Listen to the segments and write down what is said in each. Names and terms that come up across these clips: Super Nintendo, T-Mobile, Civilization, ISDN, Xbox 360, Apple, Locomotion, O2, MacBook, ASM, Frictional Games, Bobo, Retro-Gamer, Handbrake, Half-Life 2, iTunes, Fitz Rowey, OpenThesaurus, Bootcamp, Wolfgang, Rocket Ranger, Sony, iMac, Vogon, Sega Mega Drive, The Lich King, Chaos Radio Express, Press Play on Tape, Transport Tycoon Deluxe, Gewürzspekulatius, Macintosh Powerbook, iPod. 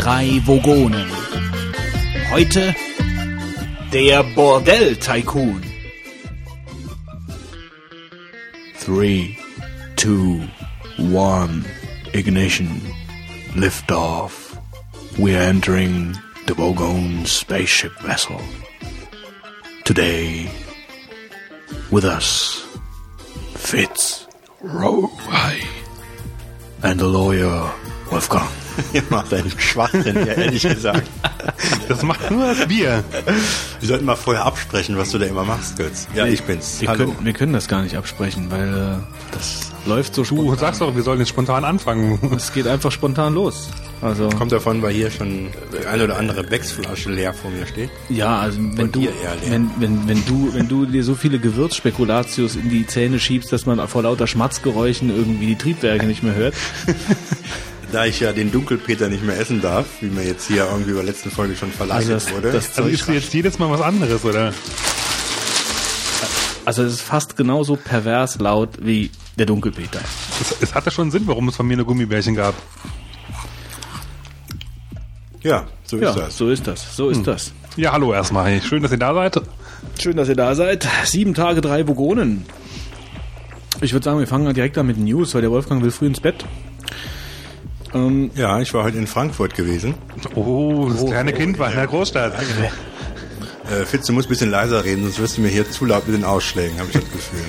drei Vogonen. Heute der Bordell-Tycoon. 3, 2, 1, Ignition, Liftoff. We're entering the Vogon spaceship vessel. Today, with us, Fitz Rowey and the lawyer Wolfgang. Ihr macht einen Schwachsinn, ja, ehrlich gesagt. Das macht nur das Bier. Wir sollten mal vorher absprechen, was du da immer machst, Götz. Ja, ich bin's. Wir können das gar nicht absprechen, weil das läuft so spontan. Du sagst doch, wir sollen jetzt spontan anfangen. Es geht einfach spontan los. Also kommt davon, weil hier schon die eine oder andere Becksflasche leer vor mir steht. Ja, also wenn du dir so viele Gewürzspekulatius in die Zähne schiebst, dass man vor lauter Schmatzgeräuschen irgendwie die Triebwerke nicht mehr hört. Da ich ja den Dunkelpeter nicht mehr essen darf, wie mir jetzt hier irgendwie bei der letzten Folge schon verleitet wurde. Das ist jetzt jedes Mal was anderes, oder? Also es ist fast genauso pervers laut wie der Dunkelpeter. Es hatte schon Sinn, warum es von mir eine Gummibärchen gab. Ja, so ist das. Ja, hallo erstmal. Schön, dass ihr da seid. 7 Tage, 3 Vogonen. Ich würde sagen, wir fangen direkt an mit News, weil der Wolfgang will früh ins Bett. Ja, ich war heute in Frankfurt gewesen. Oh, das kleine Kind war in der Großstadt. Fitz, du musst ein bisschen leiser reden, sonst wirst du mir hier zu laut mit den Ausschlägen, habe ich das Gefühl.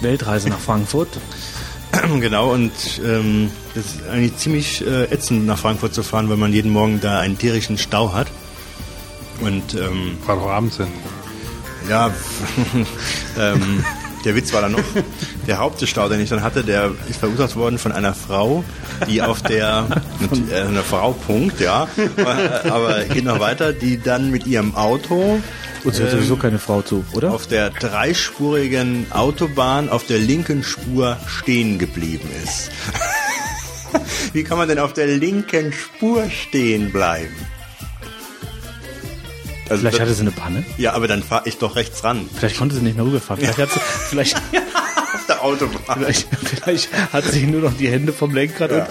Weltreise nach Frankfurt. Genau, und das ist eigentlich ziemlich ätzend, nach Frankfurt zu fahren, weil man jeden Morgen da einen tierischen Stau hat. Und fahr doch abends hin. Ja, der Witz war dann noch, der Hauptstau, den ich dann hatte, der ist verursacht worden von einer Frau, die auf der, eine Frau, Punkt, ja, aber geht noch weiter, die dann mit ihrem Auto, und sie hat sowieso keine Frau zu, oder? Auf der 3-spurigen Autobahn auf der linken Spur stehen geblieben ist. Wie kann man denn auf der linken Spur stehen bleiben? Also vielleicht hatte sie eine Panne? Ja, aber dann fahre ich doch rechts ran. Vielleicht konnte sie nicht mehr rüberfahren. Vielleicht hat sie, auf der Autobahn. Vielleicht hat sie nur noch die Hände vom Lenkrad und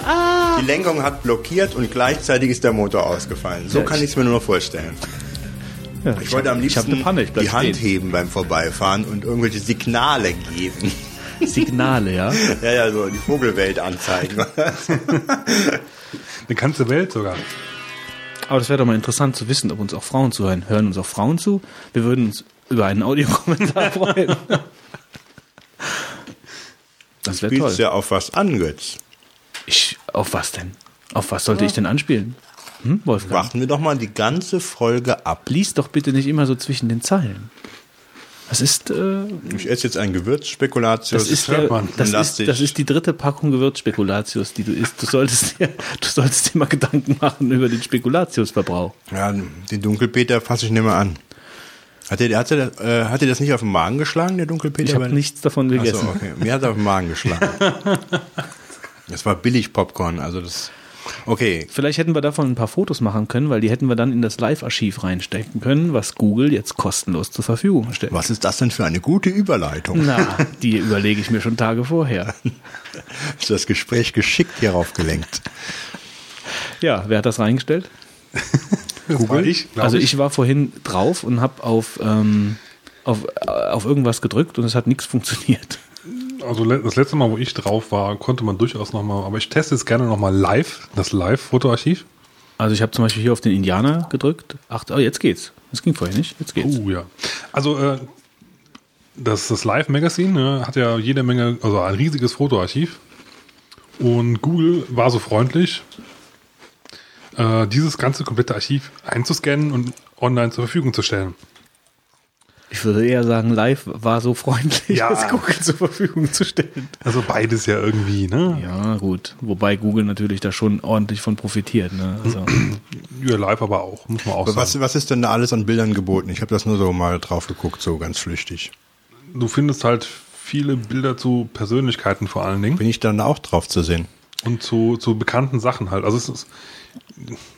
die Lenkung hat blockiert und gleichzeitig ist der Motor ausgefallen. So kann ich es mir nur noch vorstellen. Ja, ich wollte am liebsten die Hand heben beim Vorbeifahren und irgendwelche Signale geben. Signale, ja? Ja, so die Vogelwelt anzeigen. Eine ganze Welt sogar. Aber das wäre doch mal interessant zu wissen, ob uns auch Frauen zuhören. Hören uns auch Frauen zu? Wir würden uns über einen Audiokommentar freuen. Das wäre toll. Du spielst ja auf was an, Götz. Auf was denn? Auf was sollte ich denn anspielen? Wolfgang? Warten wir doch mal die ganze Folge ab. Lies doch bitte nicht immer so zwischen den Zeilen. Das ist... ich esse jetzt ein Gewürzspekulatius. Das ist die 3. Packung Gewürzspekulatius, die du isst. Du solltest dir mal Gedanken machen über den Spekulatiusverbrauch. Ja, den Dunkelpeter fasse ich nicht mehr an. Hat dir das nicht auf den Magen geschlagen, der Dunkelpeter? Ich habe nichts davon gegessen. Achso, okay. Mir hat er auf den Magen geschlagen. Das war billig Popcorn, also das... Okay. Vielleicht hätten wir davon ein paar Fotos machen können, weil die hätten wir dann in das Live-Archiv reinstecken können, was Google jetzt kostenlos zur Verfügung stellt. Was ist das denn für eine gute Überleitung? Na, die überlege ich mir schon Tage vorher. Ist das Gespräch geschickt hierauf gelenkt? Ja, wer hat das reingestellt? Google? Ich war vorhin drauf und habe auf irgendwas gedrückt und es hat nichts funktioniert. Also das letzte Mal, wo ich drauf war, konnte man durchaus nochmal, aber ich teste es gerne nochmal live, das Live-Fotoarchiv. Also ich habe zum Beispiel hier auf den Indianer gedrückt. Ach, jetzt geht's. Das ging vorher nicht, jetzt geht's. Ja. Also das Life Magazine hat ja jede Menge, also ein riesiges Fotoarchiv. Und Google war so freundlich, dieses ganze komplette Archiv einzuscannen und online zur Verfügung zu stellen. Ich würde eher sagen, Live war so freundlich, das Google zur Verfügung zu stellen. Also beides ja irgendwie, ne? Ja, gut. Wobei Google natürlich da schon ordentlich von profitiert, ne? Also. Ja, Live aber auch, muss man auch aber sagen. Was ist denn da alles an Bildern geboten? Ich habe das nur so mal drauf geguckt, so ganz flüchtig. Du findest halt viele Bilder zu Persönlichkeiten vor allen Dingen. Bin ich dann auch drauf zu sehen? Und zu bekannten Sachen halt. Also es ist...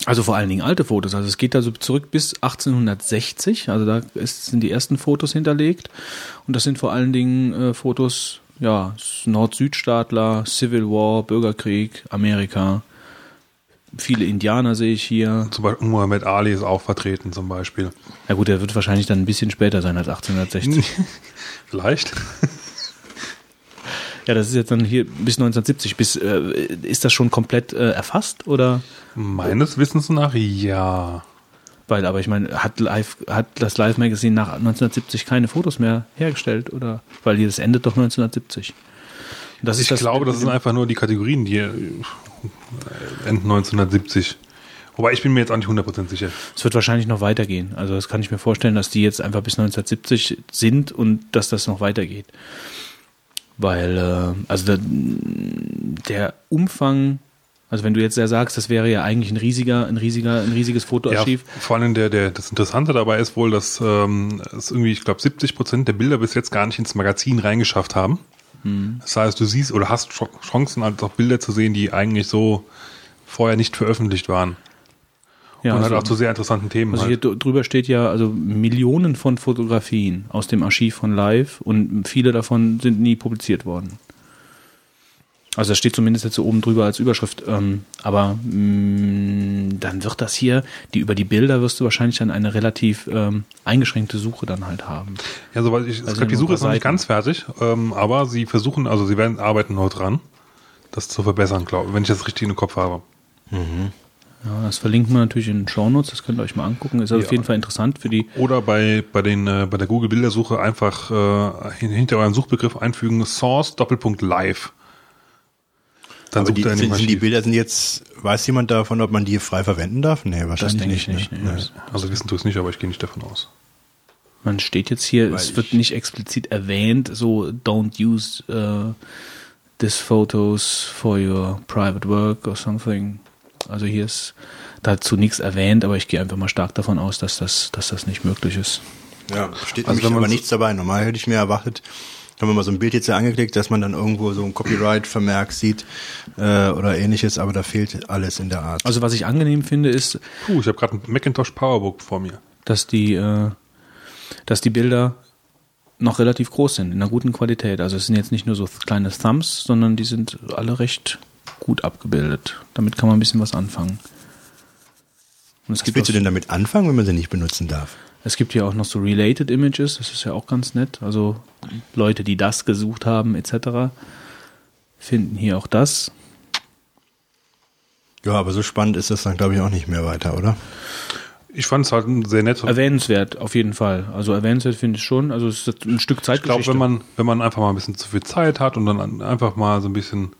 Also vor allen Dingen alte Fotos. Also es geht da so zurück bis 1860. Also da sind die ersten Fotos hinterlegt. Und das sind vor allen Dingen Fotos, ja, Nord-Südstaatler, Civil War, Bürgerkrieg, Amerika, Viele Indianer sehe ich hier. Zum Beispiel Muhammad Ali ist auch vertreten zum Beispiel. Ja gut, er wird wahrscheinlich dann ein bisschen später sein als 1860. Vielleicht. Ja, das ist jetzt dann hier bis 1970. Ist das schon komplett erfasst oder? Meines Wissens nach ja. Weil, aber ich meine, hat das Life Magazine nach 1970 keine Fotos mehr hergestellt oder? Weil das endet doch 1970. Ich glaube, das sind einfach nur die Kategorien, die enden 1970. Wobei, ich bin mir jetzt auch nicht 100% sicher. Es wird wahrscheinlich noch weitergehen. Also das kann ich mir vorstellen, dass die jetzt einfach bis 1970 sind und dass das noch weitergeht. Weil, also der Umfang, also wenn du jetzt ja sagst, das wäre ja eigentlich ein riesiges Fotoarchiv. Ja, vor allem das Interessante dabei ist wohl, dass es irgendwie, ich glaube, 70% der Bilder bis jetzt gar nicht ins Magazin reingeschafft haben. Das heißt, du siehst oder hast Chancen, also auch Bilder zu sehen, die eigentlich so vorher nicht veröffentlicht waren. Ja, und also halt auch zu sehr interessanten Themen. Also hier drüber steht ja also Millionen von Fotografien aus dem Archiv von Live und viele davon sind nie publiziert worden. Also das steht zumindest jetzt so oben drüber als Überschrift. Aber dann wird das hier, über die Bilder wirst du wahrscheinlich dann eine relativ eingeschränkte Suche dann halt haben. Ja, soweit ich glaube, die Suche ist noch nicht ganz fertig, aber sie versuchen, also sie arbeiten noch dran, das zu verbessern, glaube ich, wenn ich das richtig im Kopf habe. Mhm. Ja, das verlinken wir natürlich in den Shownotes, das könnt ihr euch mal angucken. Ist ja auf jeden Fall interessant für die. Oder bei der Google-Bildersuche einfach hinter eurem Suchbegriff einfügen, source.live. Dann aber die Bilder sind jetzt, weiß jemand davon, ob man die frei verwenden darf? Nee, wahrscheinlich nicht. Nee. Also wissen tue es nicht, aber ich gehe nicht davon aus. Man steht jetzt hier, es wird nicht explizit erwähnt, so don't use these photos for your private work or something. Also hier ist dazu nichts erwähnt, aber ich gehe einfach mal stark davon aus, dass das nicht möglich ist. Ja, steht also aber nichts dabei. Normal hätte ich mir erwartet, haben wir mal so ein Bild jetzt hier angeklickt, dass man dann irgendwo so ein Copyright-Vermerk sieht oder ähnliches, aber da fehlt alles in der Art. Also was ich angenehm finde ist... ich habe gerade ein Macintosh Powerbook vor mir. Dass die Bilder noch relativ groß sind, in einer guten Qualität. Also es sind jetzt nicht nur so kleine Thumbs, sondern die sind alle recht gut abgebildet. Damit kann man ein bisschen was anfangen. Und was willst du denn damit anfangen, wenn man sie nicht benutzen darf? Es gibt hier auch noch so Related Images, das ist ja auch ganz nett. Also Leute, die das gesucht haben etc. finden hier auch das. Ja, aber so spannend ist das dann, glaube ich, auch nicht mehr weiter, oder? Ich fand es halt sehr nett. Erwähnenswert, auf jeden Fall. Also erwähnenswert finde ich schon. Also es ist ein Stück Zeitgeschichte. Ich glaube, wenn man einfach mal ein bisschen zu viel Zeit hat und dann einfach mal so ein bisschen...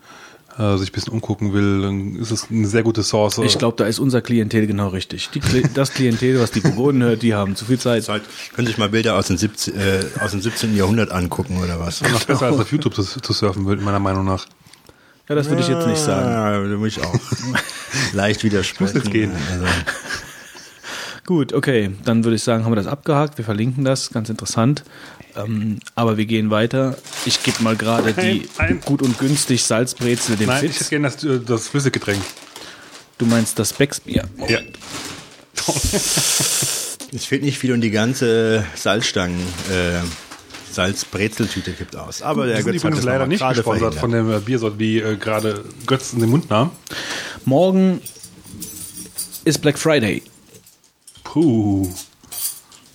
sich ein bisschen umgucken will, dann ist es eine sehr gute Source. Ich glaube, da ist unser Klientel genau richtig. Das Klientel, was die Bewohner hört, die haben zu viel Zeit. Können sich mal Bilder aus dem 17. Jahrhundert angucken oder was? Noch besser als auf YouTube zu surfen, meiner Meinung nach. Ja, das würde ich jetzt nicht sagen. Ja, würde ich auch leicht widersprechen. Muss jetzt gehen. Also. Gut, okay. Dann würde ich sagen, haben wir das abgehakt. Wir verlinken das. Ganz interessant. Aber wir gehen weiter. Ich gebe mal gerade die gut und günstig Salzbrezel dem Fitz. Nein, ich hätte gerne das Flüssiggetränk. Du meinst das Becksbier? Ja. Es fehlt nicht viel und die ganze Salzbrezeltüte gibt aus. Aber der Götz hat das leider nicht gesponsert von der Biersorte, die gerade Götz in den Mund nahm. Morgen ist Black Friday. Puh.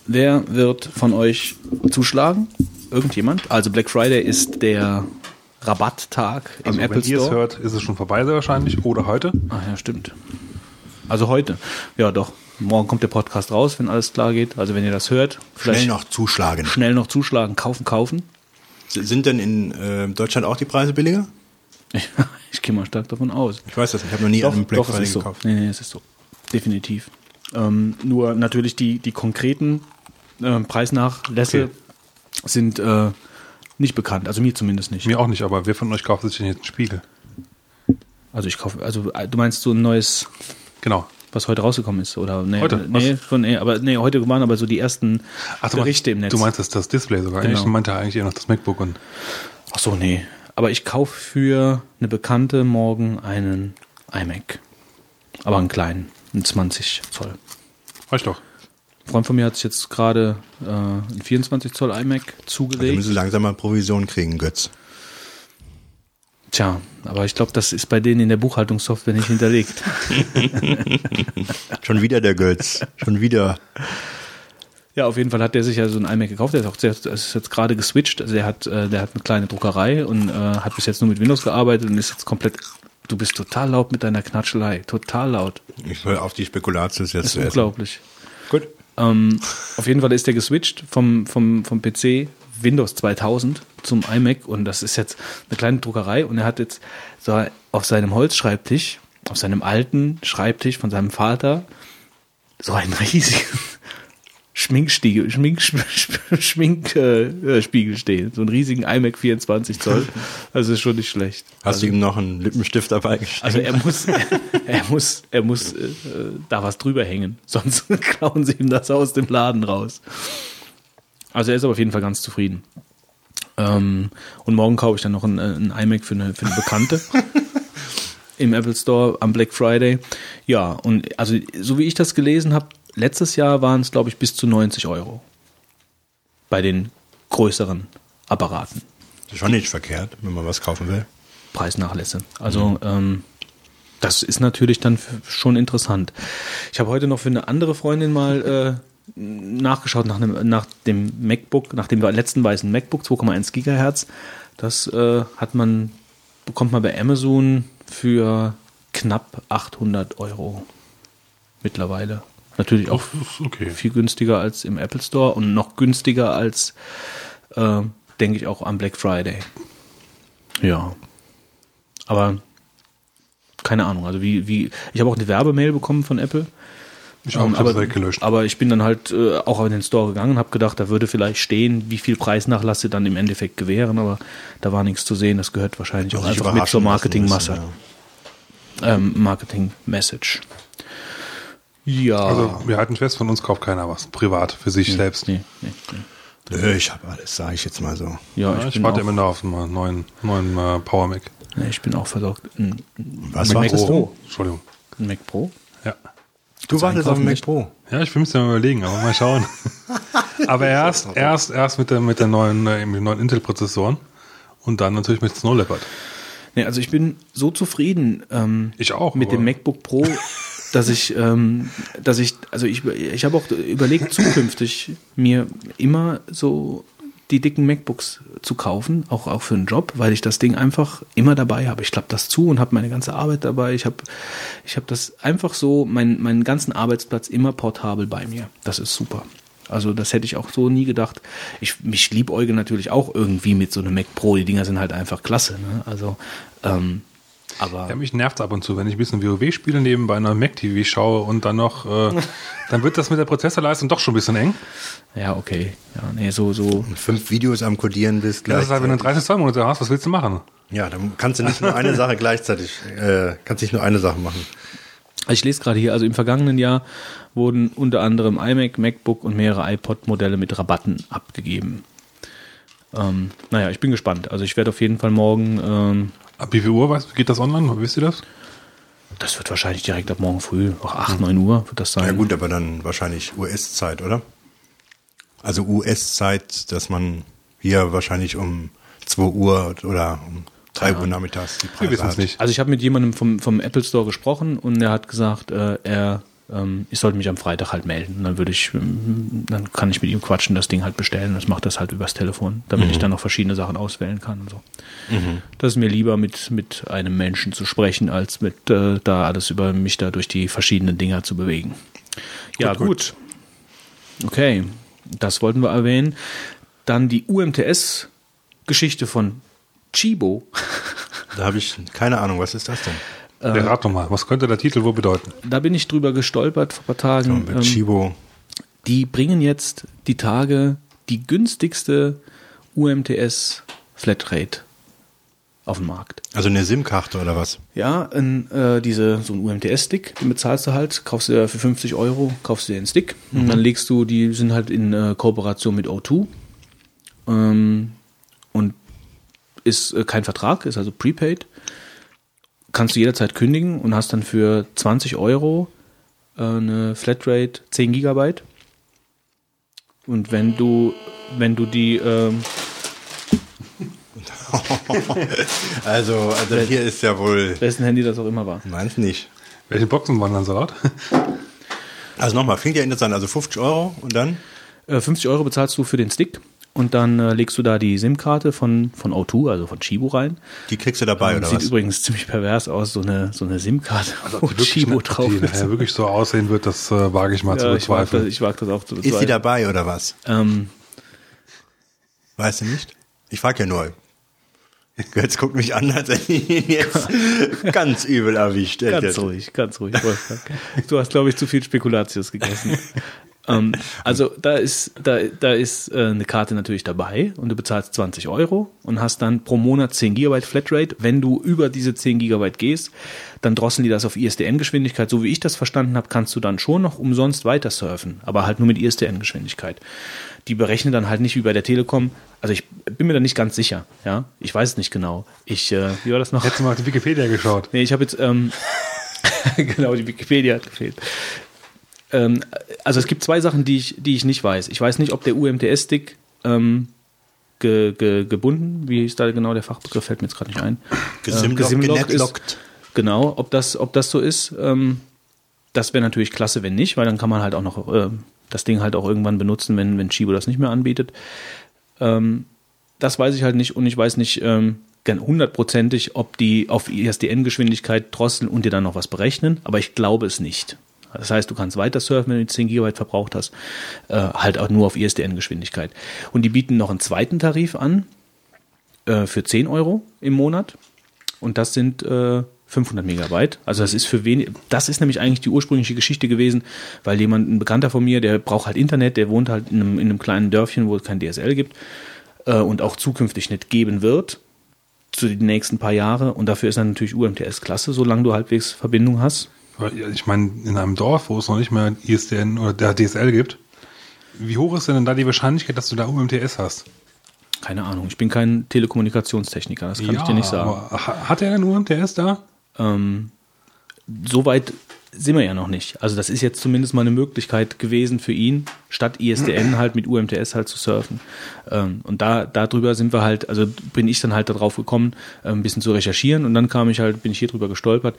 Wer wird von euch zuschlagen? Irgendjemand? Also Black Friday ist der Rabatttag im Apple Store. Wenn ihr es hört, ist es schon vorbei wahrscheinlich. Oder heute. Ach ja, stimmt. Also heute. Ja, doch. Morgen kommt der Podcast raus, wenn alles klar geht. Also wenn ihr das hört. Schnell noch zuschlagen. Kaufen. Sind denn in Deutschland auch die Preise billiger? Ich gehe mal stark davon aus. Ich weiß das nicht. Ich habe noch nie einen Black Friday gekauft. So. Nee, es ist so. Definitiv. Nur natürlich die konkreten Preisnachlässe sind nicht bekannt, also mir zumindest nicht. Mir auch nicht, aber wer von euch kauft sich denn jetzt einen Spiegel? Also ich kaufe, du meinst so ein neues, genau, was heute rausgekommen ist oder heute waren aber so die ersten Berichte im Netz. Du meinst das Display sogar? Genau. Ich meinte eigentlich eher noch das MacBook und. Ach so, nee, aber ich kaufe für eine Bekannte morgen einen iMac, aber einen kleinen, einen 20 Zoll. Reicht doch. Ein Freund von mir hat sich jetzt gerade einen 24 Zoll iMac zugelegt. Also wir müssen langsam mal Provision kriegen, Götz. Tja, aber ich glaube, das ist bei denen in der Buchhaltungssoftware nicht hinterlegt. Schon wieder der Götz, schon wieder. Ja, auf jeden Fall hat der sich ja so ein iMac gekauft. Der ist auch jetzt gerade geswitcht. Also der hat eine kleine Druckerei und hat bis jetzt nur mit Windows gearbeitet und ist jetzt komplett. Du bist total laut mit deiner Knatschelei, total laut. Ich höre auf die Spekulatius jetzt. Das ist unglaublich. Gut. Auf jeden Fall ist der geswitcht vom PC Windows 2000 zum iMac und das ist jetzt eine kleine Druckerei und er hat jetzt so auf seinem Holzschreibtisch, auf seinem alten Schreibtisch von seinem Vater so einen riesigen Schminkspiegel stehen. So einen riesigen iMac 24 Zoll. Also ist schon nicht schlecht. Hast du ihm noch einen Lippenstift dabei gestellt? Also er muss da was drüber hängen. Sonst klauen sie ihm das aus dem Laden raus. Also er ist aber auf jeden Fall ganz zufrieden. Und morgen kaufe ich dann noch einen iMac für eine Bekannte. Im Apple Store am Black Friday. Ja, und also so wie ich das gelesen habe, letztes Jahr waren es, glaube ich, bis zu 90 € bei den größeren Apparaten. Das ist schon nicht verkehrt, wenn man was kaufen will. Preisnachlässe. Also das ist natürlich dann schon interessant. Ich habe heute noch für eine andere Freundin mal nachgeschaut nach dem MacBook, nach dem letzten weißen MacBook, 2,1 Gigahertz. Das bekommt man bei Amazon für knapp 800 € mittlerweile. Natürlich auch okay. Viel günstiger als im Apple Store und noch günstiger als, denke ich, auch am Black Friday. Ja. Aber keine Ahnung. Also ich habe auch eine Werbemail bekommen von Apple. Ich habe es direkt gelöscht. Aber ich bin dann halt auch in den Store gegangen und habe gedacht, da würde vielleicht stehen, wie viel Preisnachlass sie dann im Endeffekt gewähren. Aber da war nichts zu sehen. Das gehört wahrscheinlich auch einfach mit zur Marketingmasse. Ja. Marketing-Message. Ja. Also, wir halten fest, von uns kauft keiner was. Privat, für sich selbst. Nee. Ich habe alles, sage ich jetzt mal so. Ja, ich warte immer noch auf einen neuen Power Mac. Nee, ich bin auch versorgt. Was war das? Entschuldigung. Ein Mac Pro? Ja. Du wartest auf einen Mac Pro? Ja, ich muss mir mal überlegen, aber mal schauen. Aber erst mit den neuen Intel-Prozessoren und dann natürlich mit Snow Leopard. Nee, also ich bin so zufrieden ich auch, mit dem MacBook Pro. Dass ich habe auch überlegt, zukünftig mir immer so die dicken MacBooks zu kaufen, auch für einen Job, weil ich das Ding einfach immer dabei habe. Ich klappe das zu und habe meine ganze Arbeit dabei. Ich habe das einfach so, meinen ganzen Arbeitsplatz immer portabel bei mir. Das ist super. Also das hätte ich auch so nie gedacht. Mich liebäuge natürlich auch irgendwie mit so einem Mac Pro. Die Dinger sind halt einfach klasse. Ne? Also, aber mich nervt es ab und zu, wenn ich ein bisschen WoW spiele, nebenbei einer Mac-TV schaue und dann noch, dann wird das mit der Prozessorleistung doch schon ein bisschen eng. Ja, okay. Ja, nee, so. Und 5 Videos am Codieren bist. Ja, das ist halt, wenn du 30 Zoll-Monitor hast, was willst du machen? Ja, dann kannst du nicht nur eine Sache gleichzeitig, machen. Ich lese gerade hier, also im vergangenen Jahr wurden unter anderem iMac, MacBook und mehrere iPod-Modelle mit Rabatten abgegeben. Naja, ich bin gespannt. Also ich werde auf jeden Fall morgen... Ab wie viel Uhr geht das online? Wisst ihr das? Das wird wahrscheinlich direkt ab morgen früh, auch 8, 9 Uhr wird das sein. Ja gut, aber dann wahrscheinlich US-Zeit, oder? Also US-Zeit, dass man hier wahrscheinlich um 2 Uhr oder um 3 Uhr nachmittags die Preise hat. Nicht. Also ich habe mit jemandem vom Apple Store gesprochen und er hat gesagt, ich sollte mich am Freitag halt melden. Dann kann ich mit ihm quatschen, das Ding halt bestellen. Das macht das halt übers Telefon, damit ich dann noch verschiedene Sachen auswählen kann und so. Mhm. Das ist mir lieber, mit einem Menschen zu sprechen, als mit da alles über mich da durch die verschiedenen Dinger zu bewegen. Gut. Okay, das wollten wir erwähnen. Dann die UMTS-Geschichte von Tchibo. Da habe ich keine Ahnung, was ist das denn? Rat doch mal, was könnte der Titel wohl bedeuten? Da bin ich drüber gestolpert vor ein paar Tagen. Ja, mit Tchibo. Die bringen jetzt die Tage die günstigste UMTS Flatrate auf den Markt. Also eine SIM-Karte oder was? Ja, so ein UMTS-Stick, den bezahlst du halt, kaufst du für 50 €, kaufst du dir einen Stick und dann legst du, die sind halt in Kooperation mit O2 und ist kein Vertrag, ist also prepaid. Kannst du jederzeit kündigen und hast dann für 20 € eine Flatrate 10 GB. Und wenn du die Also hier ist ja wohl... Wessen Handy das auch immer war. Meins nicht. Welche Boxen waren dann so laut? Also nochmal, klingt ja interessant. Also 50 Euro und dann? 50 Euro bezahlst du für den Stick und dann legst du da die SIM-Karte von O2, also von Tchibo rein. Die kriegst du dabei, oder was? Sieht übrigens ziemlich pervers aus, so eine SIM-Karte, also wo Tchibo drauf ist. Ob die wirklich so aussehen wird, das wage ich mal zu bezweifeln. Ich wage das auch zu bezweifeln. Ist die dabei, oder was? Weißt du nicht? Ich frage ja nur. Götz guckt mich an, als hätte ich ihn jetzt ganz übel erwischt. Ganz ruhig, Wolfgang. Du hast, glaube ich, zu viel Spekulatius gegessen. Also da ist eine Karte natürlich dabei und du bezahlst 20 Euro und hast dann pro Monat 10 GB Flatrate. Wenn du über diese 10 GB gehst, dann drosseln die das auf ISDN-Geschwindigkeit. So wie ich das verstanden habe, kannst du dann schon noch umsonst weiter surfen, aber halt nur mit ISDN-Geschwindigkeit. Die berechnen dann halt nicht wie bei der Telekom. Also ich bin mir da nicht ganz sicher. Ja, ich weiß es nicht genau. Wie war das noch? Hättest du mal auf die Wikipedia geschaut? Nee, ich habe jetzt genau, die Wikipedia hat gefehlt. Also es gibt zwei Sachen, die ich nicht weiß. Ich weiß nicht, ob der UMTS-Stick gebunden, wie hieß da genau der Fachbegriff, fällt mir jetzt gerade nicht ein. Gesimlockt ist. Genau, ob das so ist. Das wäre natürlich klasse, wenn nicht, weil dann kann man halt auch noch das Ding halt auch irgendwann benutzen, wenn Tchibo das nicht mehr anbietet. Das weiß ich halt nicht und ich weiß nicht hundertprozentig, ob die auf ISDN-Geschwindigkeit drosseln und dir dann noch was berechnen, aber ich glaube es nicht. Das heißt, du kannst weiter surfen, wenn du 10 GB verbraucht hast, halt auch nur auf ISDN-Geschwindigkeit. Und die bieten noch einen zweiten Tarif an für 10 Euro im Monat und das sind 500 Megabyte. Also das ist für wenig. Das ist nämlich eigentlich die ursprüngliche Geschichte gewesen, weil ein Bekannter von mir, der braucht halt Internet, der wohnt halt in einem kleinen Dörfchen, wo es kein DSL gibt und auch zukünftig nicht geben wird, zu den nächsten paar Jahren. Und dafür ist dann natürlich UMTS klasse, solange du halbwegs Verbindung hast. Ich meine, in einem Dorf, wo es noch nicht mehr ISDN oder DSL gibt, wie hoch ist denn da die Wahrscheinlichkeit, dass du da UMTS hast? Keine Ahnung, ich bin kein Telekommunikationstechniker, das kann ich dir nicht sagen. Aber hat er denn UMTS da? Soweit sind wir ja noch nicht. Also das ist jetzt zumindest mal eine Möglichkeit gewesen für ihn, statt ISDN halt mit UMTS halt zu surfen. Und darüber sind wir halt, also bin ich dann halt darauf gekommen, ein bisschen zu recherchieren und dann bin ich hier drüber gestolpert.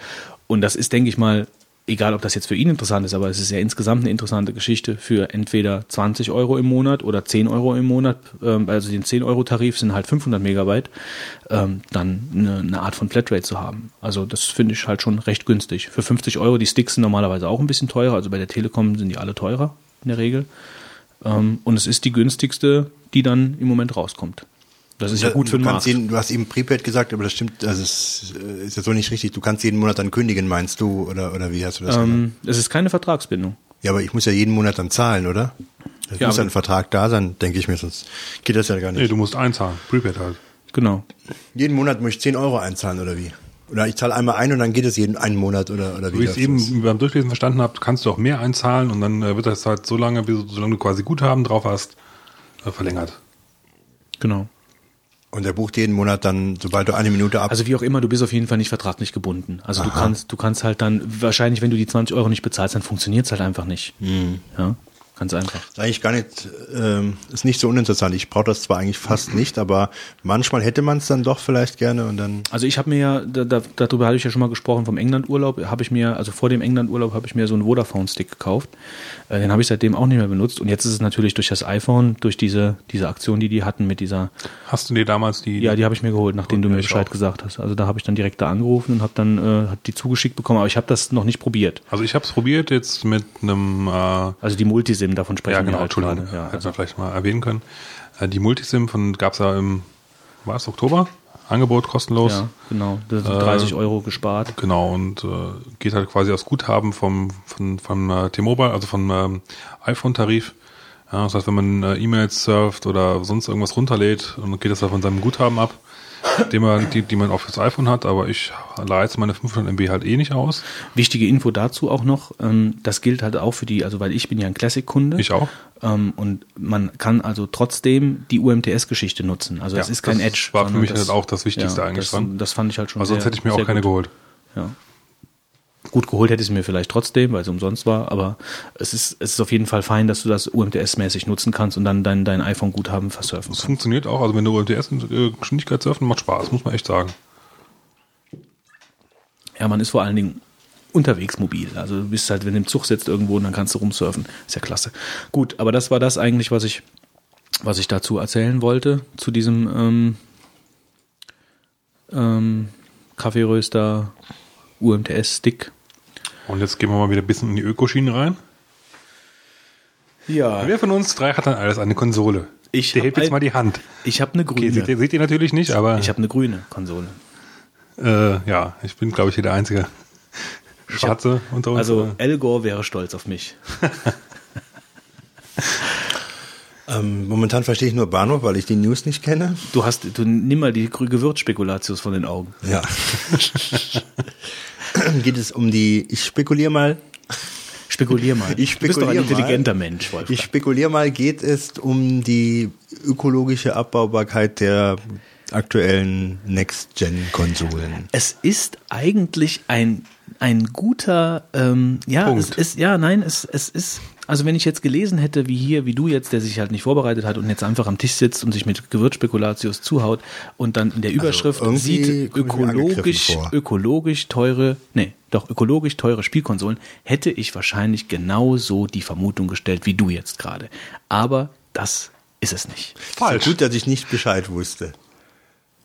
Und das ist, denke ich mal, egal ob das jetzt für ihn interessant ist, aber es ist ja insgesamt eine interessante Geschichte für entweder 20 Euro im Monat oder 10 Euro im Monat. Also den 10-Euro-Tarif sind halt 500 Megabyte, dann eine Art von Flatrate zu haben. Also das finde ich halt schon recht günstig. Für 50 Euro, die Sticks sind normalerweise auch ein bisschen teurer. Also bei der Telekom sind die alle teurer in der Regel. Und es ist die günstigste, die dann im Moment rauskommt. Das ist ja gut für den Markt. Du hast eben Prepaid gesagt, aber das stimmt, also es ist ja so nicht richtig. Du kannst jeden Monat dann kündigen, meinst du? Oder wie hast du das gemacht? Es ist keine Vertragsbindung. Ja, aber ich muss ja jeden Monat dann zahlen, oder? Es muss ja ein Vertrag da sein, denke ich mir, sonst geht das ja gar nicht. Nee, du musst einzahlen, Prepaid halt. Genau. Jeden Monat muss ich 10 Euro einzahlen, oder wie? Oder ich zahle einmal ein und dann geht es jeden einen Monat oder wie? Wie ich es eben beim Durchlesen verstanden habe, kannst du auch mehr einzahlen und dann wird das halt solange du quasi Guthaben drauf hast, verlängert. Genau. Und der bucht jeden Monat dann, sobald du eine Minute ab... Also wie auch immer, du bist auf jeden Fall nicht vertraglich gebunden. Also Aha. Du kannst halt dann, wahrscheinlich wenn du die 20 Euro nicht bezahlst, dann funktioniert es halt einfach nicht. Mhm. Ja, ganz einfach. Das ist eigentlich gar nicht, ist nicht so uninteressant. Ich brauche das zwar eigentlich fast nicht, aber manchmal hätte man es dann doch vielleicht gerne und dann... Also ich habe mir ja, darüber hatte ich ja schon mal gesprochen, vom England-Urlaub vor dem England-Urlaub habe ich mir so einen Vodafone-Stick gekauft. Den habe ich seitdem auch nicht mehr benutzt. Und jetzt ist es natürlich durch das iPhone, durch diese Aktion, die hatten mit dieser... Hast du dir damals die... Ja, die habe ich mir geholt, nachdem du mir Bescheid gesagt hast. Also da habe ich dann direkt da angerufen und habe dann die zugeschickt bekommen. Aber ich habe das noch nicht probiert. Also ich habe es probiert jetzt mit einem... also die Multisim, davon sprechen wir halt gerade. Ja, genau, Entschuldigung, hätten wir vielleicht mal erwähnen können. Die Multisim gab es ja war es Oktober? Angebot kostenlos. Ja, genau. Da sind 30 Euro gespart. Genau, und geht halt quasi aus Guthaben von T-Mobile, also vom iPhone-Tarif. Ja, das heißt, wenn man E-Mails surft oder sonst irgendwas runterlädt, dann geht das halt von seinem Guthaben ab, die man auf das iPhone hat. Aber ich leihe jetzt meine 500 MB halt eh nicht aus. Wichtige Info dazu auch noch, das gilt halt auch für die, also weil ich bin ja ein Classic-Kunde. Ich auch. Und man kann also trotzdem die UMTS-Geschichte nutzen. Also es ist kein Edge. Das war für mich halt auch das Wichtigste eigentlich dran. Das fand ich halt schon sehr, sonst hätte ich mir auch keine geholt. Ja. Gut, geholt hätte ich es mir vielleicht trotzdem, weil es umsonst war, aber es ist auf jeden Fall fein, dass du das UMTS-mäßig nutzen kannst und dann dein iPhone-Guthaben versurfen kannst. Das funktioniert auch, also wenn du UMTS-Geschwindigkeit surfen, macht Spaß, muss man echt sagen. Ja, man ist vor allen Dingen unterwegs mobil, also du bist halt, wenn du im Zug sitzt irgendwo und dann kannst du rumsurfen, ist ja klasse. Gut, aber das war das eigentlich, was ich dazu erzählen wollte, zu diesem Kaffeeröster UMTS-Stick. Und jetzt gehen wir mal wieder ein bisschen in die Ökoschiene rein. Ja. Wer von uns drei hat dann alles eine Konsole? Der hebt jetzt mal die Hand. Ich habe eine grüne. Okay, seht ihr natürlich nicht, aber... Ich habe eine grüne Konsole. Ja, ich bin, glaube ich, hier der einzige Schwarze unter uns. Also Al Gore wäre stolz auf mich. Momentan verstehe ich nur Bahnhof, weil ich die News nicht kenne. Du nimm mal die Gewürzspekulatius von den Augen. Ja. Geht es um die, ich spekuliere mal. Du bist doch ein intelligenter Mensch, Wolfgang. Ich spekuliere mal, geht es um die ökologische Abbaubarkeit der aktuellen Next-Gen-Konsolen? Es ist eigentlich ein guter, Punkt. Es ist, also wenn ich jetzt gelesen hätte, wie du jetzt, der sich halt nicht vorbereitet hat und jetzt einfach am Tisch sitzt und sich mit Gewürzspekulatius zuhaut und dann in der Überschrift also sieht, ökologisch teure Spielkonsolen, hätte ich wahrscheinlich genauso die Vermutung gestellt, wie du jetzt gerade. Aber das ist es nicht. Falsch. So gut, dass ich nicht Bescheid wusste.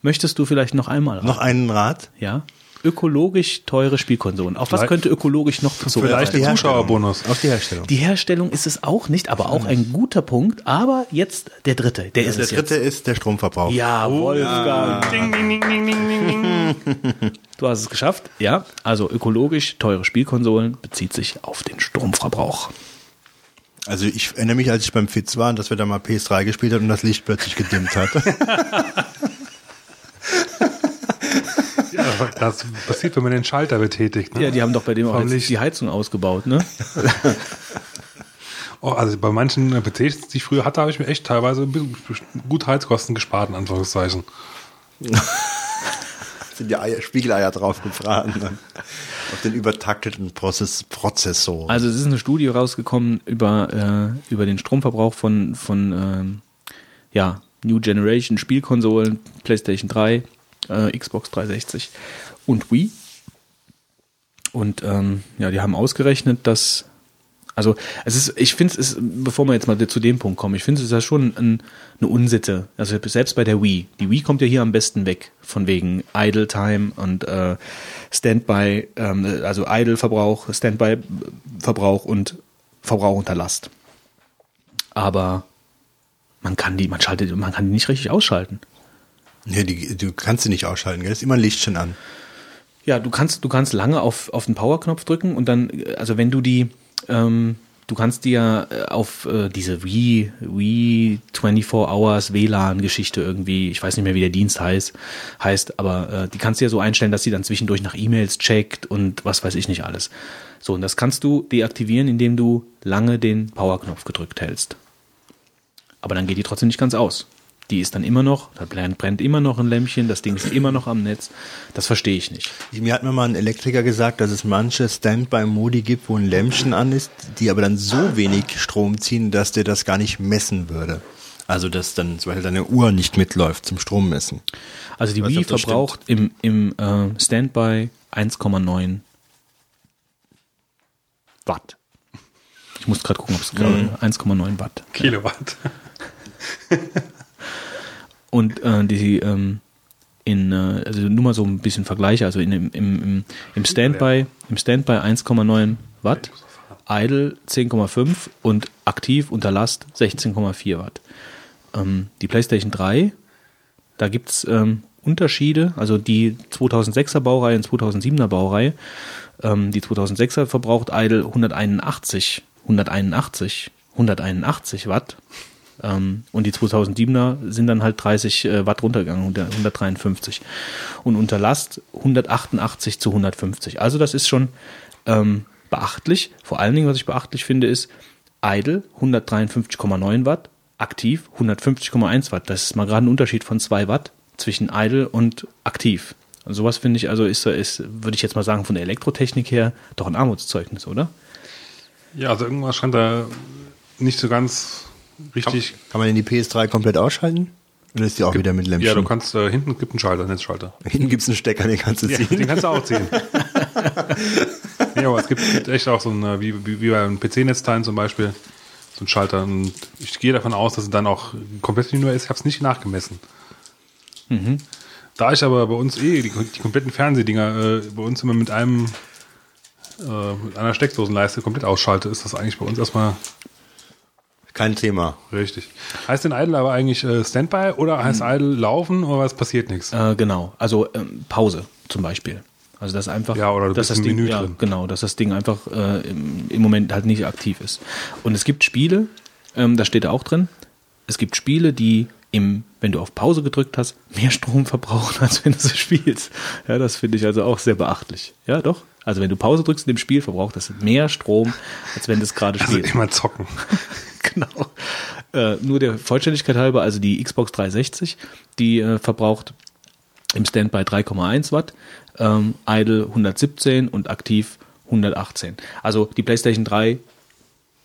Möchtest du vielleicht noch einmal raten? Noch einen Rat? Ja. Ökologisch teure Spielkonsolen. Auf was könnte ökologisch noch so vielleicht der Zuschauerbonus. Auf die Herstellung. Die Herstellung ist es auch nicht, aber auch ein guter Punkt. Aber jetzt der dritte. Der dritte ist der Stromverbrauch. Ja, Wolfgang. Ding, ding, ding, ding, ding, ding. Du hast es geschafft. Ja, also ökologisch teure Spielkonsolen bezieht sich auf den Stromverbrauch. Also ich erinnere mich, als ich beim Fitz war, dass wir da mal PS3 gespielt haben und das Licht plötzlich gedimmt hat. Das passiert, wenn man den Schalter betätigt. Ne? Ja, die haben doch bei dem auch die Heizung ausgebaut, ne? Also bei manchen PCs, die ich früher hatte, habe ich mir echt teilweise gut Heizkosten gespart, in Anführungszeichen. Sind die Spiegeleier draufgefahren, ne? Auf den übertakteten Prozessor. Also es ist eine Studie rausgekommen über den Stromverbrauch von New Generation Spielkonsolen, PlayStation 3, Xbox 360 und Wii. Und die haben ausgerechnet, dass, also ich finde, bevor wir jetzt mal zu dem Punkt kommen, ich finde, es ist ja schon eine Unsitte. Also selbst bei der Wii. Die Wii kommt ja hier am besten weg, von wegen Idle Time und Standby, also Idle Verbrauch, Standby Verbrauch und Verbrauch unter Last. Aber man kann die nicht richtig ausschalten. Nee, du kannst sie nicht ausschalten, gell? Ist immer ein Lichtchen an. Ja, du kannst lange auf den Powerknopf drücken und dann, also wenn du die, du kannst die ja auf diese Wii 24 Hours WLAN-Geschichte irgendwie, ich weiß nicht mehr, wie der Dienst heißt, aber die kannst du ja so einstellen, dass sie dann zwischendurch nach E-Mails checkt und was weiß ich nicht alles. So, und das kannst du deaktivieren, indem du lange den Powerknopf gedrückt hältst. Aber dann geht die trotzdem nicht ganz aus. Die ist dann immer noch, da brennt immer noch ein Lämpchen, das Ding ist immer noch am Netz. Das verstehe ich nicht. Mir hat mir mal ein Elektriker gesagt, dass es manche Standby-Modi gibt, wo ein Lämpchen an ist, die aber dann so wenig Strom ziehen, dass der das gar nicht messen würde. Also dass dann zum Beispiel deine Uhr nicht mitläuft zum Strommessen. Also die Wii verbraucht im Standby 1,9 Watt. Ich muss gerade gucken, ob es gerade 1,9 Watt. Kilowatt. Und also nur mal so ein bisschen Vergleiche, also im Standby 1,9 Watt, Idle 10,5 und aktiv unter Last 16,4 Watt. Die PlayStation 3, da gibt es Unterschiede, also die 2006er Baureihe und 2007er Baureihe, die 2006er verbraucht Idle 181 Watt. Und die 2007er sind dann halt 30 Watt runtergegangen, 153. Und unter Last 188 zu 150. Also das ist schon beachtlich. Vor allen Dingen, was ich beachtlich finde, ist Idle 153,9 Watt, aktiv 150,1 Watt. Das ist mal gerade ein Unterschied von 2 Watt zwischen Idle und aktiv. Und sowas finde ich, also ist, würde ich jetzt mal sagen, von der Elektrotechnik her doch ein Armutszeugnis, oder? Ja, also irgendwas scheint da nicht so ganz richtig. Kann man denn die PS3 komplett ausschalten? Oder ist die auch wieder mit Lämpchen? Ja, du kannst, hinten gibt einen Schalter, einen Netzschalter. Hinten gibt es einen Stecker, den kannst du ziehen. Ja, den kannst du auch ziehen. Ja, aber es gibt echt auch so ein, wie bei einem PC-Netzteilen zum Beispiel, so einen Schalter. Und ich gehe davon aus, dass es dann auch komplett nur ist. Ich habe es nicht nachgemessen. Mhm. Da ich aber bei uns die kompletten Fernsehdinger bei uns immer mit einer Steckdosenleiste komplett ausschalte, ist das eigentlich bei uns erstmal kein Thema. Richtig. Heißt denn Idle aber eigentlich Standby oder heißt Idle laufen oder es passiert nichts? Genau, also Pause zum Beispiel. Also das einfach, ja, oder dass das Ding, Menü drin. Ja, genau, dass das Ding einfach im Moment halt nicht aktiv ist. Und es gibt Spiele, das steht da auch drin, es gibt Spiele, die wenn du auf Pause gedrückt hast, mehr Strom verbrauchen, als wenn du es spielst. Ja, das finde ich also auch sehr beachtlich. Ja, doch. Also wenn du Pause drückst in dem Spiel, verbraucht das mehr Strom, als wenn du es gerade spielst. Also immer zocken. Genau. Nur der Vollständigkeit halber, also die Xbox 360, die verbraucht im Standby 3,1 Watt, Idle 117 und aktiv 118. Also die PlayStation 3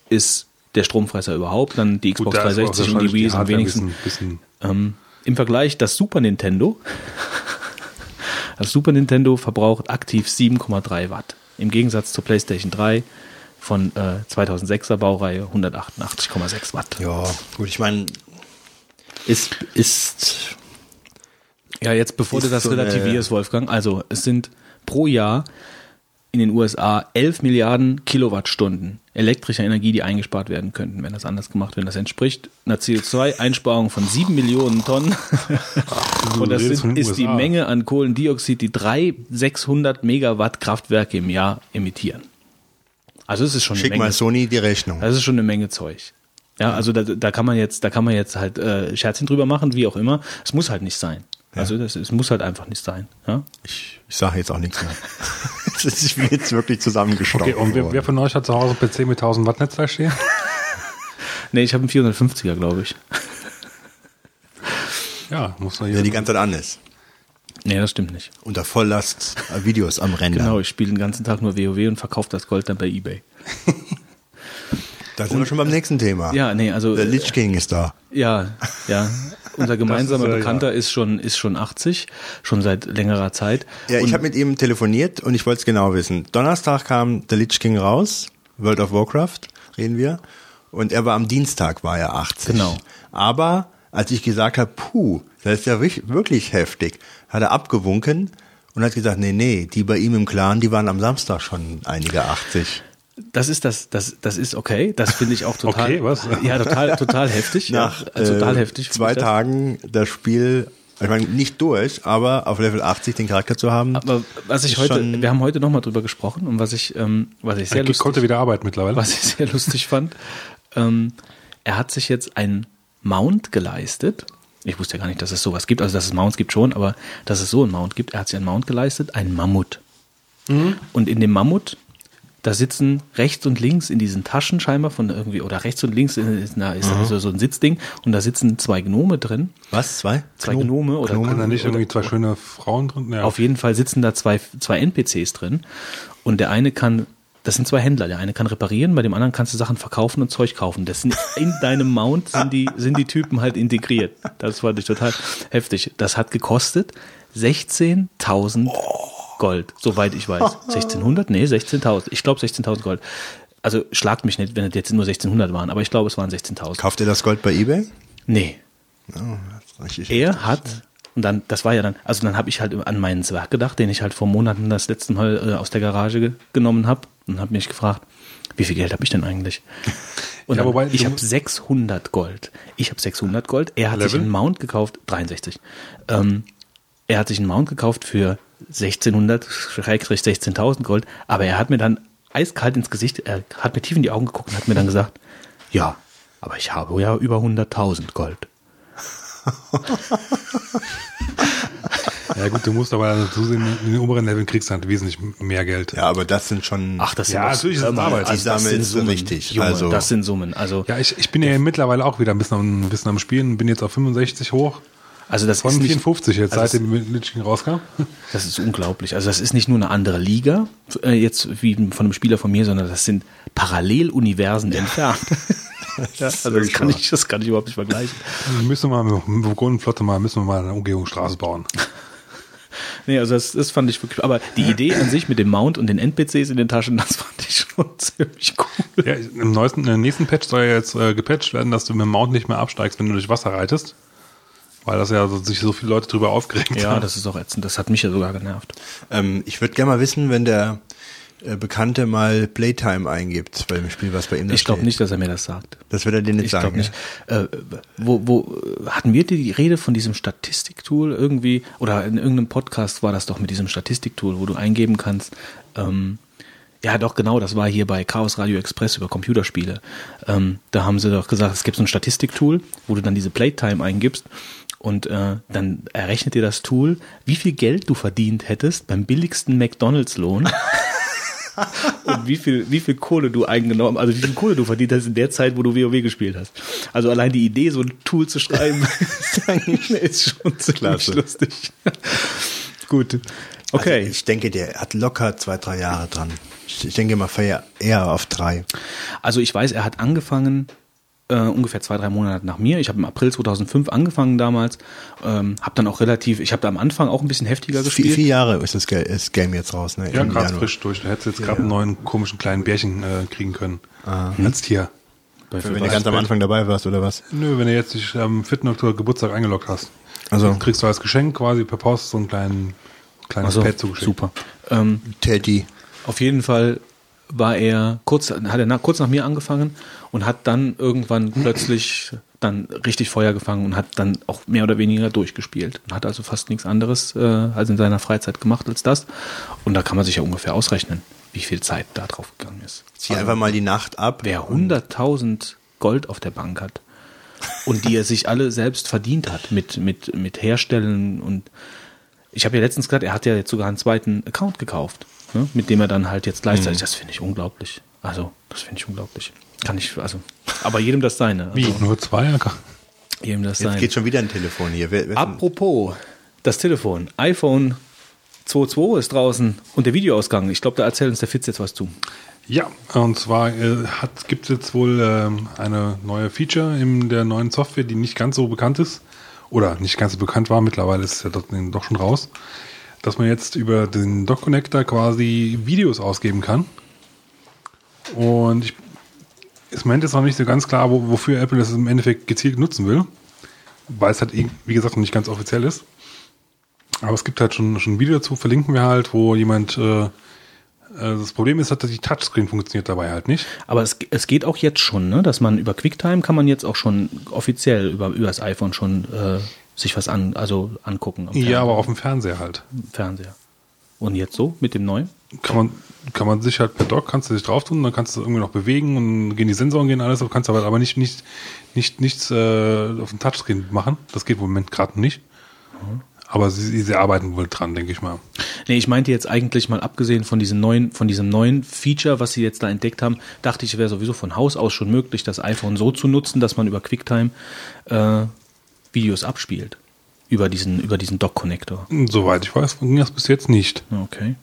ist der Stromfresser überhaupt, dann die Xbox 360 und die Wii sind am wenigsten. Im Vergleich das Super Nintendo verbraucht aktiv 7,3 Watt. Im Gegensatz zur PlayStation 3 von 2006er Baureihe 188,6 Watt. Ja, gut, ich meine, ja, jetzt bevor du das so relativierst, Wolfgang, also es sind pro Jahr in den USA 11 Milliarden Kilowattstunden elektrischer Energie, die eingespart werden könnten, wenn das anders gemacht wird. Das entspricht einer CO2-Einsparung von 7 Millionen Tonnen. Und das ist die Menge an Kohlendioxid, die 600 Megawatt Kraftwerke im Jahr emittieren. Also es ist schon eine Menge. Schick mal Sony die Rechnung. Das ist schon eine Menge Zeug. Ja, also da kann man jetzt halt Scherzchen drüber machen, wie auch immer. Es muss halt nicht sein. Ja. Also es muss halt einfach nicht sein. Ja? Ich sage jetzt auch nichts mehr. Ich bin jetzt wirklich zusammengestaucht. Okay, und wer von euch hat zu Hause einen PC mit 1000 Watt Netzteil stehen? Nee, ich habe einen 450er, glaube ich. Ja, muss man hier. Der die ganze Zeit an ist. Nee, das stimmt nicht. Unter Volllast Videos am Render. Genau, ich spiele den ganzen Tag nur WoW und verkaufe das Gold dann bei eBay. Da sind wir schon beim nächsten Thema. Ja, nee, also. Der Lich King ist da. Ja, ja. Unser gemeinsamer Bekannter ist schon 80, schon seit längerer Zeit. Ja, ich habe mit ihm telefoniert und ich wollte es genau wissen. Donnerstag kam der Lich King raus, World of Warcraft, reden wir. Und er war am Dienstag, war er 80. Genau. Aber als ich gesagt habe, das ist ja wirklich heftig, hat er abgewunken und hat gesagt, nee, die bei ihm im Clan, die waren am Samstag schon einige 80. Das ist okay. Das finde ich auch total. Okay, was? Ja, total heftig. Nach heftig, 2 Tagen das Spiel, ich meine nicht durch, aber auf Level 80 den Charakter zu haben. Aber was ich heute, wir haben heute nochmal drüber gesprochen und was ich sehr lustig. Ich konnte wieder arbeiten mittlerweile. Was ich sehr lustig fand, er hat sich jetzt einen Mount geleistet. Ich wusste ja gar nicht, dass es sowas gibt. Also dass es Mounts gibt schon, aber dass es so einen Mount gibt. Er hat sich einen Mount geleistet, einen Mammut. Mhm. Und in dem Mammut da sitzen rechts und links in diesen Taschen scheinbar von irgendwie, oder rechts und links ist so ein Sitzding und da sitzen 2 Gnome drin. Was? 2? 2 Gnome? Oder da nicht irgendwie 2 schöne Frauen drin? Ja. Auf jeden Fall sitzen da 2 NPCs drin und der eine kann, das sind 2 Händler, der eine kann reparieren, bei dem anderen kannst du Sachen verkaufen und Zeug kaufen. Das sind in deinem Mount sind die Typen halt integriert. Das fand ich total heftig. Das hat gekostet 16.000 Gold, soweit ich weiß. 1600? Nee, 16.000. Ich glaube 16.000 Gold. Also schlagt mich nicht, wenn es jetzt nur 1600 waren, aber ich glaube, es waren 16.000. Kauft ihr das Gold bei eBay? Nee. Oh, er hat, und dann, das war ja dann, also dann habe ich halt an meinen Zwerg gedacht, den ich halt vor Monaten das letzte Mal aus der Garage genommen habe und habe mich gefragt, wie viel Geld habe ich denn eigentlich? Und ja, dann, ich habe 600 Gold. Er hat sich einen Mount gekauft, 63. Er hat sich einen Mount gekauft für 16.000 Gold, aber er hat mir dann eiskalt ins Gesicht, er hat mir tief in die Augen geguckt und hat mir dann gesagt, ja, aber ich habe ja über 100.000 Gold. Ja gut, du musst aber zusehen, in den oberen Leveln kriegst du halt wesentlich mehr Geld. Ja, aber das sind schon... Ach, das sind natürlich Arbeit. Also das sind Summen, richtig. Junge, also. Das sind Summen. Also, ja, ich bin ja mittlerweile auch wieder ein bisschen am Spielen, bin jetzt auf 65 hoch. Also das von ist nicht, 54 jetzt, also seitdem München rauskam. Das ist unglaublich. Also das ist nicht nur eine andere Liga, jetzt wie von einem Spieler von mir, sondern das sind Paralleluniversen entfernt. Ja, also das kann ich überhaupt nicht vergleichen. Also müssen wir mal mit Bogenenflotte müssen wir mal eine Umgehungsstraße bauen. Nee, also das fand ich wirklich, aber die Idee an sich mit dem Mount und den NPCs in den Taschen, das fand ich schon ziemlich cool. Ja, im nächsten Patch soll ja jetzt gepatcht werden, dass du mit dem Mount nicht mehr absteigst, wenn du durch Wasser reitest, weil das ja sich so viele Leute drüber aufgeregt haben. Ja, das ist auch ätzend, das hat mich ja sogar genervt. Ich würde gerne mal wissen, wenn der Bekannte mal Playtime eingibt bei dem Spiel, was bei ihm da steht. Ich glaube nicht, dass er mir das sagt. Das wird er dir nicht sagen. Ich glaube nicht. Wo hatten wir die Rede von diesem Statistiktool irgendwie, oder in irgendeinem Podcast war das doch mit diesem Statistiktool, wo du eingeben kannst, ja doch genau, das war hier bei Chaos Radio Express über Computerspiele. Da haben sie doch gesagt, es gibt so ein Statistiktool, wo du dann diese Playtime eingibst. Und dann errechnet dir das Tool, wie viel Geld du verdient hättest beim billigsten McDonalds-Lohn und wie viel Kohle du eingenommen, also wie viel Kohle du verdient hast in der Zeit, wo du WoW gespielt hast. Also allein die Idee, so ein Tool zu schreiben, ist schon ziemlich lustig. Gut, okay. Also ich denke, der hat locker 2-3 Jahre dran. Ich denke mal eher auf 3. Also ich weiß, er hat angefangen ungefähr 2-3 Monate nach mir. Ich habe im April 2005 angefangen damals. Habe dann auch ich habe da am Anfang auch ein bisschen heftiger gespielt. 4 Jahre ist das Game jetzt raus, ne? Ja, gerade frisch durch. Du hättest jetzt gerade einen neuen komischen kleinen Bärchen kriegen können. Als Tier. Wenn du ganz am Anfang dabei warst, oder was? Nö, wenn du jetzt dich am 4. Oktober Geburtstag eingeloggt hast. Also dann kriegst du als Geschenk quasi per Post so ein kleines Pad zugeschickt. Super. Teddy. Auf jeden Fall hat er kurz nach mir angefangen und hat dann irgendwann plötzlich dann richtig Feuer gefangen und hat dann auch mehr oder weniger durchgespielt und hat also fast nichts anderes als in seiner Freizeit gemacht als das, und da kann man sich ja ungefähr ausrechnen, wie viel Zeit da drauf gegangen ist. Zieh einfach mal die Nacht ab. Wer 100.000 Gold auf der Bank hat und die er sich alle selbst verdient hat mit Herstellen, und ich habe ja letztens gesagt, er hat ja jetzt sogar einen zweiten Account gekauft, ne, mit dem er dann halt jetzt gleichzeitig, das finde ich unglaublich. Also, das finde ich unglaublich. Aber jedem das Seine. Wie, also, nur 2? Jedem das Seine. Jetzt geht schon wieder ein Telefon hier. Apropos, das Telefon. iPhone 2.2 ist draußen und der Videoausgang. Ich glaube, da erzählt uns der Fitz jetzt was zu. Ja, und zwar gibt es jetzt wohl eine neue Feature in der neuen Software, die nicht ganz so bekannt ist. Oder nicht ganz so bekannt war. Mittlerweile ist es ja doch schon raus. Dass man jetzt über den Dock-Connector quasi Videos ausgeben kann. Und im Moment ist noch nicht so ganz klar, wofür Apple das im Endeffekt gezielt nutzen will. Weil es halt, wie gesagt, noch nicht ganz offiziell ist. Aber es gibt halt schon ein Video dazu, verlinken wir halt, wo jemand... das Problem ist halt, dass die Touchscreen funktioniert dabei halt nicht. Aber es geht auch jetzt schon, ne? Dass man über QuickTime kann man jetzt auch schon offiziell über das iPhone schon... sich was angucken. Ja, aber auf dem Fernseher halt. Fernseher. Und jetzt so mit dem neuen? Kann man sich halt per Dock, kannst du dich drauf tun, dann kannst du es irgendwie noch bewegen und gehen die Sensoren, gehen alles, aber kannst aber nichts auf dem Touchscreen machen. Das geht im Moment gerade nicht. Mhm. Aber sie arbeiten wohl dran, denke ich mal. Nee, ich meinte jetzt eigentlich mal, abgesehen von diesem neuen Feature, was sie jetzt da entdeckt haben, dachte ich, wäre sowieso von Haus aus schon möglich, das iPhone so zu nutzen, dass man über QuickTime Videos abspielt. Über diesen Dock-Connector. Soweit ich weiß, ging das bis jetzt nicht. Okay.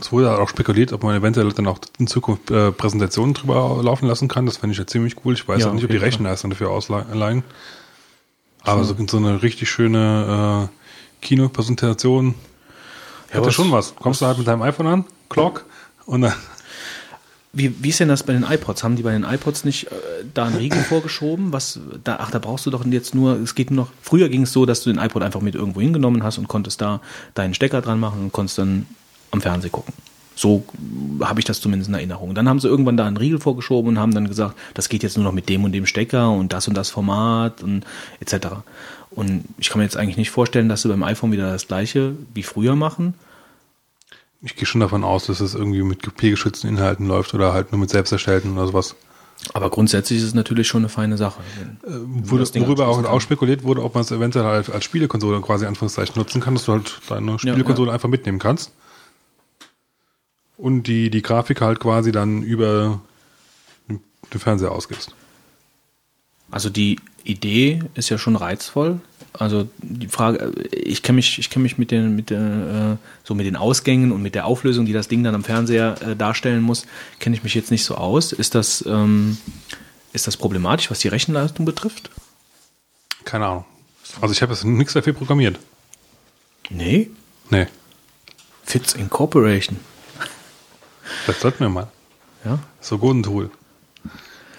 Es wurde auch spekuliert, ob man eventuell dann auch in Zukunft Präsentationen drüber laufen lassen kann. Das fände ich ja ziemlich cool. Ich weiß ja, auch nicht, ob die Rechenleistung dafür ausleihen. Aber so eine richtig schöne Kinopräsentation hätte schon was. Kommst du halt mit deinem iPhone an, Clock, und dann... Wie ist denn das bei den iPods? Haben die bei den iPods nicht da einen Riegel vorgeschoben? Da brauchst du doch jetzt nur, es geht nur noch, früher ging es so, dass du den iPod einfach mit irgendwo hingenommen hast und konntest da deinen Stecker dran machen und konntest dann am Fernsehen gucken. So habe ich das zumindest in Erinnerung. Dann haben sie irgendwann da einen Riegel vorgeschoben und haben dann gesagt, das geht jetzt nur noch mit dem und dem Stecker und das Format und etc. Und ich kann mir jetzt eigentlich nicht vorstellen, dass sie beim iPhone wieder das Gleiche wie früher machen. Ich gehe schon davon aus, dass es irgendwie mit kopiergeschützten Inhalten läuft oder halt nur mit selbst erstellten oder sowas. Aber grundsätzlich ist es natürlich schon eine feine Sache. Worüber auch spekuliert wurde, ob man es eventuell halt als Spielekonsole quasi Anführungszeichen nutzen kann, dass du halt deine Spielekonsole einfach mitnehmen kannst. Und die Grafik halt quasi dann über den Fernseher ausgibst. Also die Idee ist ja schon reizvoll. Also die Frage, ich kenne mich mit den Ausgängen und mit der Auflösung, die das Ding dann am Fernseher darstellen muss, kenne ich mich jetzt nicht so aus. Ist das problematisch, was die Rechenleistung betrifft? Keine Ahnung. Also ich habe jetzt nichts dafür programmiert. Nee? Nee. Fitz Incorporation. Das sollten wir mal. Ja. So gut ein Tool.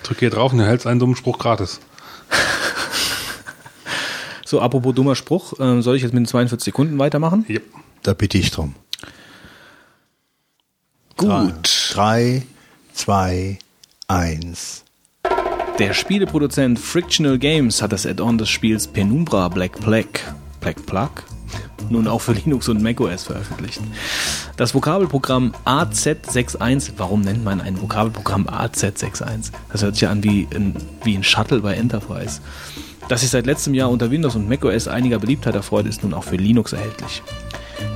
Drück hier drauf und du hältst einen dummen Spruch gratis. So, apropos dummer Spruch, soll ich jetzt mit den 42 Sekunden weitermachen? Ja. Da bitte ich drum. Gut. 3, 2, 1. Der Spieleproduzent Frictional Games hat das Add-on des Spiels Penumbra Black Plague nun auch für Linux und macOS veröffentlicht. Das Vokabelprogramm AZ61, warum nennt man ein Vokabelprogramm AZ61? Das hört sich ja an wie ein Shuttle bei Enterprise. Das sich seit letztem Jahr unter Windows und macOS einiger Beliebtheit erfreut, ist nun auch für Linux erhältlich.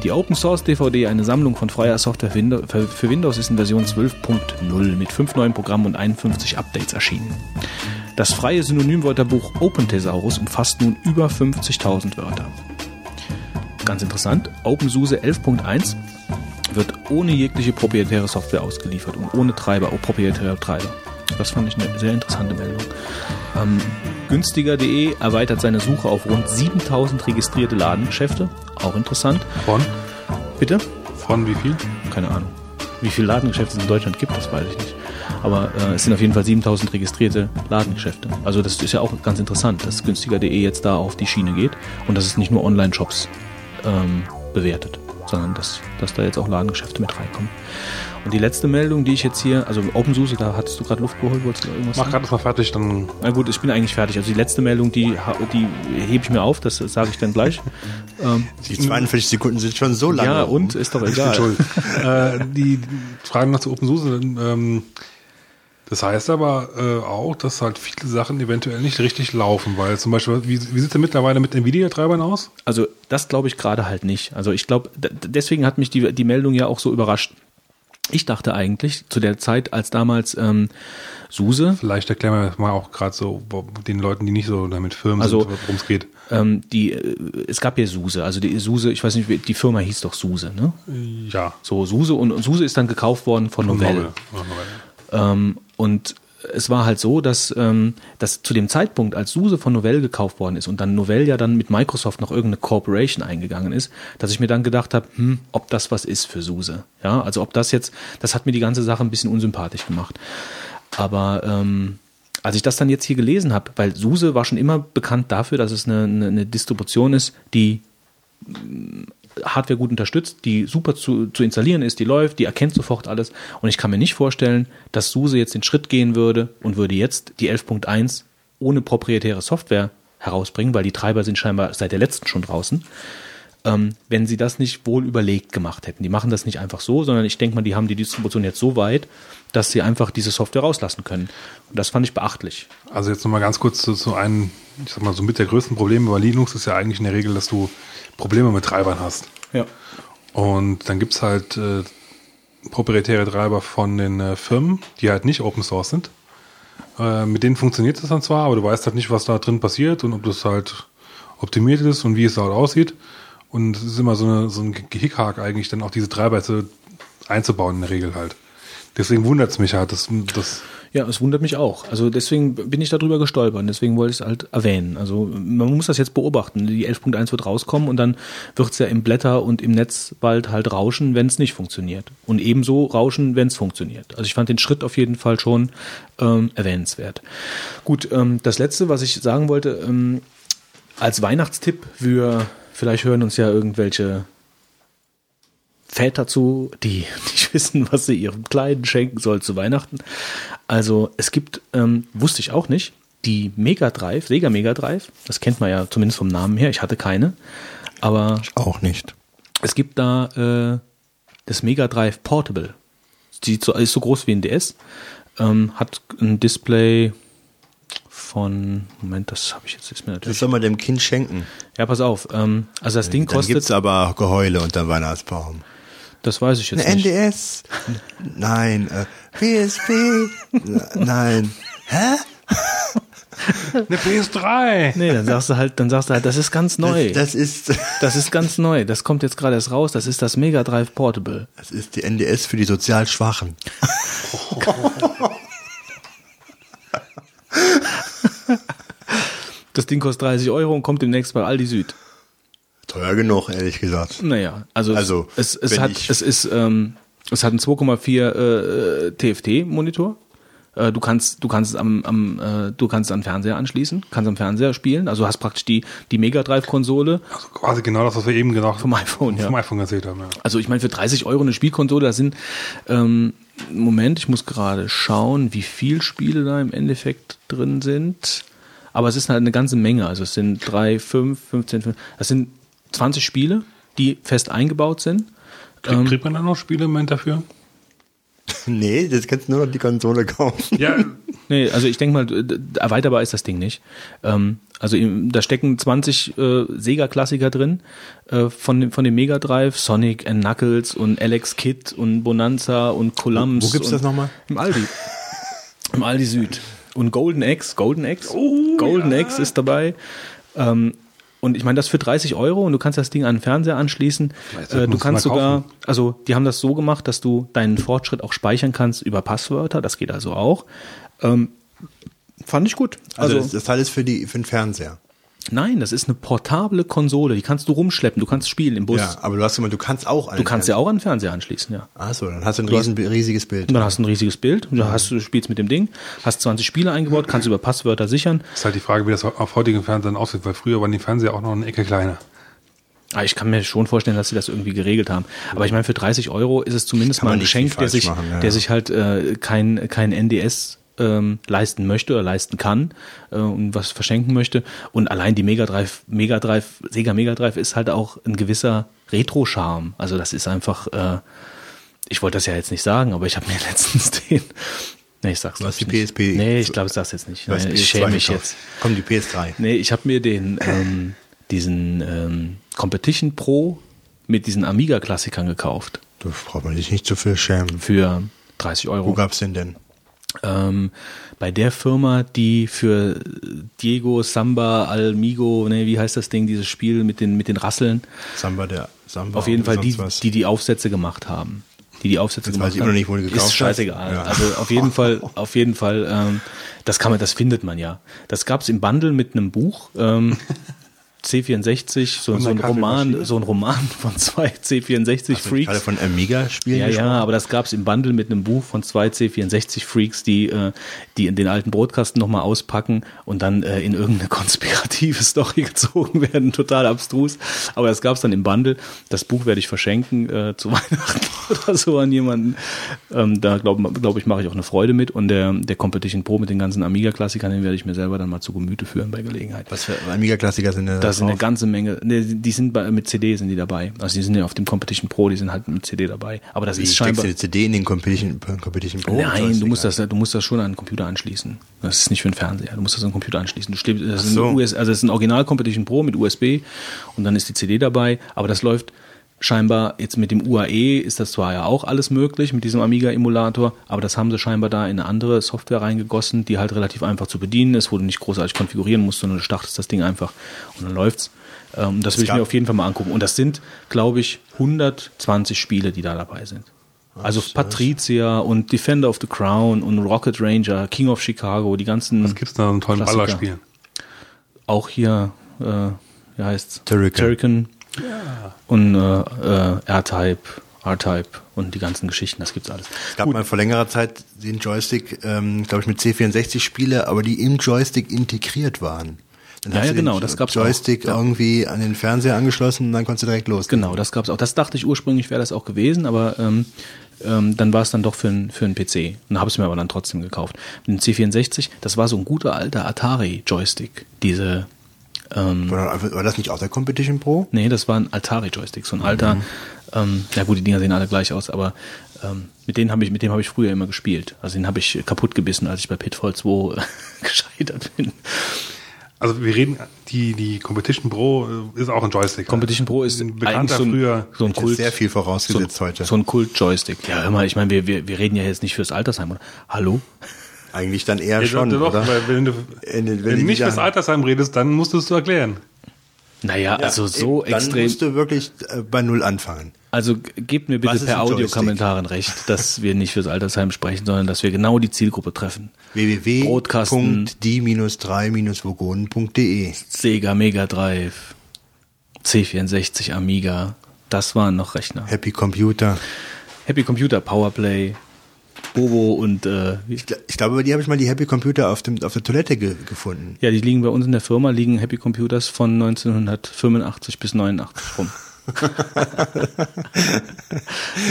Die Open-Source-DVD, eine Sammlung von freier Software für Windows, ist in Version 12.0 mit 5 neuen Programmen und 51 Updates erschienen. Das freie Synonymwörterbuch OpenThesaurus umfasst nun über 50.000 Wörter. Ganz interessant, OpenSUSE 11.1 wird ohne jegliche proprietäre Software ausgeliefert und ohne Treiber, auch proprietäre Treiber. Das fand ich eine sehr interessante Meldung. Günstiger.de erweitert seine Suche auf rund 7.000 registrierte Ladengeschäfte. Auch interessant. Von? Bitte? Von wie viel? Keine Ahnung. Wie viele Ladengeschäfte es in Deutschland gibt, das weiß ich nicht. Aber es sind auf jeden Fall 7.000 registrierte Ladengeschäfte. Also das ist ja auch ganz interessant, dass günstiger.de jetzt da auf die Schiene geht und dass es nicht nur Online-Shops bewertet, sondern dass da jetzt auch Ladengeschäfte mit reinkommen. Und die letzte Meldung, die ich jetzt hier, also OpenSUSE, da hattest du gerade Luft geholt, wolltest du irgendwas sagen? Mach gerade mal fertig, dann... Na gut, ich bin eigentlich fertig. Also die letzte Meldung, die hebe ich mir auf, das sage ich dann gleich. Die 42 Sekunden sind schon so lang. Ja, und? Ist doch egal. Die Fragen noch zu OpenSUSE. Das heißt aber auch, dass halt viele Sachen eventuell nicht richtig laufen, weil zum Beispiel, wie sieht es mittlerweile mit Nvidia-Treibern aus? Also das glaube ich gerade halt nicht. Also ich glaube, deswegen hat mich die Meldung ja auch so überrascht. Ich dachte eigentlich, zu der Zeit, als damals SUSE... Vielleicht erklären wir das mal auch gerade so den Leuten, die nicht so damit Firmen sind, worum es geht. Es gab ja SUSE, also die SUSE, ich weiß nicht, die Firma hieß doch SUSE, ne? Ja. So SUSE und SUSE ist dann gekauft worden von Novell. Und es war halt so, dass zu dem Zeitpunkt, als SUSE von Novell gekauft worden ist und dann Novell ja dann mit Microsoft noch irgendeine Corporation eingegangen ist, dass ich mir dann gedacht habe, ob das was ist für SUSE. Ja, also ob das jetzt, das hat mir die ganze Sache ein bisschen unsympathisch gemacht. Aber als ich das dann jetzt hier gelesen habe, weil SUSE war schon immer bekannt dafür, dass es eine Distribution ist, die Hardware gut unterstützt, die super zu installieren ist, die läuft, die erkennt sofort alles. Und ich kann mir nicht vorstellen, dass SUSE jetzt den Schritt gehen würde und würde jetzt die 11.1 ohne proprietäre Software herausbringen, weil die Treiber sind scheinbar seit der letzten schon draußen, wenn sie das nicht wohl überlegt gemacht hätten. Die machen das nicht einfach so, sondern ich denke mal, die haben die Distribution jetzt so weit, dass sie einfach diese Software rauslassen können. Und das fand ich beachtlich. Also jetzt nochmal ganz kurz zu einem, ich sag mal, so mit der größten Probleme bei Linux ist ja eigentlich in der Regel, dass du Probleme mit Treibern hast. Ja. Und dann gibt es halt proprietäre Treiber von den Firmen, die halt nicht Open Source sind. Mit denen funktioniert das dann zwar, aber du weißt halt nicht, was da drin passiert und ob das halt optimiert ist und wie es da halt aussieht. Und es ist immer so ein Hickhack eigentlich, dann auch diese Treiber einzubauen in der Regel halt. Deswegen wundert es mich halt, dass ja, es wundert mich auch. Also deswegen bin ich darüber gestolpert. Deswegen wollte ich es halt erwähnen. Also man muss das jetzt beobachten. Die 11.1 wird rauskommen und dann wird es ja im Blätter und im Netz bald halt rauschen, wenn es nicht funktioniert. Und ebenso rauschen, wenn es funktioniert. Also ich fand den Schritt auf jeden Fall schon erwähnenswert. Gut, das Letzte, was ich sagen wollte, als Weihnachtstipp vielleicht hören uns ja irgendwelche Väter zu, die nicht wissen, was sie ihrem Kleinen schenken soll zu Weihnachten. Also es gibt, wusste ich auch nicht, die Mega Drive, Sega Mega Drive, das kennt man ja zumindest vom Namen her, ich hatte keine, aber ich auch nicht. Es gibt da das Mega Drive Portable, die ist so groß wie ein DS, hat ein Display von, Moment, das habe ich jetzt nicht mehr natürlich. Das soll man dem Kind schenken. Ja, pass auf, also das Ding kostet... Dann gibt es aber Geheule unter dem Weihnachtsbaum. Das weiß ich jetzt nicht. NDS? Nein. PSP? Nein. Hä? Eine PS3. Nee, dann sagst du halt, das ist ganz neu. Das ist ganz neu. Das kommt jetzt gerade erst raus. Das ist das Mega Drive Portable. Das ist die NDS für die sozial Schwachen. Das Ding kostet 30 € und kommt demnächst bei Aldi Süd. Teuer genug, ehrlich gesagt. Naja, also es hat einen 2,4 TFT-Monitor. Du kannst an Fernseher anschließen, kannst am Fernseher spielen. Also hast praktisch die Mega Drive Konsole. Also quasi genau das, was wir eben gesagt haben. Vom iPhone erzählt haben. Ja. Also ich meine, für 30 € eine Spielkonsole, da sind Moment, ich muss gerade schauen, wie viel Spiele da im Endeffekt drin sind. Aber es ist halt eine ganze Menge. Also es sind 3, 5, 15, das sind 20 Spiele, die fest eingebaut sind. Kriegt man dann noch Spiele im Moment dafür? Nee, das kannst du nur noch die Konsole kaufen. Ja. Nee, also ich denke mal, erweiterbar ist das Ding nicht. Also da stecken 20 Sega-Klassiker drin, von dem Mega Drive, Sonic and Knuckles und Alex Kidd und Bonanza und Columns. Wo gibt's das nochmal? Im Aldi. Im Aldi Süd. Und Golden Axe ist dabei. Und ich meine, das für 30 € und du kannst das Ding an den Fernseher anschließen. Du kannst sogar, also die haben das so gemacht, dass du deinen Fortschritt auch speichern kannst über Passwörter. Das geht also auch. Fand ich gut. Also das Teil ist für den Fernseher. Nein, das ist eine portable Konsole. Die kannst du rumschleppen. Du kannst spielen im Bus. Ja, aber du hast gemeint, du kannst auch an den Fernseher. Du kannst ja auch an den Fernseher anschließen, ja. Ach so, dann hast du ein riesiges Bild. Dann hast du ein riesiges Bild. Du spielst mit dem Ding, hast 20 Spiele eingebaut, kannst über Passwörter sichern. Ist halt die Frage, wie das auf heutigen Fernsehern aussieht, weil früher waren die Fernseher auch noch eine Ecke kleiner. Ah, ich kann mir schon vorstellen, dass sie das irgendwie geregelt haben. Aber ich meine, für 30 € ist es zumindest mal ein Geschenk, der sich halt kein NDS leisten möchte oder leisten kann und was verschenken möchte. Und allein die Sega Mega Drive ist halt auch ein gewisser Retro-Charme. Also das ist einfach, ich wollte das ja jetzt nicht sagen, aber ich habe mir letztens ich schäme mich jetzt. Komm, die PS3. Nee, ich habe mir diesen Competition Pro mit diesen Amiga-Klassikern gekauft. Da braucht man sich nicht zu viel schämen. Für 30 €. Wo gab's denn? Bei der Firma, die für Diego, Samba, Almigo, wie heißt das Ding, dieses Spiel mit den Rasseln? Samba. Auf jeden Fall die Aufsätze gemacht haben. Noch nicht, wo gekauft ist scheißegal. Ja. Also auf jeden Fall, das findet man ja. Das gab's im Bundle mit einem Buch. C64, so ein Roman von zwei C64-Freaks. Gerade von Amiga-Spielen. Ja, aber das gab es im Bundle mit einem Buch von zwei C64-Freaks, die in den alten Brotkasten nochmal auspacken und dann in irgendeine konspirative Story gezogen werden. Total abstrus. Aber das gab es dann im Bundle. Das Buch werde ich verschenken zu Weihnachten oder so an jemanden. Da glaube ich, mache ich auch eine Freude mit. Und der Competition Pro mit den ganzen Amiga-Klassikern, den werde ich mir selber dann mal zu Gemüte führen bei Gelegenheit. Was für Amiga-Klassiker sind denn da? Da sind eine ganze Menge, die sind mit CD sind die dabei. Also die sind ja auf dem Competition Pro, die sind halt mit CD dabei. Aber das ist scheinbar. Steckst du die CD in den Competition Pro? Nein, du musst das schon an einen Computer anschließen. Das ist nicht für den Fernseher. Du musst das an den Computer anschließen. Das ist ein Original Competition Pro mit USB und dann ist die CD dabei. Aber das läuft scheinbar jetzt mit dem UAE, ist das zwar ja auch alles möglich mit diesem Amiga-Emulator, aber das haben sie scheinbar da in eine andere Software reingegossen, die halt relativ einfach zu bedienen ist, wo du nicht großartig konfigurieren musst, sondern du startest das Ding einfach und dann läuft's. Das will ich mir auf jeden Fall mal angucken. Und das sind, glaube ich, 120 Spiele, die da dabei sind. Also Patricia und Defender of the Crown und Rocket Ranger, King of Chicago, die ganzen. Was gibt's da an tollen Ballerspielen? Auch hier, wie heißt's? Turrican. Ja. Und R-Type und die ganzen Geschichten, das gibt's alles. Es gab mal vor längerer Zeit den Joystick, glaube ich, mit C64-Spiele, aber die im Joystick integriert waren. Dann ja, hast du genau, das gab's Joystick auch. Irgendwie an den Fernseher angeschlossen und dann konntest du direkt los. Genau, das gab's auch. Das dachte ich ursprünglich, wäre das auch gewesen, aber dann war es dann doch für einen PC. Und habe es mir aber dann trotzdem gekauft. Mit dem C64, das war so ein guter alter Atari-Joystick, diese. War das nicht auch der Competition Pro? Nee, das war ein Atari-Joystick, so ein alter. Ja gut, die Dinger sehen alle gleich aus, aber mit dem habe ich früher immer gespielt. Also den habe ich kaputt gebissen, als ich bei Pitfall 2 gescheitert bin. Also wir reden, die Competition Pro ist auch ein Joystick. Competition Pro ist ein bekannter früher. So ein Kult, sehr viel vorausgesetzt heute. So ein Kult-Joystick. Ja, hör mal, ich meine, wir reden ja jetzt nicht fürs Altersheim, oder? Hallo? Eigentlich dann eher ja, schon, doch, oder? Weil wenn du nicht fürs Altersheim redest, dann musst du es erklären. Naja, ja, also so dann extrem. Dann musst du wirklich bei Null anfangen. Also gebt mir bitte per Audiokommentaren recht, dass wir nicht fürs Altersheim sprechen, sondern dass wir genau die Zielgruppe treffen. www.die-3-vogonen.de Sega Mega Drive, C64 Amiga, das waren noch Rechner. Happy Computer, Powerplay, Bobo und... Ich glaube, über die habe ich mal die Happy Computer auf der Toilette gefunden. Ja, die liegen bei uns in der Firma, liegen Happy Computers von 1985 bis 89 rum.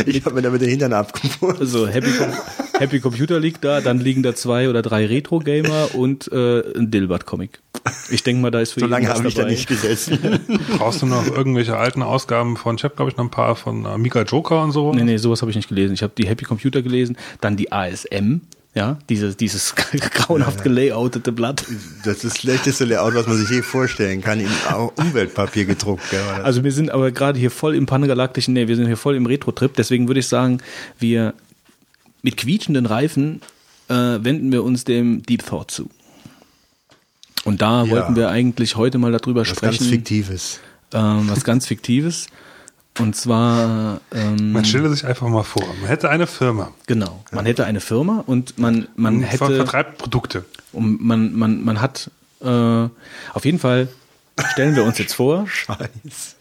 Ich habe mir damit den Hintern abgefunden. Also Happy Computer liegt da, dann liegen da 2 oder 3 Retro-Gamer und ein Dilbert-Comic. Ich denke mal, da ist für jeden was dabei. So lange habe ich da nicht gesessen. Brauchst du noch irgendwelche alten Ausgaben von, ich habe glaube ich noch ein paar von Amiga Joker und so? Nee, sowas habe ich nicht gelesen. Ich habe die Happy Computer gelesen, dann die ASM. Ja, dieses grauenhaft gelayoutete Blatt. Das ist das schlechteste Layout, was man sich je vorstellen kann, in Umweltpapier gedruckt. Gell? Also wir sind aber gerade hier voll im pangalaktischen, wir sind hier voll im Retro-Trip, deswegen würde ich sagen, wir mit quietschenden Reifen wenden wir uns dem Deep Thought zu. Und da wollten wir eigentlich heute mal darüber sprechen. Was ganz Fiktives. Und zwar... man stelle sich einfach mal vor, man hätte eine Firma. Genau, man hätte eine Firma und man hätte... vertreibt Produkte. Und man hat... auf jeden Fall stellen wir uns jetzt vor, Scheiß.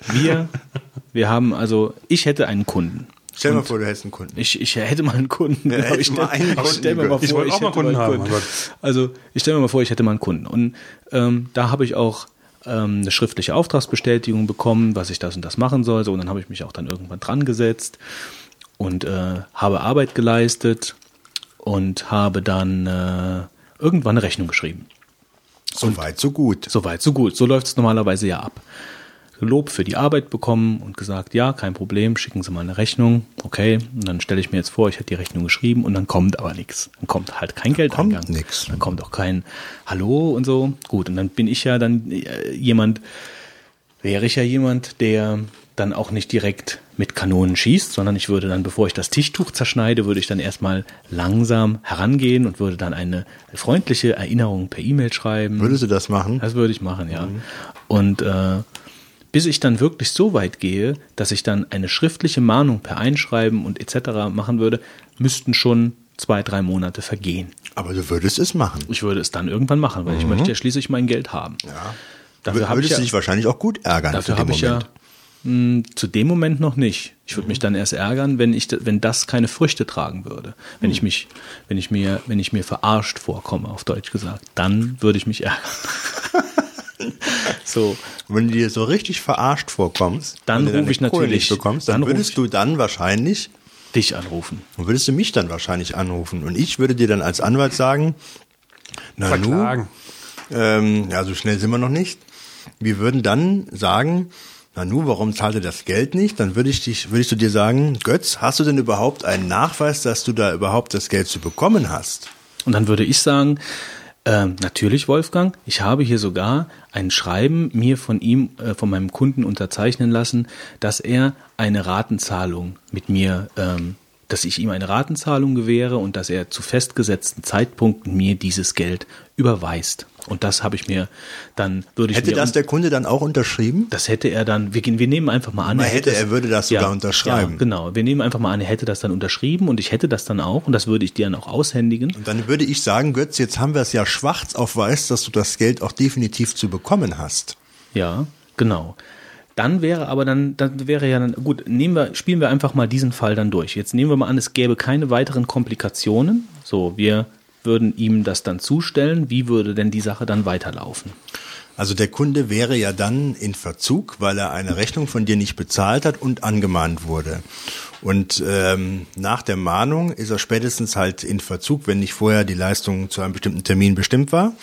Wir haben also... Ich hätte einen Kunden. Stell dir mal vor, du hättest einen Kunden. Ich hätte mal einen Kunden. Ja, ich stell mir mal vor, ich wollte auch mal Kunden haben. Also ich stelle mir mal vor, ich hätte mal einen Kunden. Und da habe ich auch... eine schriftliche Auftragsbestätigung bekommen, was ich das und das machen soll. So, und dann habe ich mich auch dann irgendwann dran gesetzt und habe Arbeit geleistet und habe dann irgendwann eine Rechnung geschrieben. So weit, so gut. So läuft es normalerweise ja ab. Lob für die Arbeit bekommen und gesagt, ja, kein Problem, schicken Sie mal eine Rechnung. Okay, und dann stelle ich mir jetzt vor, ich hätte die Rechnung geschrieben und dann kommt aber nichts. Dann kommt halt kein Geldeingang. Dann kommt auch kein Hallo und so. Gut, und dann bin ich ja dann jemand, der dann auch nicht direkt mit Kanonen schießt, sondern ich würde dann, bevor ich das Tischtuch zerschneide, würde ich dann erstmal langsam herangehen und würde dann eine freundliche Erinnerung per E-Mail schreiben. Würdest du das machen? Das würde ich machen, ja. Mhm. Und bis ich dann wirklich so weit gehe, dass ich dann eine schriftliche Mahnung per Einschreiben und etc. machen würde, müssten schon 2-3 Monate vergehen. Aber du würdest es machen. Ich würde es dann irgendwann machen, weil ich möchte ja schließlich mein Geld haben. Ja. Dafür würdest du dich wahrscheinlich auch gut ärgern. Dafür habe ich ja zu dem Moment noch nicht. Ich würde mich dann erst ärgern, wenn das keine Früchte tragen würde. Wenn ich mir verarscht vorkomme, auf Deutsch gesagt, dann würde ich mich ärgern. So. Wenn du dir so richtig verarscht vorkommst, dann rufe ich natürlich, bekommst, dann würdest du dann wahrscheinlich dich anrufen. Und würdest du mich dann wahrscheinlich anrufen. Und ich würde dir dann als Anwalt sagen, verklagen. Ja, so schnell sind wir noch nicht. Wir würden dann sagen, warum zahlt ihr das Geld nicht? Dann würdest du dir sagen, Götz, hast du denn überhaupt einen Nachweis, dass du da überhaupt das Geld zu bekommen hast? Und dann würde ich sagen, natürlich, Wolfgang, ich habe hier sogar ein Schreiben mir von ihm, von meinem Kunden unterzeichnen lassen, dass er eine Ratenzahlung mit mir, dass ich ihm eine Ratenzahlung gewähre und dass er zu festgesetzten Zeitpunkten mir dieses Geld überweist. Und das habe ich mir dann, würde ich hätte mir... Hätte das der Kunde dann auch unterschrieben? Das hätte er dann, wir nehmen einfach mal an... Er würde das sogar unterschreiben. Ja, genau, wir nehmen einfach mal an, er hätte das dann unterschrieben und ich hätte das dann auch und das würde ich dir dann auch aushändigen. Und dann würde ich sagen, Götz, jetzt haben wir es ja schwarz auf weiß, dass du das Geld auch definitiv zu bekommen hast. Ja, genau. Spielen wir einfach mal diesen Fall dann durch. Jetzt nehmen wir mal an, es gäbe keine weiteren Komplikationen. So, wir würden ihm das dann zustellen. Wie würde denn die Sache dann weiterlaufen? Also der Kunde wäre ja dann in Verzug, weil er eine Rechnung von dir nicht bezahlt hat und angemahnt wurde. Und nach der Mahnung ist er spätestens halt in Verzug, wenn nicht vorher die Leistung zu einem bestimmten Termin bestimmt war.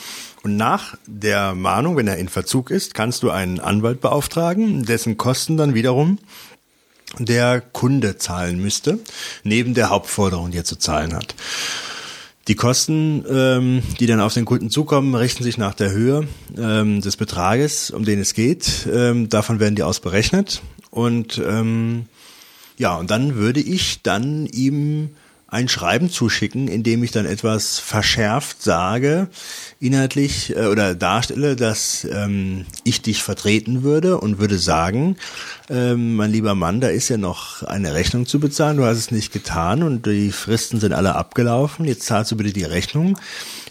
Und nach der Mahnung, wenn er in Verzug ist, kannst du einen Anwalt beauftragen, dessen Kosten dann wiederum der Kunde zahlen müsste, neben der Hauptforderung, die er zu zahlen hat. Die Kosten, die dann auf den Kunden zukommen, richten sich nach der Höhe des Betrages, um den es geht. Davon werden die ausberechnet. Und dann würde ich ihm ein Schreiben zuschicken, in dem ich dann etwas verschärft sage, inhaltlich oder darstelle, dass ich dich vertreten würde und würde sagen, mein lieber Mann, da ist ja noch eine Rechnung zu bezahlen, du hast es nicht getan und die Fristen sind alle abgelaufen, jetzt zahlst du bitte die Rechnung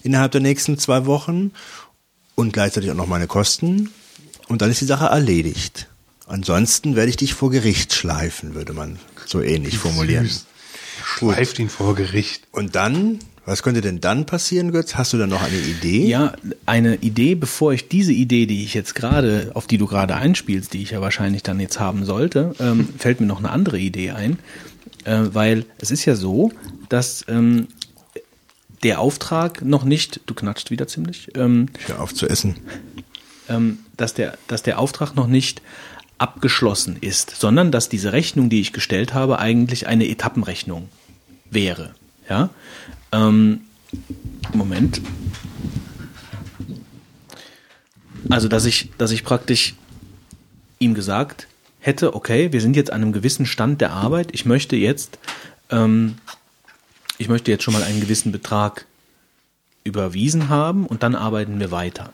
innerhalb der nächsten 2 Wochen und gleichzeitig auch noch meine Kosten und dann ist die Sache erledigt. Ansonsten werde ich dich vor Gericht schleifen, würde man so ähnlich formulieren. Süß. Schleift ihn vor Gericht. Und dann, was könnte denn dann passieren, Götz? Hast du da noch eine Idee? Ja, eine Idee, bevor ich diese Idee, die ich jetzt gerade, auf die du gerade einspielst, die ich ja wahrscheinlich dann jetzt haben sollte, fällt mir noch eine andere Idee ein. Weil es ist ja so, dass der Auftrag noch nicht, du knatscht wieder ziemlich. Hör auf zu essen. Dass der Auftrag noch nicht abgeschlossen ist, sondern dass diese Rechnung, die ich gestellt habe, eigentlich eine Etappenrechnung wäre. Ja? Moment. Also, dass ich praktisch ihm gesagt hätte, okay, wir sind jetzt an einem gewissen Stand der Arbeit, ich möchte jetzt schon mal einen gewissen Betrag überwiesen haben und dann arbeiten wir weiter.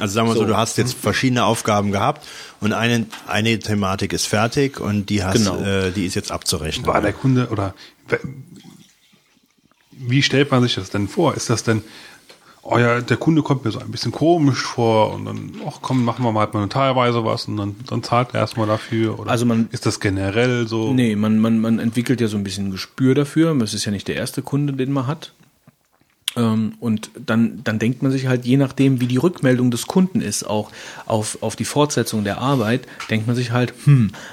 Also sagen wir so, du hast jetzt verschiedene Aufgaben gehabt und eine Thematik ist fertig und die ist jetzt abzurechnen. War der Kunde oder wie stellt man sich das denn vor? Ist das denn, oh ja, der Kunde kommt mir so ein bisschen komisch vor und dann, ach komm, machen wir mal halt mal teilweise was und dann zahlt er erstmal dafür oder also ist das generell so? Nee, man entwickelt ja so ein bisschen ein Gespür dafür, das ist ja nicht der erste Kunde, den man hat. Und dann denkt man sich halt, je nachdem, wie die Rückmeldung des Kunden ist, auch auf die Fortsetzung der Arbeit, denkt man sich halt,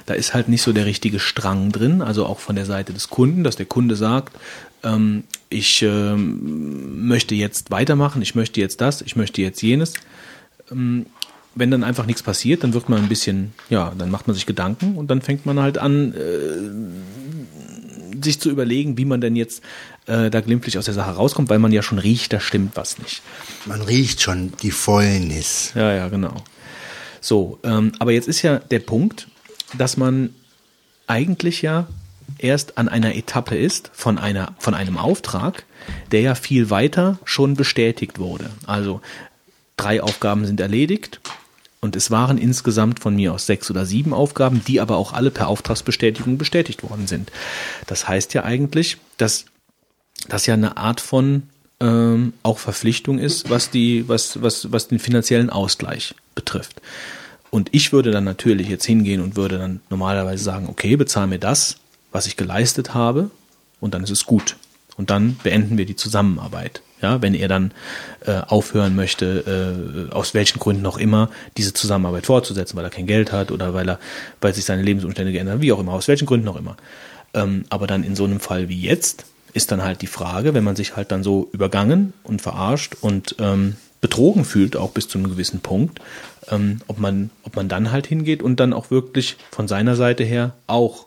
da ist halt nicht so der richtige Strang drin, also auch von der Seite des Kunden, dass der Kunde sagt, ich möchte jetzt weitermachen, ich möchte jetzt das, ich möchte jetzt jenes. Wenn dann einfach nichts passiert, dann wird man ein bisschen, ja, dann macht man sich Gedanken und dann fängt man halt an, sich zu überlegen, wie man denn jetzt da glimpflich aus der Sache rauskommt, weil man ja schon riecht, da stimmt was nicht. Man riecht schon die Fäulnis. Ja, genau. So, aber jetzt ist ja der Punkt, dass man eigentlich ja erst an einer Etappe ist von einem Auftrag, der ja viel weiter schon bestätigt wurde. Also 3 Aufgaben sind erledigt. Und es waren insgesamt von mir aus 6 oder 7 Aufgaben, die aber auch alle per Auftragsbestätigung bestätigt worden sind. Das heißt ja eigentlich, dass das ja eine Art von auch Verpflichtung ist, was den finanziellen Ausgleich betrifft. Und ich würde dann natürlich jetzt hingehen und würde dann normalerweise sagen, okay, bezahl mir das, was ich geleistet habe, und dann ist es gut. Und dann beenden wir die Zusammenarbeit. Ja, wenn er dann aufhören möchte, aus welchen Gründen auch immer, diese Zusammenarbeit fortzusetzen, weil er kein Geld hat oder weil sich seine Lebensumstände geändert haben, wie auch immer, aus welchen Gründen auch immer. Aber dann in so einem Fall wie jetzt ist dann halt die Frage, wenn man sich halt dann so übergangen und verarscht und betrogen fühlt, auch bis zu einem gewissen Punkt, ob man dann halt hingeht und dann auch wirklich von seiner Seite her auch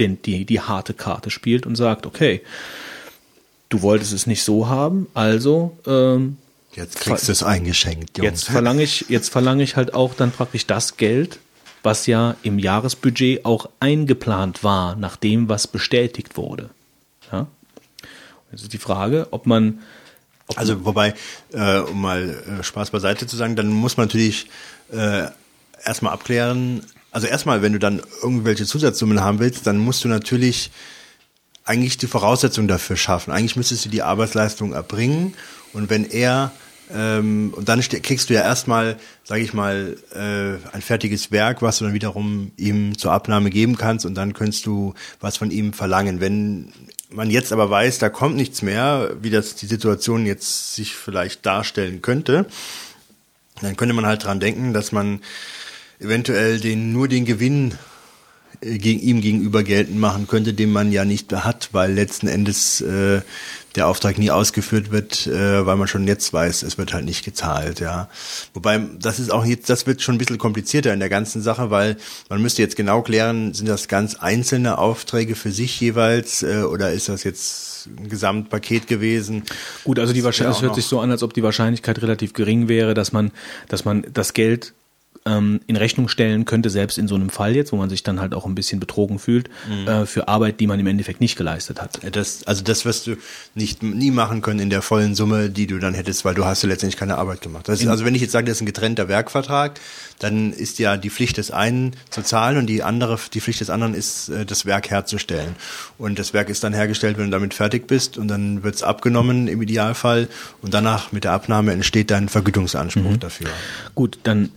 die harte Karte spielt und sagt, okay, du wolltest es nicht so haben, also jetzt kriegst du es eingeschenkt, Jungs. Jetzt verlange ich halt auch dann praktisch das Geld, was ja im Jahresbudget auch eingeplant war, nach dem, was bestätigt wurde. Ja? Jetzt ist die Frage, um mal Spaß beiseite zu sagen, dann muss man natürlich erstmal abklären, also erstmal, wenn du dann irgendwelche Zusatzsummen haben willst, dann musst du natürlich eigentlich die Voraussetzung dafür schaffen. Eigentlich müsstest du die Arbeitsleistung erbringen und wenn er, und dann kriegst du ja erstmal, sage ich mal, ein fertiges Werk, was du dann wiederum ihm zur Abnahme geben kannst und dann könntest du was von ihm verlangen. Wenn man jetzt aber weiß, da kommt nichts mehr, wie das die Situation jetzt sich vielleicht darstellen könnte, dann könnte man halt dran denken, dass man eventuell nur den Gewinn ihm gegenüber geltend machen könnte, den man ja nicht hat, weil letzten Endes der Auftrag nie ausgeführt wird, weil man schon jetzt weiß, es wird halt nicht gezahlt, ja. Wobei, das ist auch jetzt, das wird schon ein bisschen komplizierter in der ganzen Sache, weil man müsste jetzt genau klären, sind das ganz einzelne Aufträge für sich jeweils oder ist das jetzt ein Gesamtpaket gewesen? Gut, also die Wahrscheinlichkeit, es hört sich so an, als ob die Wahrscheinlichkeit relativ gering wäre, dass man das Geld in Rechnung stellen könnte, selbst in so einem Fall jetzt, wo man sich dann halt auch ein bisschen betrogen fühlt, für Arbeit, die man im Endeffekt nicht geleistet hat. Das wirst du nie machen können in der vollen Summe, die du dann hättest, weil du hast ja letztendlich keine Arbeit gemacht. Also wenn ich jetzt sage, das ist ein getrennter Werkvertrag, dann ist ja die Pflicht des einen zu zahlen und die Pflicht des anderen ist, das Werk herzustellen. Und das Werk ist dann hergestellt, wenn du damit fertig bist, und dann wird es abgenommen im Idealfall, und danach mit der Abnahme entsteht dein Vergütungsanspruch dafür. Gut, dann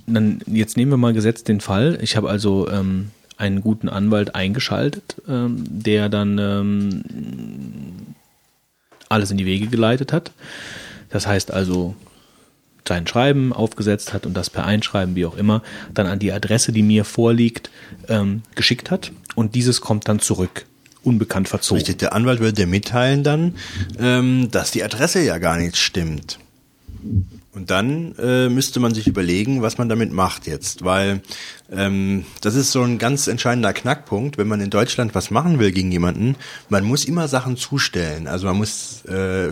jetzt nehmen wir mal gesetzt den Fall, ich habe also einen guten Anwalt eingeschaltet, der dann alles in die Wege geleitet hat. Das heißt also, sein Schreiben aufgesetzt hat und das per Einschreiben, wie auch immer, dann an die Adresse, die mir vorliegt, geschickt hat, und dieses kommt dann zurück. Unbekannt verzogen. Richtig, der Anwalt würde dir mitteilen dann, dass die Adresse ja gar nicht stimmt. Und dann müsste man sich überlegen, was man damit macht jetzt, weil das ist so ein ganz entscheidender Knackpunkt, wenn man in Deutschland was machen will gegen jemanden. Man muss immer Sachen zustellen, also man muss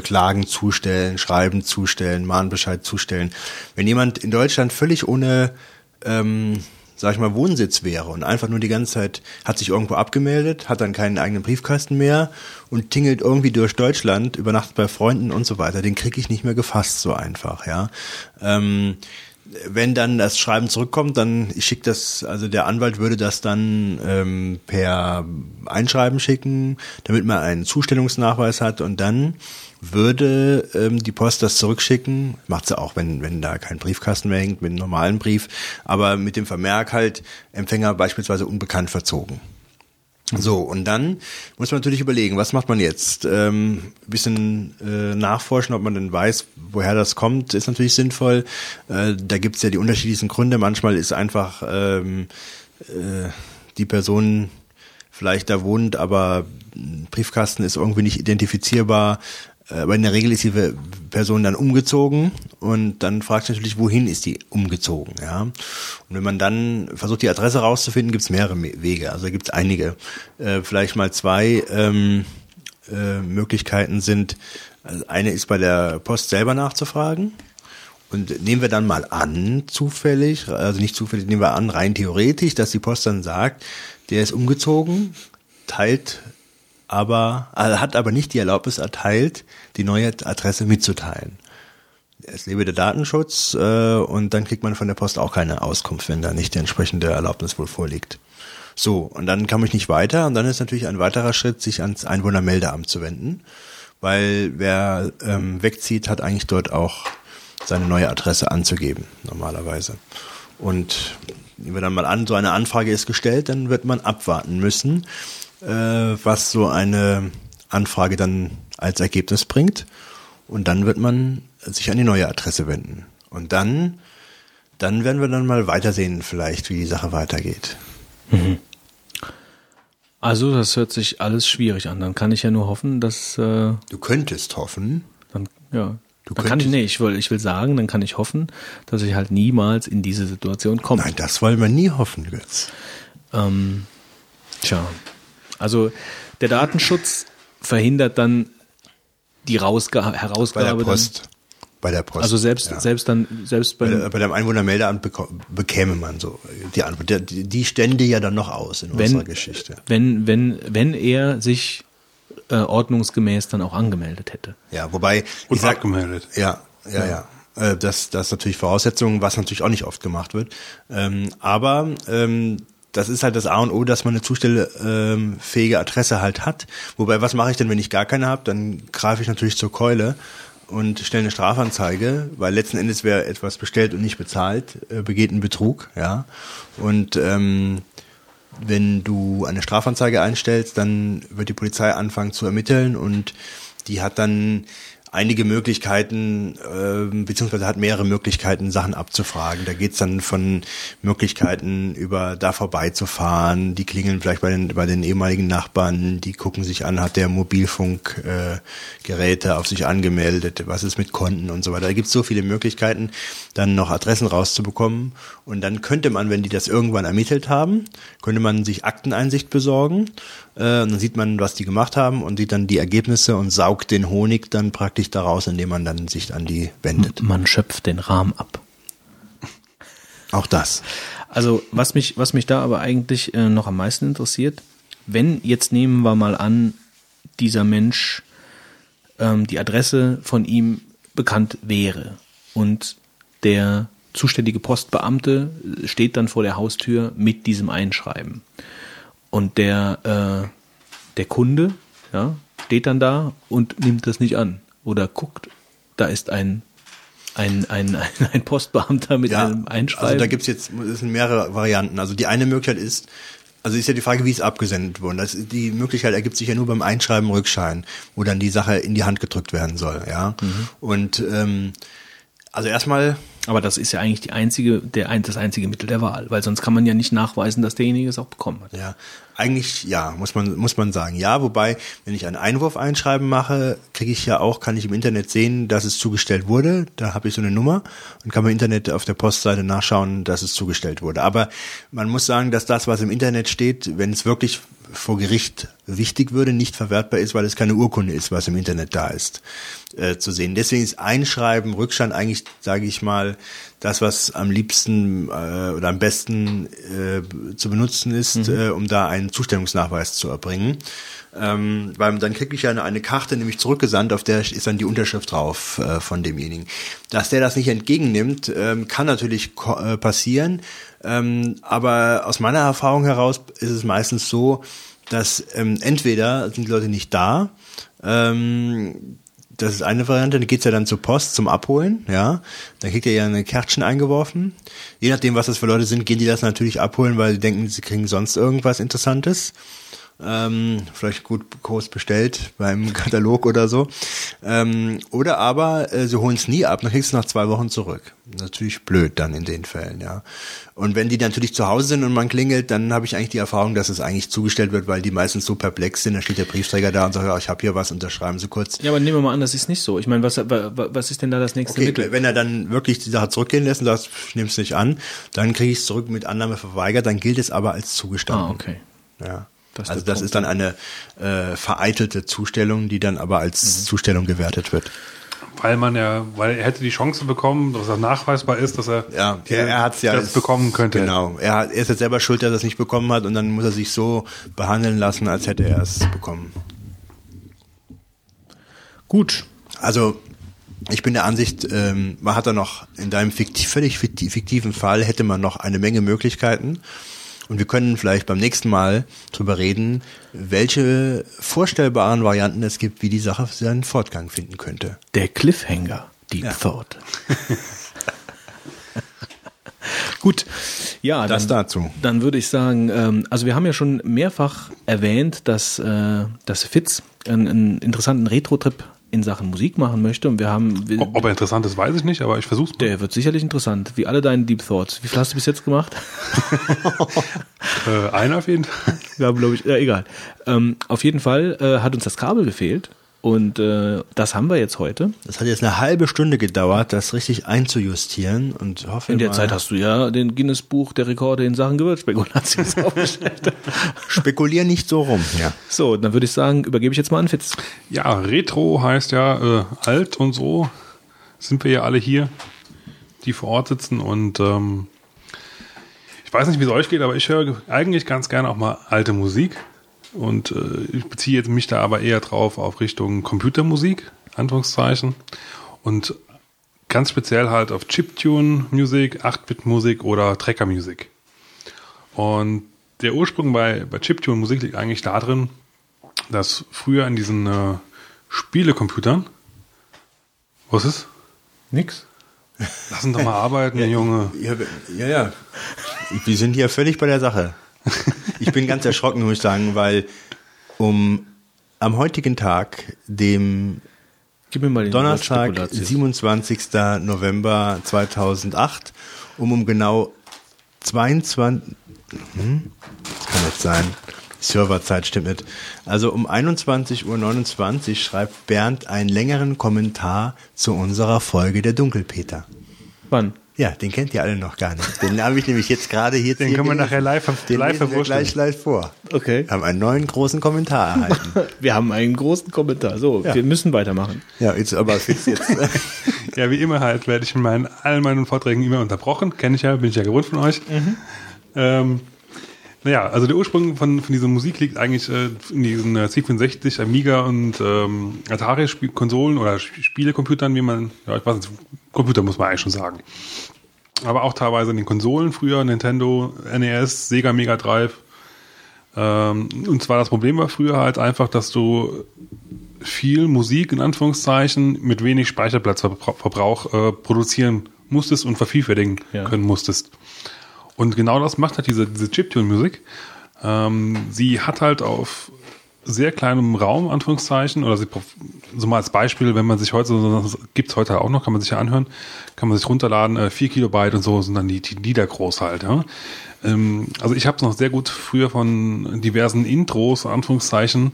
Klagen zustellen, Schreiben zustellen, Mahnbescheid zustellen. Wenn jemand in Deutschland völlig ohne Wohnsitz wäre und einfach nur die ganze Zeit hat sich irgendwo abgemeldet, hat dann keinen eigenen Briefkasten mehr und tingelt irgendwie durch Deutschland, übernachtet bei Freunden und so weiter, den kriege ich nicht mehr gefasst so einfach, ja. Wenn dann das Schreiben zurückkommt, der Anwalt würde das dann per Einschreiben schicken, damit man einen Zustellungsnachweis hat, und dann würde die Post das zurückschicken, macht sie auch, wenn da kein Briefkasten mehr hängt, mit einem normalen Brief, aber mit dem Vermerk halt, Empfänger beispielsweise unbekannt verzogen. So, und dann muss man natürlich überlegen, was macht man jetzt? Bisschen nachforschen, ob man denn weiß, woher das kommt, ist natürlich sinnvoll. Da gibt's ja die unterschiedlichsten Gründe. Manchmal ist einfach die Person vielleicht da wohnt, aber Briefkasten ist irgendwie nicht identifizierbar. Aber in der Regel ist die Person dann umgezogen, und dann fragt sich natürlich, wohin ist die umgezogen, ja. Und wenn man dann versucht, die Adresse rauszufinden, gibt es mehrere Wege, also gibt es einige. Vielleicht mal zwei Möglichkeiten sind, also eine ist bei der Post selber nachzufragen. Und nehmen wir dann mal an, rein theoretisch, dass die Post dann sagt, der ist umgezogen, hat aber nicht die Erlaubnis erteilt, die neue Adresse mitzuteilen. Es lebe der Datenschutz, und dann kriegt man von der Post auch keine Auskunft, wenn da nicht die entsprechende Erlaubnis wohl vorliegt. So, und dann kam ich nicht weiter, und dann ist natürlich ein weiterer Schritt, sich ans Einwohnermeldeamt zu wenden, weil wer wegzieht, hat eigentlich dort auch seine neue Adresse anzugeben, normalerweise. Und nehmen wir dann mal an, so eine Anfrage ist gestellt, dann wird man abwarten müssen, was so eine Anfrage dann als Ergebnis bringt. Und dann wird man sich an die neue Adresse wenden. Und dann werden wir dann mal weitersehen vielleicht, wie die Sache weitergeht. Also das hört sich alles schwierig an. Dann kann ich ja nur hoffen, dass... du könntest hoffen. Dann, ja. Dann kann ich hoffen, dass ich halt niemals in diese Situation komme. Nein, das wollen wir nie hoffen, Götz. Tja. Also der Datenschutz verhindert dann die Herausgabe bei der Post. Also bei dem Einwohnermeldeamt bekäme man so die Antwort. Die stände ja dann noch aus in unserer Geschichte. Wenn er sich ordnungsgemäß dann auch angemeldet hätte. Ja, wobei abgemeldet. Ja. Das ist natürlich Voraussetzung, was natürlich auch nicht oft gemacht wird. Das ist halt das A und O, dass man eine zustellfähige Adresse halt hat. Wobei, was mache ich denn, wenn ich gar keine habe? Dann greife ich natürlich zur Keule und stelle eine Strafanzeige, weil letzten Endes, wer etwas bestellt und nicht bezahlt, begeht einen Betrug, ja. Und wenn du eine Strafanzeige einstellst, dann wird die Polizei anfangen zu ermitteln, und die hat dann einige Möglichkeiten, beziehungsweise hat mehrere Möglichkeiten, Sachen abzufragen. Da geht's dann von Möglichkeiten über da vorbeizufahren, die klingeln vielleicht bei den ehemaligen Nachbarn, die gucken sich an, hat der Mobilfunkgeräte auf sich angemeldet, was ist mit Konten und so weiter. Da gibt's so viele Möglichkeiten, dann noch Adressen rauszubekommen, und dann könnte man, wenn die das irgendwann ermittelt haben, könnte man sich Akteneinsicht besorgen, und dann sieht man, was die gemacht haben, und sieht dann die Ergebnisse und saugt den Honig dann praktisch daraus, indem man dann sich an die wendet. Man schöpft den Rahm ab. Auch das. Also was mich da aber eigentlich noch am meisten interessiert, wenn jetzt nehmen wir mal an, dieser Mensch, die Adresse von ihm bekannt wäre und der zuständige Postbeamte steht dann vor der Haustür mit diesem Einschreiben und der Kunde, ja, steht dann da und nimmt das nicht an oder guckt, da ist ein Postbeamter mit einem Einschreiben. Also da gibt es jetzt, es sind mehrere Varianten. Also die eine Möglichkeit ist, also ist ja die Frage, wie es abgesendet wurde. Das, die Möglichkeit ergibt sich ja nur beim Einschreiben Rückschein, wo dann die Sache in die Hand gedrückt werden soll. Ja. Mhm. Und also erstmal. Aber das ist ja eigentlich das einzige Mittel der Wahl, weil sonst kann man ja nicht nachweisen, dass derjenige es auch bekommen hat. Ja, eigentlich ja, muss man sagen. Ja, wobei, wenn ich einen Einwurf einschreiben mache, kann ich im Internet sehen, dass es zugestellt wurde. Da habe ich so eine Nummer und kann im Internet auf der Postseite nachschauen, dass es zugestellt wurde. Aber man muss sagen, dass das, was im Internet steht, wenn es wirklich vor Gericht wichtig würde, nicht verwertbar ist, weil es keine Urkunde ist, was im Internet da ist, zu sehen. Deswegen ist Einschreiben, Rückstand eigentlich, sage ich mal, das, was am liebsten oder am besten zu benutzen ist, um da einen Zustellungsnachweis zu erbringen. Weil dann kriege ich ja eine Karte nämlich zurückgesandt, auf der ist dann die Unterschrift drauf von demjenigen. Dass der das nicht entgegennimmt, kann natürlich passieren, aber aus meiner Erfahrung heraus ist es meistens so, dass entweder sind die Leute nicht da, das ist eine Variante, dann geht's ja dann zur Post zum Abholen, ja. Dann kriegt ihr ja eine Kärtchen eingeworfen. Je nachdem, was das für Leute sind, gehen die das natürlich abholen, weil sie denken, sie kriegen sonst irgendwas Interessantes. Vielleicht gut groß bestellt beim Katalog oder so. Oder aber sie holen es nie ab, dann kriegst du nach 2 Wochen zurück. Natürlich blöd dann in den Fällen, ja. Und wenn die natürlich zu Hause sind und man klingelt, dann habe ich eigentlich die Erfahrung, dass es eigentlich zugestellt wird, weil die meistens so perplex sind, dann steht der Briefträger da und sagt, ja, ich habe hier was, unterschreiben Sie kurz. Ja, aber nehmen wir mal an, das ist nicht so. Ich meine, was ist denn da das nächste Mittel? Wenn er dann wirklich die Sache zurückgehen lässt und sagt, ich nehme es nicht an, dann kriege ich es zurück mit Annahme verweigert, dann gilt es aber als zugestanden. Ah, okay. Ja. Das ist dann eine vereitelte Zustellung, die dann aber als Zustellung gewertet wird. Weil er hätte die Chance bekommen, dass er nachweisbar ist, dass er das bekommen könnte. Genau, er ist jetzt selber schuld, dass er es nicht bekommen hat und dann muss er sich so behandeln lassen, als hätte er es bekommen. Gut. Also ich bin der Ansicht, man hat da noch in deinem völlig fiktiven Fall hätte man noch eine Menge Möglichkeiten. Und wir können vielleicht beim nächsten Mal drüber reden, welche vorstellbaren Varianten es gibt, wie die Sache seinen Fortgang finden könnte. Der Cliffhanger, Deep Thought. Gut, ja, das dazu. Dann würde ich sagen, also wir haben ja schon mehrfach erwähnt, dass Fitz einen interessanten Retro-Trip in Sachen Musik machen möchte und wir haben... Ob er interessant ist, weiß ich nicht, aber ich versuch's mal. Der wird sicherlich interessant, wie alle deine Deep Thoughts. Wie viel hast du bis jetzt gemacht? Einer auf jeden Fall. Ja, glaube ich. Ja, egal. Auf jeden Fall hat uns das Kabel gefehlt und das haben wir jetzt heute. Das hat jetzt eine halbe Stunde gedauert, das richtig einzujustieren und hoffe. In der Zeit hast du ja den Guinness-Buch der Rekorde in Sachen Gewürzspekulatius aufgestellt. Spekulier nicht so rum. Ja. So, dann würde ich sagen, übergebe ich jetzt mal an Fitz. Ja, Retro heißt ja alt und so sind wir ja alle hier, die vor Ort sitzen und ich weiß nicht, wie es euch geht, aber ich höre eigentlich ganz gerne auch mal alte Musik. Und ich beziehe jetzt mich da aber eher drauf auf Richtung Computermusik, Anführungszeichen. Und ganz speziell halt auf Chiptune-Musik, 8-Bit-Musik oder Tracker-Musik. Und der Ursprung bei Chiptune-Musik liegt eigentlich darin, dass früher in diesen Spielecomputern... Was ist? Nix. Lass uns doch mal arbeiten, ja, Junge. Ja. Wir sind hier völlig bei der Sache. Ich bin ganz erschrocken, muss ich sagen, weil am heutigen Tag, dem Donnerstag, 27. November 2008, um genau 22, das kann nicht sein, Serverzeit stimmt nicht, also um 21.29 Uhr schreibt Bernd einen längeren Kommentar zu unserer Folge der Dunkelpeter. Wann? Ja, den kennt ihr alle noch gar nicht. Den habe ich nämlich jetzt gerade hier. Den können wir nachher live verwurschteln. Gleich vor. Okay. Wir haben einen neuen großen Kommentar erhalten. Wir haben einen großen Kommentar. So, ja. Wir müssen weitermachen. Ja, jetzt aber Fitz jetzt. Ja, wie immer halt werde ich in all meinen Vorträgen immer unterbrochen. Kenne ich ja, bin ich ja gewohnt von euch. Mhm. Naja, also der Ursprung von dieser Musik liegt eigentlich in diesen C64, Amiga und Atari-Konsolen oder Spielecomputern, wie man, ja, ich weiß nicht, Computer muss man eigentlich schon sagen. Aber auch teilweise in den Konsolen früher, Nintendo, NES, Sega Mega Drive. Und zwar das Problem war früher halt einfach, dass du viel Musik, in Anführungszeichen, mit wenig Speicherplatzverbrauch produzieren musstest und vervielfältigen können musstest. Und genau das macht halt diese Chiptune-Musik. Sie hat halt auf sehr kleinem Raum, Anführungszeichen, oder so mal als Beispiel, wenn man sich heute, das gibt es heute auch noch, kann man sich ja anhören, kann man sich runterladen, 4 Kilobyte und so sind dann die Lieder groß halt. Ja. Also ich habe es noch sehr gut früher von diversen Intros, Anführungszeichen,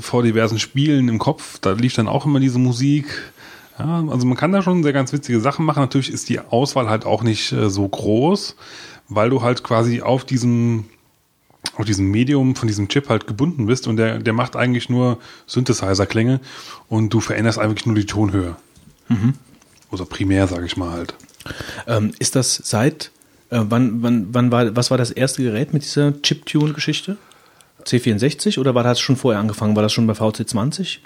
vor diversen Spielen im Kopf, da lief dann auch immer diese Musik. Ja, also man kann da schon sehr ganz witzige Sachen machen. Natürlich ist die Auswahl halt auch nicht so groß, weil du halt quasi auf diesem Medium von diesem Chip halt gebunden bist und der macht eigentlich nur Synthesizer-Klänge und du veränderst eigentlich nur die Tonhöhe. Mhm. Also primär, sage ich mal halt. Ist das seit, was war das erste Gerät mit dieser Chiptune-Geschichte? C64 oder war das schon vorher angefangen? War das schon bei VC20?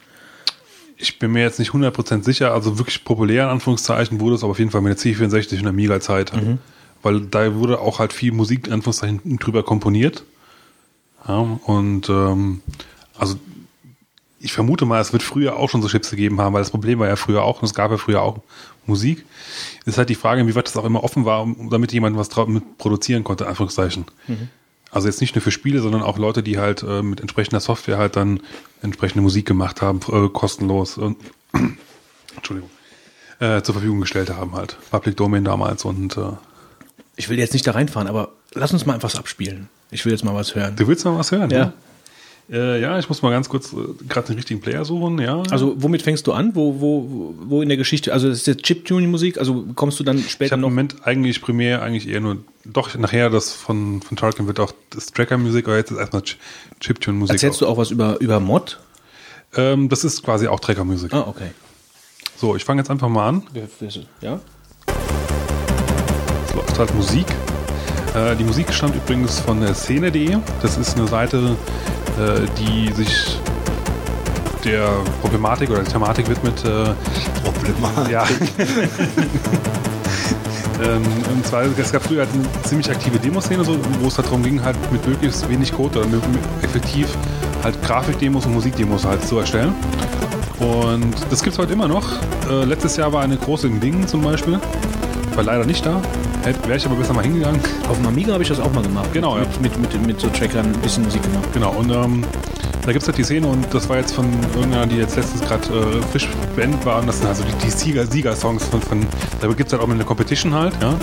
Ich bin mir jetzt nicht 100% sicher, also wirklich populär in Anführungszeichen wurde es aber auf jeden Fall mit der C64 und der Amiga-Zeit. Mhm. Weil da wurde auch halt viel Musik in Anführungszeichen drüber komponiert. Ja, und also ich vermute mal, es wird früher auch schon so Chips gegeben haben, weil das Problem war ja früher auch und es gab ja früher auch Musik. Ist halt die Frage, inwieweit das auch immer offen war, damit jemand was mit produzieren konnte, in Anführungszeichen. Mhm. Also jetzt nicht nur für Spiele, sondern auch Leute, die halt mit entsprechender Software halt dann entsprechende Musik gemacht haben, kostenlos und Entschuldigung, zur Verfügung gestellt haben halt. Public Domain damals und ich will jetzt nicht da reinfahren, aber lass uns mal einfach abspielen. Ich will jetzt mal was hören. Du willst mal was hören? Ja. Ne? Ja, ich muss mal ganz kurz gerade den richtigen Player suchen. Ja. Also womit fängst du an? Wo in der Geschichte? Also das ist jetzt Chiptune-Musik? Also kommst du dann später ich hab noch? Im Moment eigentlich primär eigentlich eher nur, doch nachher das von Tarkin wird auch das Tracker-Musik, aber jetzt ist erstmal Chiptune-Musik. Erzählst du auch was über Mod? Das ist quasi auch Tracker-Musik. Ah, okay. So, ich fange jetzt einfach mal an. Ja. Es läuft halt Musik. Die Musik stammt übrigens von der Szene.de. Das ist eine Seite, die sich der Problematik oder der Thematik widmet. Problematik. Ja. Und zwar, es gab früher halt eine ziemlich aktive Demoszene, so, wo es halt darum ging, halt mit möglichst wenig Code oder effektiv halt Grafikdemos und Musikdemos halt zu erstellen. Und das gibt es heute immer noch. Letztes Jahr war eine große in Dingen zum Beispiel. Ich war leider nicht da. Wäre ich aber besser mal hingegangen. Auf dem Amiga habe ich das auch mal gemacht. Genau, ja. Mit so Trackern ein bisschen Musik gemacht. Genau, und da gibt es halt die Szene und das war jetzt von irgendeiner, die jetzt letztens gerade frisch beendet war. Und das sind also die Sieger-Songs von da gibt es halt auch eine Competition halt, ja.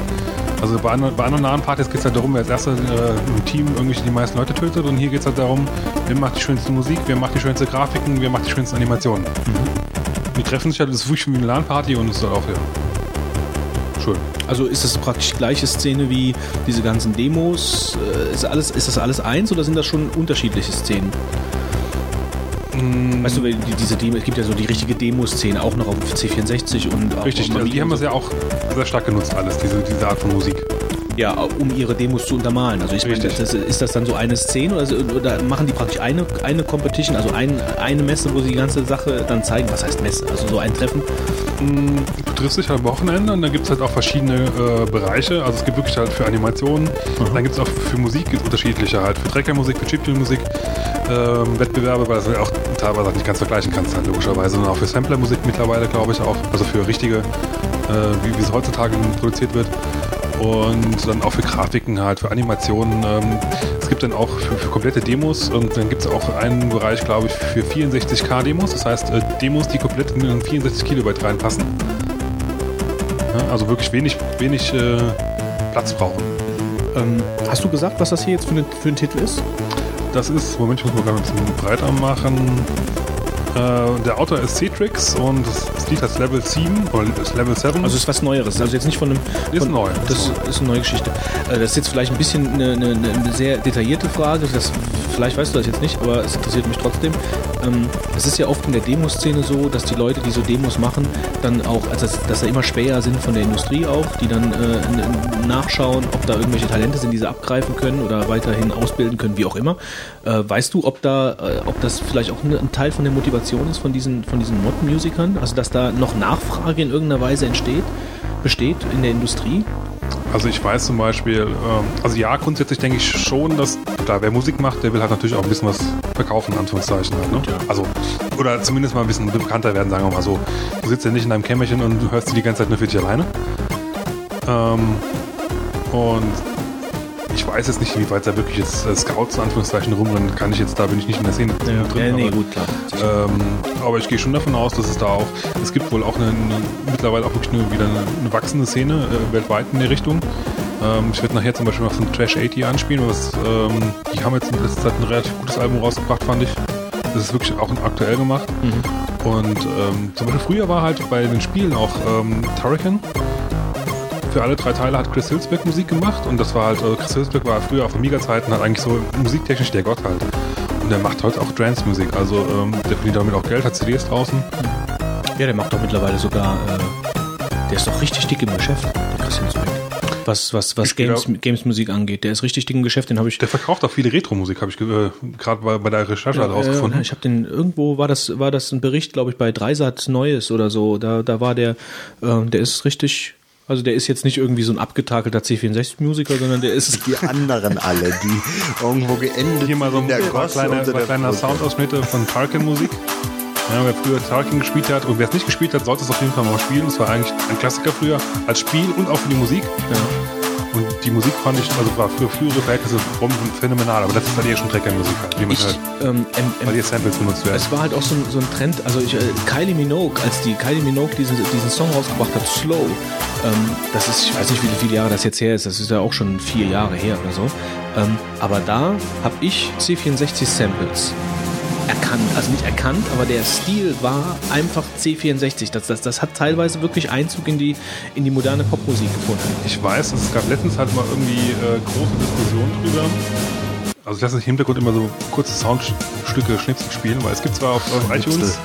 Also bei anderen nahen Partys geht es halt darum, wer als erster im Team irgendwie die meisten Leute tötet. Und hier geht es halt darum, wer macht die schönste Musik, wer macht die schönste Grafiken, wer macht die schönsten Animationen. Mhm. Die treffen sich halt, das ist wirklich wie eine LAN-Party und es ist halt auch, ja. Schön. Also ist das praktisch gleiche Szene wie diese ganzen Demos? Ist das alles eins oder sind das schon unterschiedliche Szenen? Weißt du, diese Demo, es gibt ja so die richtige Demo-Szene auch noch auf C64 und auch. Richtig, also die haben das ja auch sehr stark genutzt alles, diese Art von Musik. Ja, um ihre Demos zu untermalen. Also ich meine, ist das dann so eine Szene oder machen die praktisch eine Competition, also eine Messe, wo sie die ganze Sache dann zeigen? Was heißt Messe? Also so ein Treffen? Du triffst dich halt am Wochenende und dann gibt es halt auch verschiedene Bereiche. Also es gibt wirklich halt für Animationen, dann gibt es auch für Musik unterschiedliche halt, für Trackermusik, für Chiptune-Musik, Wettbewerbe, weil das halt auch teilweise auch nicht ganz vergleichen kannst halt logischerweise. Und auch für Sampler-Musik mittlerweile, glaube ich, auch, also für richtige, wie es heutzutage produziert wird. Und dann auch für Grafiken halt, für Animationen. Es gibt dann auch für komplette Demos und dann gibt es auch einen Bereich, glaube ich, für 64K Demos. Das heißt, Demos, die komplett in 64 Kilobyte reinpassen. Ja, also wirklich wenig Platz brauchen. Hast du gesagt, was das hier jetzt für ein Titel ist? Das ist, Moment, ich muss mal gerade ein bisschen breiter machen. Der Autor ist Cetrix und das Lied heißt Level 7 oder Level 7. Also ist was Neueres. Also jetzt nicht von einem... Ist neu. Das ist eine neue Geschichte. Das ist jetzt vielleicht ein bisschen eine sehr detaillierte Frage. Vielleicht weißt du das jetzt nicht, aber es interessiert mich trotzdem. Es ist ja oft in der Demoszene so, dass die Leute, die so Demos machen, dann auch, also dass da immer Späher sind von der Industrie auch, die dann nachschauen, ob da irgendwelche Talente sind, die sie abgreifen können oder weiterhin ausbilden können, wie auch immer. Weißt du, ob das vielleicht auch ein Teil von der Motivation ist von diesen Mod-Musikern? Also dass da noch Nachfrage in irgendeiner Weise besteht in der Industrie? Also ich weiß zum Beispiel, also ja, grundsätzlich denke ich schon, dass klar, wer Musik macht, der will halt natürlich auch ein bisschen was verkaufen, in Anführungszeichen. Halt, ne? Ja. Also, oder zumindest mal ein bisschen bekannter werden, sagen wir mal so. Du sitzt ja nicht in deinem Kämmerchen und hörst die ganze Zeit nur für dich alleine. Und ich weiß jetzt nicht, wie weit da wirklich jetzt Scouts in Anführungszeichen rumrennen, kann ich jetzt, da bin ich nicht in der Szene drin. Nee, aber, gut, klar. Aber ich gehe schon davon aus, dass es da auch, es gibt wohl auch mittlerweile auch wirklich wieder eine wachsende Szene weltweit in die Richtung. Ich werde nachher zum Beispiel mal von Trash 80 anspielen, die haben jetzt in letzter Zeit ein relativ gutes Album rausgebracht, fand ich. Das ist wirklich auch aktuell gemacht. Mhm. Und zum Beispiel früher war halt bei den Spielen auch Turrican. Für alle drei Teile hat Chris Hülsbeck Musik gemacht und das war halt, also Chris Hülsbeck war früher auf Amiga-Zeiten halt eigentlich so musiktechnisch der Gott halt. Und der macht heute auch Trance-Musik, also der verdient damit auch Geld, hat CDs draußen. Ja, der macht doch mittlerweile sogar, der ist doch richtig dick im Geschäft, der Chris Hülsbeck. Was Games-Musik angeht, der ist richtig dick im Geschäft, den habe ich... Der verkauft auch viele Retro-Musik, habe ich gerade bei der Recherche halt rausgefunden. Ich habe den, irgendwo war das ein Bericht, glaube ich, bei Dreisat Neues oder so, da war der ist richtig... Also der ist jetzt nicht irgendwie so ein abgetakelter C64-Musiker, sondern der ist... Die anderen alle, die irgendwo geendet hier mal so in der Gosse. Kleiner Soundausschnitte von Tarkin-Musik. Ja, wer früher Tarkin gespielt hat und wer es nicht gespielt hat, sollte es auf jeden Fall mal spielen. Das war eigentlich ein Klassiker früher als Spiel und auch für die Musik. Ja. Und die Musik fand ich, also war für frühere Verhältnisse phänomenal, aber das ist halt eher schon Trecker-Musik, wie man halt, weil die Samples benutzt werden. Es war halt auch so ein Trend, also als Kylie Minogue diesen Song rausgebracht hat, Slow, das ist, ich weiß nicht, wie viele Jahre das jetzt her ist, das ist ja auch schon 4 Jahre her oder so, aber da habe ich C64-Samples erkannt, also nicht erkannt, aber der Stil war einfach C64. Das hat teilweise wirklich Einzug in die moderne Popmusik gefunden. Ich weiß, es gab letztens halt mal irgendwie große Diskussionen drüber. Also ich lasse im Hintergrund immer so kurze Soundstücke, Schnipsel spielen, weil es gibt zwar auf iTunes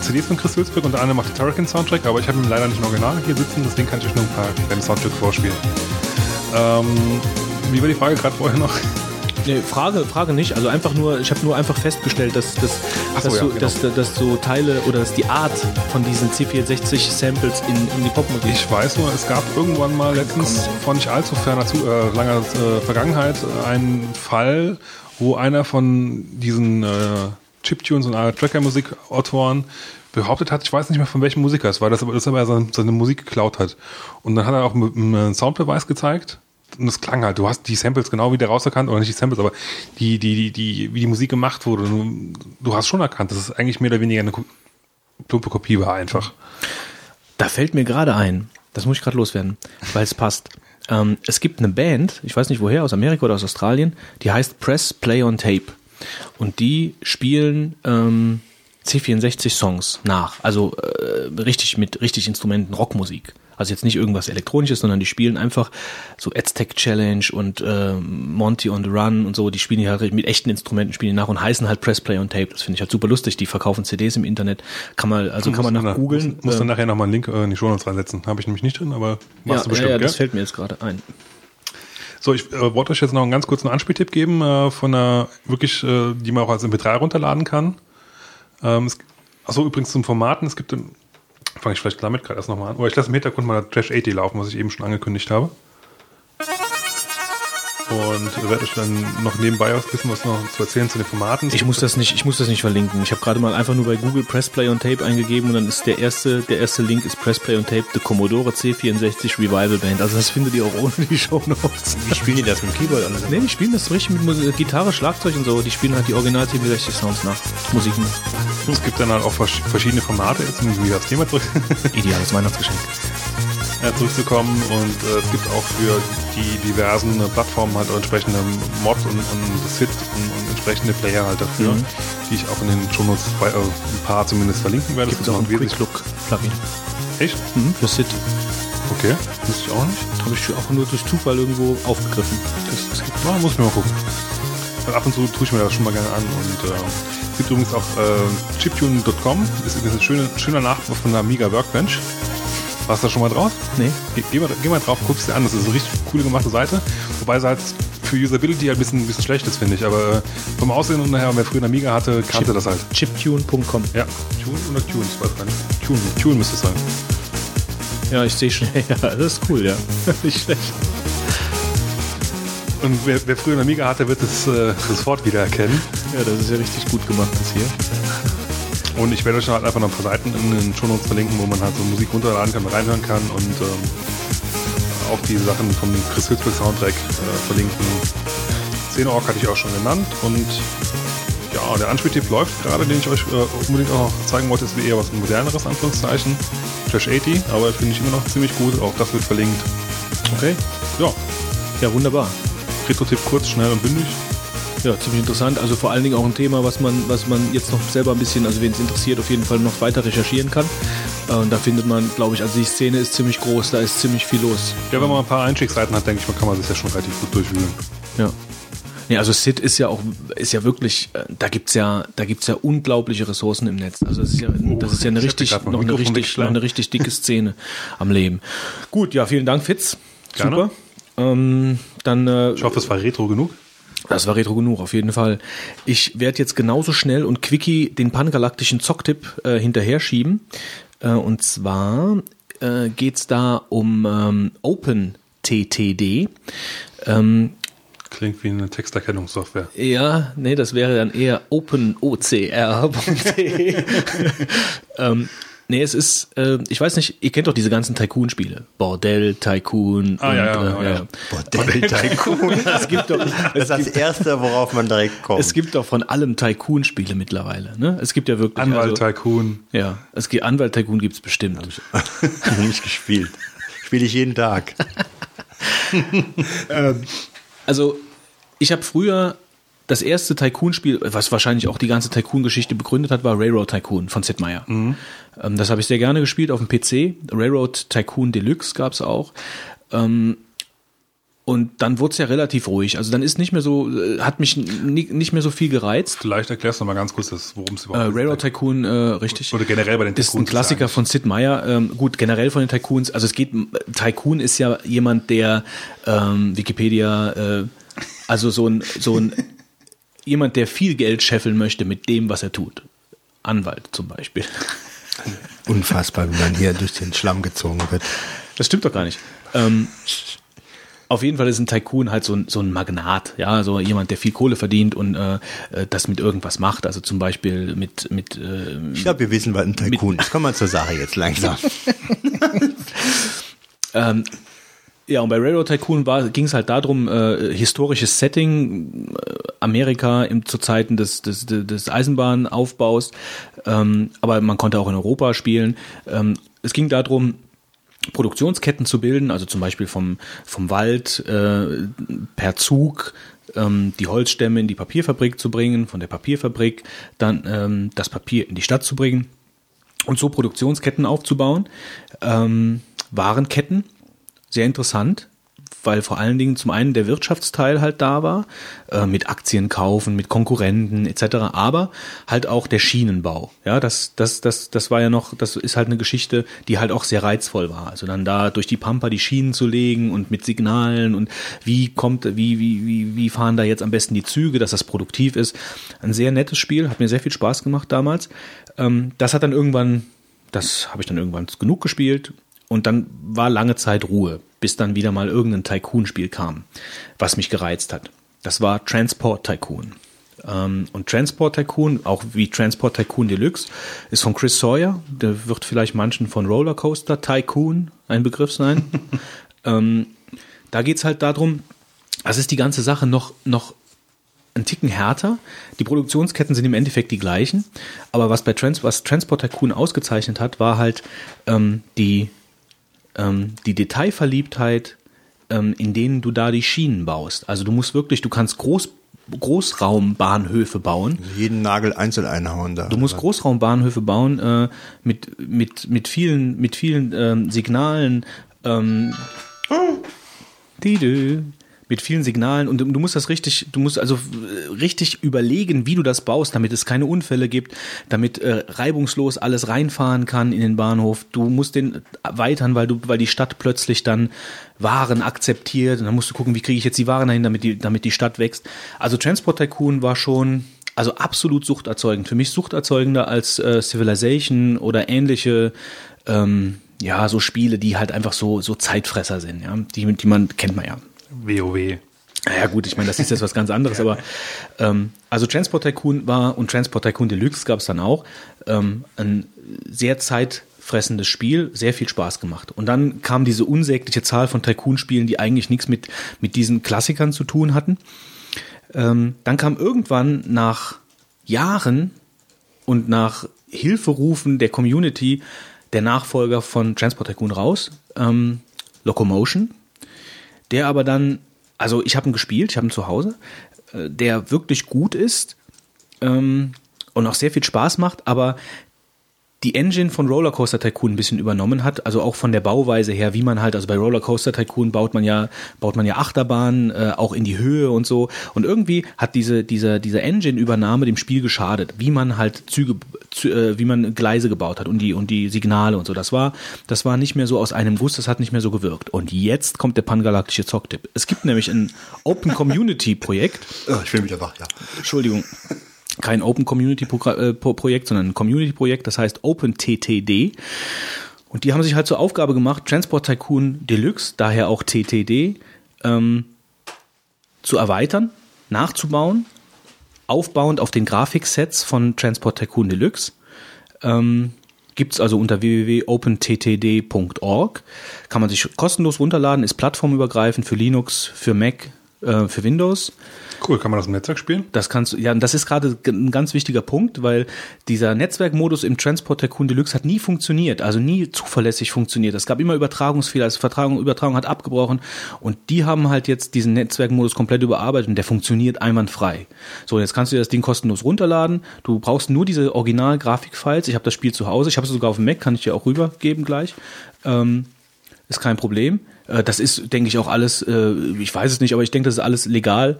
CDs von Chris Hülsbeck und der andere macht den Turrican-Soundtrack, aber ich habe ihn leider nicht im Original hier sitzen, deswegen kann ich euch nur ein paar Soundstücke vorspielen. Wie war die Frage gerade vorher noch? Nee, Frage nicht. Also einfach nur, ich habe nur einfach festgestellt, dass so Teile oder dass die Art von diesen C64-Samples in die Popmusik. Ich weiß nur, es gab irgendwann mal letztens von nicht allzu ferner langer Vergangenheit einen Fall, wo einer von diesen Chiptunes und Tracker-Musik-Autoren behauptet hat, ich weiß nicht mehr von welchem Musiker es war, dass er seine Musik geklaut hat. Und dann hat er auch einen Soundbeweis gezeigt. Und das klang halt, du hast die Samples genau wieder rauserkannt, oder nicht die Samples, aber die wie die Musik gemacht wurde. Du hast schon erkannt, dass es eigentlich mehr oder weniger eine plumpe Kopie war einfach. Da fällt mir gerade ein, das muss ich gerade loswerden, weil es passt. Es gibt eine Band, ich weiß nicht woher, aus Amerika oder aus Australien, die heißt Press Play on Tape. Und die spielen C64-Songs nach, also richtig Instrumenten, Rockmusik. Also jetzt nicht irgendwas Elektronisches, sondern die spielen einfach so Aztec Challenge und Monty on the Run und so. Die spielen die halt mit echten Instrumenten, spielen die nach und heißen halt Press Play on Tape. Das finde ich halt super lustig. Die verkaufen CDs im Internet. Kann man nach googeln. Muss dann nachher nochmal einen Link in die Show Notes reinsetzen. Habe ich nämlich nicht drin, aber machst du bestimmt, das fällt mir jetzt gerade ein. So, ich wollte euch jetzt noch einen ganz kurzen Anspieltipp geben, von einer wirklich, die man auch als MP3 runterladen kann. Achso, übrigens zum Formaten. Es gibt... Fange ich vielleicht damit gerade erst nochmal an. Oder ich lasse im Hintergrund mal Trash 80 laufen, was ich eben schon angekündigt habe. Und werde euch dann noch nebenbei ein bisschen was noch zu erzählen zu den Formaten. Ich muss das nicht verlinken. Ich habe gerade mal einfach nur bei Google Press Play on Tape eingegeben und dann ist der erste Link ist Press Play on Tape, The Commodore C64 Revival Band. Also das findet ihr auch ohne die Shownotes. Wie spielen die das mit dem Keyboard an? Nee, die spielen das richtig mit Musik, Gitarre, Schlagzeug und so. Die spielen halt die Original C64 Sounds nach. Musik nach. Es gibt dann halt auch verschiedene Formate. Jetzt müssen wir wieder aufs Thema zurück. Ideales Weihnachtsgeschenk. durchzukommen, und es gibt auch für die diversen Plattformen halt entsprechende Mods und das Hit und entsprechende Player halt dafür, die ich auch in den Shownotes ein paar zumindest verlinken werde. Gibt es auch ein Quick-Look-Plugin. Echt? Mhm, für Sit. Okay. Wusste ich auch nicht. Das habe ich auch nur durch Zufall irgendwo aufgegriffen. Das gibt, oh, muss ich mir mal gucken. Und ab und zu tue ich mir das schon mal gerne an. Und es gibt übrigens auch chiptune.com. Das ist ein schöner Nachbau von der Amiga Workbench. Warst du da schon mal drauf? Nee. Geh mal drauf, guck's dir an. Das ist eine richtig coole gemachte Seite. Wobei sie halt für Usability halt ein bisschen schlecht ist, finde ich. Aber vom Aussehen und nachher, wer früher eine Amiga hatte, kannte das halt. Chiptune.com. Ja, Tune oder Tune, ich weiß gar nicht. Tune müsste es sein. Ja, ich sehe schon. Ja, das ist cool, ja. Nicht schlecht. Und wer früher eine Amiga hatte, wird es sofort wiedererkennen. Ja, das ist ja richtig gut gemacht, das hier. Und ich werde euch halt einfach noch ein paar Seiten in den Shownotes verlinken, wo man halt so Musik runterladen kann, reinhören kann, und auch die Sachen vom Chris Hützl Soundtrack verlinken. Xenorg hatte ich auch schon genannt, und ja, der Anspieltipp läuft gerade, den ich euch unbedingt auch noch zeigen wollte, ist wie eher was moderneres, Anführungszeichen. Flash 80, aber finde ich immer noch ziemlich gut, auch das wird verlinkt. Okay. Ja. Ja, wunderbar. Retro-Tipp kurz, schnell und bündig. Ja, ziemlich interessant. Also vor allen Dingen auch ein Thema, was man jetzt noch selber ein bisschen, also wen es interessiert, auf jeden Fall noch weiter recherchieren kann. Und da findet man, glaube ich, also die Szene ist ziemlich groß, da ist ziemlich viel los. Ja, wenn man ein paar Einstiegsseiten hat, denke ich, kann man das ja schon relativ gut durchwühlen. Ja. Ja, also Sid ist ja wirklich, da gibt's ja unglaubliche Ressourcen im Netz. Also das ist ja eine richtig dicke Szene am Leben. Gut, ja, vielen Dank, Fitz. Gerne. Super. Ich hoffe, es war retro genug. Das war retro genug, auf jeden Fall. Ich werde jetzt genauso schnell und quickie den pangalaktischen Zocktipp hinterher schieben. Und zwar geht's da um OpenTTD. Klingt wie eine Texterkennungssoftware. Ja, nee, das wäre dann eher openocr.de. Nee, es ist, ich weiß nicht, ihr kennt doch diese ganzen Tycoon-Spiele. Bordell Tycoon. Ja. Bordell Tycoon. Das ist das Erste, worauf man direkt kommt. Es gibt doch von allem Tycoon-Spiele mittlerweile. Ne? Es gibt ja wirklich. Anwalt Tycoon. Also, ja, Anwalt Tycoon gibt es bestimmt. Hab ich nicht gespielt. Spiele ich jeden Tag. Also, ich habe früher das erste Tycoon-Spiel, was wahrscheinlich auch die ganze Tycoon-Geschichte begründet hat, war Railroad Tycoon von Sid Meier. Mhm. Das habe ich sehr gerne gespielt auf dem PC. Railroad Tycoon Deluxe gab es auch. Und dann wurde es ja relativ ruhig. Also dann ist nicht mehr so, hat mich nicht mehr so viel gereizt. Vielleicht erklärst du mal ganz kurz, worum es überhaupt geht. Railroad Tycoon, richtig. Oder generell bei den Tycoons. Das ist ein Klassiker von Sid Meier. Gut, generell von den Tycoons. Also es geht, Tycoon ist ja jemand, der Wikipedia, also so ein jemand, der viel Geld scheffeln möchte mit dem, was er tut. Anwalt zum Beispiel. Unfassbar, wie man hier durch den Schlamm gezogen wird. Das stimmt doch gar nicht. Auf jeden Fall ist ein Tycoon halt so ein Magnat, ja, so jemand, der viel Kohle verdient und das mit irgendwas macht, also zum Beispiel mit ich glaube, wir wissen, was ein Tycoon ist. Kommen wir zur Sache jetzt langsam. Ja, und bei Railroad Tycoon ging es halt darum, historisches Setting, Amerika zu Zeiten des Eisenbahnaufbaus, aber man konnte auch in Europa spielen. Es ging darum, Produktionsketten zu bilden, also zum Beispiel vom Wald per Zug die Holzstämme in die Papierfabrik zu bringen, von der Papierfabrik dann das Papier in die Stadt zu bringen und so Produktionsketten aufzubauen, Warenketten, sehr interessant, weil vor allen Dingen zum einen der Wirtschaftsteil halt da war, mit Aktien kaufen, mit Konkurrenten etc., aber halt auch der Schienenbau. Ja, das war ja noch, das ist halt eine Geschichte, die halt auch sehr reizvoll war. Also dann da durch die Pampa die Schienen zu legen und mit Signalen und wie fahren da jetzt am besten die Züge, dass das produktiv ist. Ein sehr nettes Spiel, hat mir sehr viel Spaß gemacht damals. Das habe ich dann irgendwann genug gespielt. Und dann war lange Zeit Ruhe, bis dann wieder mal irgendein Tycoon-Spiel kam, was mich gereizt hat. Das war Transport Tycoon. Und Transport Tycoon, auch wie Transport Tycoon Deluxe, ist von Chris Sawyer. Der wird vielleicht manchen von Rollercoaster Tycoon ein Begriff sein. Da geht's halt darum, das ist die ganze Sache noch einen Ticken härter. Die Produktionsketten sind im Endeffekt die gleichen. Aber was Transport Tycoon ausgezeichnet hat, war halt die die Detailverliebtheit, in denen du da die Schienen baust. Also du musst wirklich, du kannst Großraumbahnhöfe bauen. Jeden Nagel einzeln einhauen da. Du musst Großraumbahnhöfe bauen mit vielen Signalen. Mit vielen Signalen, und du musst das richtig, du musst also richtig überlegen, wie du das baust, damit es keine Unfälle gibt, damit reibungslos alles reinfahren kann in den Bahnhof. Du musst den erweitern, weil die Stadt plötzlich dann Waren akzeptiert, und dann musst du gucken, wie kriege ich jetzt die Waren dahin, damit die Stadt wächst. Also Transport Tycoon war schon, also absolut suchterzeugend. Für mich suchterzeugender als Civilization oder ähnliche so Spiele, die halt einfach so Zeitfresser sind, ja, die man kennt man ja. WoW. Ja gut, ich meine, das ist jetzt was ganz anderes, aber also Transport Tycoon war, und Transport Tycoon Deluxe gab es dann auch, ein sehr zeitfressendes Spiel, sehr viel Spaß gemacht. Und dann kam diese unsägliche Zahl von Tycoon-Spielen, die eigentlich nichts mit diesen Klassikern zu tun hatten. Dann kam irgendwann nach Jahren und nach Hilferufen der Community der Nachfolger von Transport Tycoon raus, Locomotion. Der aber dann, also ich habe ihn gespielt, ich habe ihn zu Hause, der wirklich gut ist und auch sehr viel Spaß macht, aber die Engine von Rollercoaster Tycoon ein bisschen übernommen hat, also auch von der Bauweise her, wie man halt, also bei Rollercoaster Tycoon baut man ja Achterbahnen, auch in die Höhe und so, und irgendwie hat diese Engine-Übernahme dem Spiel geschadet, wie man halt wie man Gleise gebaut hat und die Signale und so, das war nicht mehr so aus einem Guss, das hat nicht mehr so gewirkt. Und jetzt kommt der pangalaktische Zocktipp. Es gibt nämlich ein Open Community Projekt. Oh, ich bin wieder wach, ja. Entschuldigung. Kein Open-Community-Projekt, sondern ein Community-Projekt, das heißt OpenTTD. Und die haben sich halt zur Aufgabe gemacht, Transport Tycoon Deluxe, daher auch TTD, zu erweitern, nachzubauen, aufbauend auf den Grafiksets von Transport Tycoon Deluxe. Gibt's also unter www.openttd.org. Kann man sich kostenlos runterladen, ist plattformübergreifend für Linux, für Mac, für Windows. Cool, kann man das im Netzwerk spielen? Das kannst du, ja, und das ist gerade ein ganz wichtiger Punkt, weil dieser Netzwerkmodus im Transport Tycoon Deluxe hat nie funktioniert, also nie zuverlässig funktioniert. Es gab immer Übertragungsfehler, also Übertragung hat abgebrochen, und die haben halt jetzt diesen Netzwerkmodus komplett überarbeitet und der funktioniert einwandfrei. So, jetzt kannst du dir das Ding kostenlos runterladen, du brauchst nur diese Original-Grafik-Files, ich habe das Spiel zu Hause, ich habe es sogar auf dem Mac, kann ich dir auch rübergeben gleich, ist kein Problem. Das ist, denke ich, auch alles, ich weiß es nicht, aber ich denke, das ist alles legal.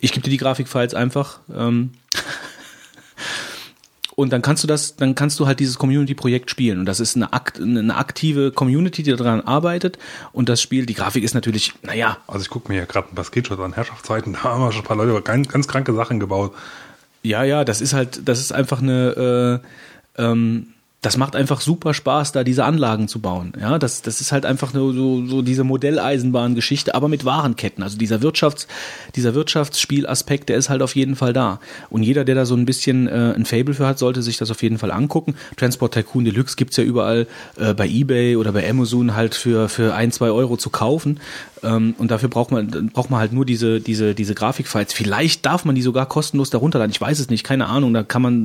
Ich gebe dir die Grafikfiles einfach. Und dann kannst du halt dieses Community-Projekt spielen. Und das ist eine aktive Community, die daran arbeitet. Und das Spiel, die Grafik ist natürlich, naja. Also ich gucke mir ja gerade ein paar Screenshots an, Herrschaftszeiten, da haben wir schon ein paar Leute ganz, ganz kranke Sachen gebaut. Ja, das ist einfach eine, das macht einfach super Spaß, da diese Anlagen zu bauen. Ja, das ist halt einfach nur so diese Modelleisenbahn-Geschichte, aber mit Warenketten. Also dieser Wirtschaftsspielaspekt, der ist halt auf jeden Fall da. Und jeder, der da so ein bisschen ein Faible für hat, sollte sich das auf jeden Fall angucken. Transport Tycoon Deluxe gibt's ja überall bei eBay oder bei Amazon halt für 1-2 Euro zu kaufen. Und dafür braucht man halt nur diese Grafikfiles. Vielleicht darf man die sogar kostenlos darunter laden. Ich weiß es nicht, keine Ahnung.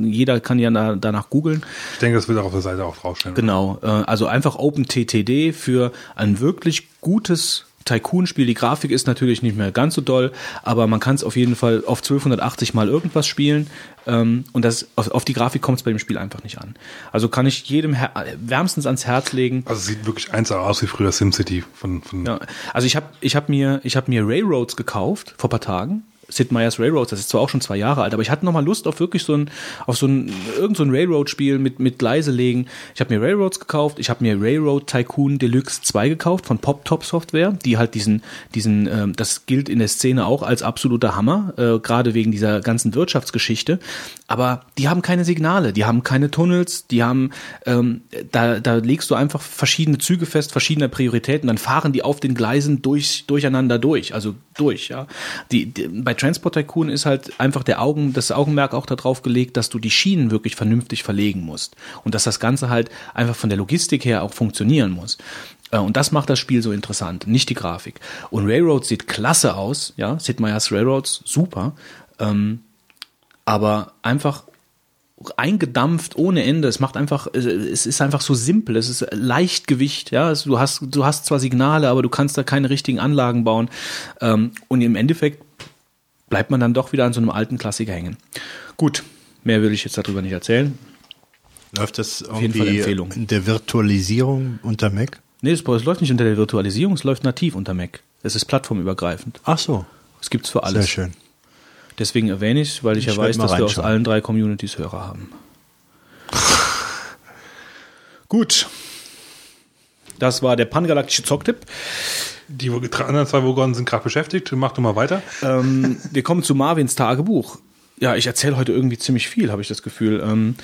Jeder kann ja danach googeln. Ich denke, das wird auch auf der Seite auch draufstehen. Genau. Also einfach OpenTTD für ein wirklich gutes Tycoon-Spiel. Die Grafik ist natürlich nicht mehr ganz so doll, aber man kann es auf jeden Fall auf 1280 mal irgendwas spielen. Und auf die Grafik kommt es bei dem Spiel einfach nicht an. Also kann ich jedem wärmstens ans Herz legen. Also es sieht wirklich 1A aus wie früher SimCity. Ja, also ich hab mir Railroads gekauft vor ein paar Tagen. Sid Meier's Railroads, das ist zwar auch schon 2 Jahre alt, aber ich hatte nochmal Lust auf wirklich irgend so ein Railroad-Spiel mit Gleise legen. Ich habe mir Railroads gekauft, ich habe mir Railroad Tycoon Deluxe 2 gekauft von Pop-Top Software, die halt diesen das gilt in der Szene auch als absoluter Hammer, gerade wegen dieser ganzen Wirtschaftsgeschichte, aber die haben keine Signale, die haben keine Tunnels, die haben, da legst du einfach verschiedene Züge fest, verschiedener Prioritäten, dann fahren die auf den Gleisen durcheinander durch, ja. Bei Transport Tycoon ist halt einfach das Augenmerk auch darauf gelegt, dass du die Schienen wirklich vernünftig verlegen musst und dass das Ganze halt einfach von der Logistik her auch funktionieren muss. Und das macht das Spiel so interessant, nicht die Grafik. Und Railroads sieht klasse aus, ja, Sid Meier's Railroads, super, aber einfach eingedampft ohne Ende. Es macht einfach, es ist einfach so simpel. Es ist Leichtgewicht. Ja, du hast zwar Signale, aber du kannst da keine richtigen Anlagen bauen. Und im Endeffekt bleibt man dann doch wieder an so einem alten Klassiker hängen. Gut, mehr will ich jetzt darüber nicht erzählen. Läuft das irgendwie in der Virtualisierung unter Mac? Nee, es läuft nicht unter der Virtualisierung, es läuft nativ unter Mac. Es ist plattformübergreifend. Ach so. Es gibt's für alles. Sehr schön. Deswegen erwähne ich es, weil ich ja weiß, dass wir aus allen drei Communities Hörer haben. Gut. Das war der pangalaktische Zocktipp. Die anderen zwei Wogonen sind gerade beschäftigt. Mach du mal weiter. Wir kommen zu Marvins Tagebuch. Ja, ich erzähle heute irgendwie ziemlich viel, habe ich das Gefühl.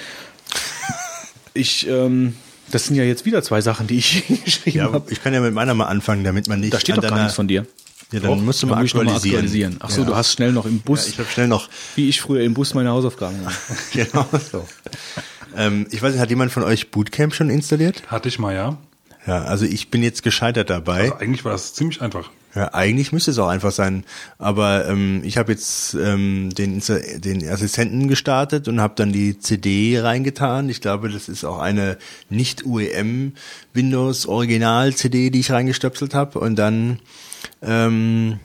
Das sind ja jetzt wieder zwei Sachen, die ich geschrieben habe. Ich kann ja mit meiner mal anfangen, damit man nicht... Da steht doch gar nichts von dir. Ja, dann musst du mal aktualisieren. Ach so, ja. Du hast schnell noch im Bus... Ja, ich habe schnell noch... Wie ich früher im Bus meine Hausaufgaben gemacht. Genau so. Ich weiß nicht, hat jemand von euch Bootcamp schon installiert? Hatte ich mal, ja. Ja, also ich bin jetzt gescheitert dabei. Also eigentlich war das ziemlich einfach. Ja, eigentlich müsste es auch einfach sein. Aber ich habe jetzt den Assistenten gestartet und habe dann die CD reingetan. Ich glaube, das ist auch eine nicht UEM-Windows-Original-CD, die ich reingestöpselt habe. Und dann dann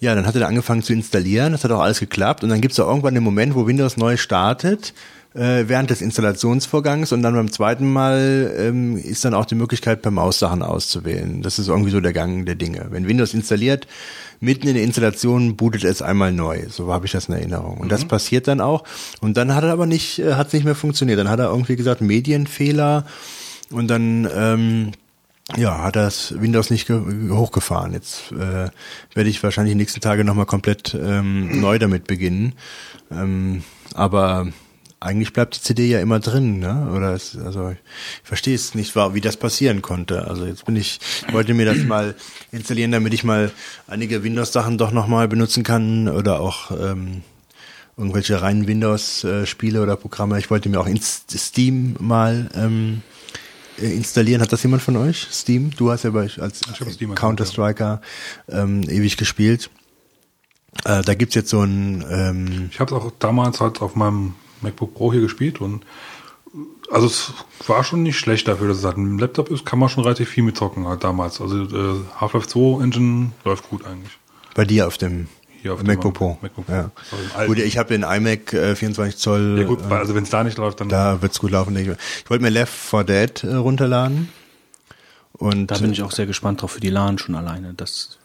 hat er angefangen zu installieren. Das hat auch alles geklappt. Und dann gibt es auch irgendwann den Moment, wo Windows neu startet, während des Installationsvorgangs, und dann beim zweiten Mal ist dann auch die Möglichkeit, per Maus Sachen auszuwählen. Das ist irgendwie so der Gang der Dinge. Wenn Windows installiert, mitten in der Installation bootet es einmal neu. So habe ich das in Erinnerung. Und das passiert dann auch. Und dann hat er aber hat's nicht mehr funktioniert. Dann hat er irgendwie gesagt, Medienfehler, und dann hat das Windows nicht hochgefahren. Jetzt werde ich wahrscheinlich die nächsten Tage nochmal komplett neu damit beginnen. Aber eigentlich bleibt die CD ja immer drin, ne? Oder ich verstehe es nicht, wie das passieren konnte. Also jetzt wollte mir das mal installieren, damit ich mal einige Windows-Sachen doch nochmal benutzen kann oder auch irgendwelche reinen Windows-Spiele oder Programme. Ich wollte mir auch Steam mal installieren. Hat das jemand von euch? Steam? Du hast ja als Counter-Striker ewig gespielt. Da gibt's jetzt so ein... ich habe es auch damals halt auf meinem MacBook Pro hier gespielt, und also es war schon nicht schlecht dafür, dass es halt ein Laptop ist, kann man schon relativ viel mitzocken halt damals. Also Half-Life 2 Engine läuft gut eigentlich. Bei dir auf dem MacBook Pro? MacBook Pro. Ja. Also gut, ich habe den iMac 24 Zoll. Ja gut, also wenn es da nicht läuft, dann... Da wird es gut laufen. Ich wollte mir Left 4 Dead runterladen. Und da bin ich auch sehr gespannt drauf für die LAN schon alleine. Das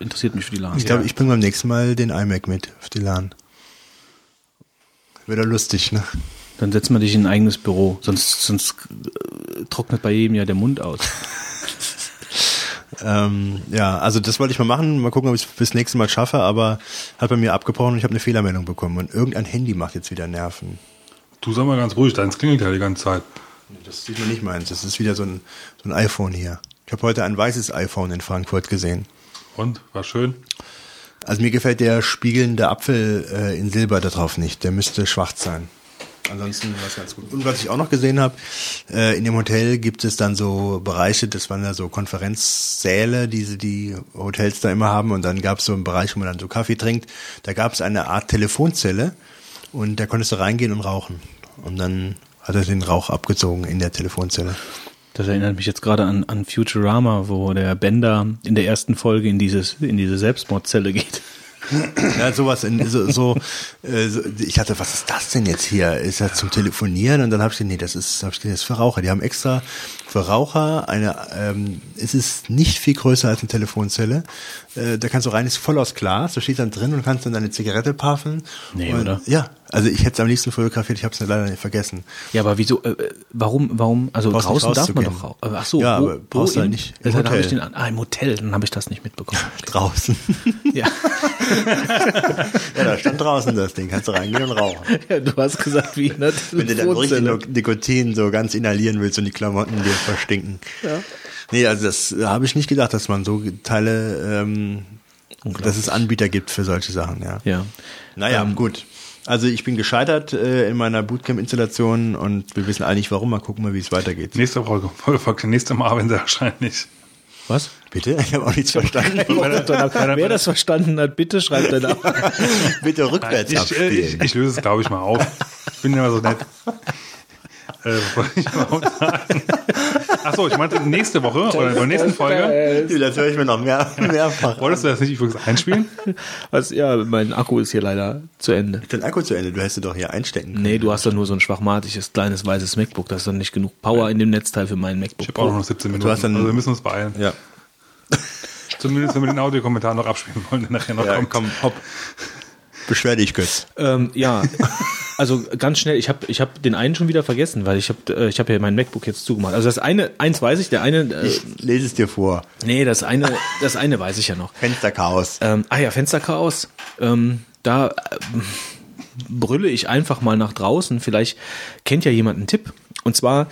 interessiert mich für die LAN. Ich glaube, ich bringe beim nächsten Mal den iMac mit auf die LAN. Wäre lustig, ne? Dann setzt man dich in ein eigenes Büro. Sonst trocknet bei jedem ja der Mund aus. Also das wollte ich mal machen. Mal gucken, ob ich es bis nächstes Mal schaffe. Aber hat bei mir abgebrochen und ich habe eine Fehlermeldung bekommen. Und irgendein Handy macht jetzt wieder Nerven. Du, sag mal ganz ruhig, deins klingelt ja die ganze Zeit. Das sieht man nicht meins. Das ist wieder so ein iPhone hier. Ich habe heute ein weißes iPhone in Frankfurt gesehen. Und? War schön? Also mir gefällt der spiegelnde Apfel in Silber da drauf nicht. Der müsste schwarz sein. Ansonsten war es ganz gut. Und was ich auch noch gesehen habe, in dem Hotel gibt es dann so Bereiche, das waren ja so Konferenzsäle, die Hotels da immer haben. Und dann gab es so einen Bereich, wo man dann so Kaffee trinkt. Da gab es eine Art Telefonzelle, und da konntest du reingehen und rauchen. Und dann hat er den Rauch abgezogen in der Telefonzelle. Das erinnert mich jetzt gerade an Futurama, wo der Bender in der ersten Folge in diese Selbstmordzelle geht. Ja, sowas. Ich hatte, was ist das denn jetzt hier? Ist das zum Telefonieren? Und dann habe ich gesagt, nee, das ist für Raucher. Die haben extra für Raucher es ist nicht viel größer als eine Telefonzelle. Da kannst du rein, ist voll aus Glas, da steht dann drin und kannst dann deine Zigarette puffen. Nee, und, oder? Ja, also ich hätte es am liebsten fotografiert, ich habe es leider nicht vergessen. Ja, aber wieso, warum, also draußen darf man doch rauchen. Ach so, ja, aber brauchst du halt nicht. Deshalb habe ich im Hotel, dann habe ich das nicht mitbekommen. Draußen. Ja. Ja, da stand draußen das Ding, kannst du reingehen und rauchen. Ja, du hast gesagt, wie in der Telefonzelle. Wenn du dann richtig Nikotin so ganz inhalieren willst und die Klamotten dir verstinken. Ja. Nee, also das habe ich nicht gedacht, dass man so Teile, dass es Anbieter gibt für solche Sachen, ja. Ja. Naja, gut. Also ich bin gescheitert in meiner Bootcamp-Installation, und wir wissen eigentlich warum. Mal gucken, wie es weitergeht. Nächste Folge folgt der nächste Mal, wenn sie wahrscheinlich. Was? Bitte? Ich habe auch nichts verstanden. Wer das verstanden hat, bitte schreibt dann ab. Bitte rückwärts abspielen. Ich löse es, glaube ich, mal auf. bin ja immer so nett. Wollte ich überhaupt sagen. Achso, ich meinte nächste Woche oder in der nächsten Folge. Das höre ich mir noch mehrfach. Wolltest du das nicht übrigens einspielen? Also, ja, mein Akku ist hier leider zu Ende. Ist dein Akku zu Ende? Du hättest ihn doch hier einstecken können. Nee, du hast doch nur so ein schwachmatisches, kleines, weißes MacBook. Da ist dann nicht genug Power in dem Netzteil für meinen MacBook. Ich habe auch noch 17 Minuten. Also wir müssen uns beeilen. Ja. Zumindest, wenn wir den Audiokommentar noch abspielen wollen, der nachher noch kommt. Komm, hopp. Beschwer dich, Götz. Ja, also ganz schnell, ich hab den einen schon wieder vergessen, weil ich hab ja mein MacBook jetzt zugemacht. Also eins weiß ich, der eine... ich lese es dir vor. Nee, das eine weiß ich ja noch. Fensterchaos. Fensterchaos. Da brülle ich einfach mal nach draußen. Vielleicht kennt ja jemand einen Tipp. Und zwar...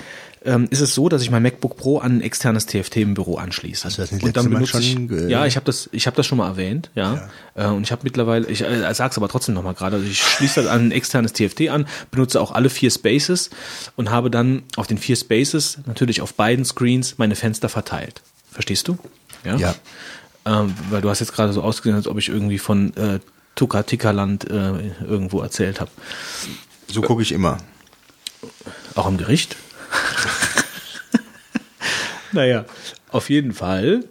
ist es so, dass ich mein MacBook Pro an ein externes TFT im Büro anschließe. Also das ist und dann benutze ich, ja, ich habe das schon mal erwähnt, ja. Und ich habe mittlerweile, ich sag's aber trotzdem nochmal gerade, also ich schließe das an ein externes TFT an, benutze auch alle 4 Spaces und habe dann auf den 4 Spaces natürlich auf beiden Screens meine Fenster verteilt. Verstehst du? Ja. Weil du hast jetzt gerade so ausgesehen, als ob ich irgendwie von Tukatikaland irgendwo erzählt habe. So gucke ich immer. Auch im Gericht? Naja, auf jeden Fall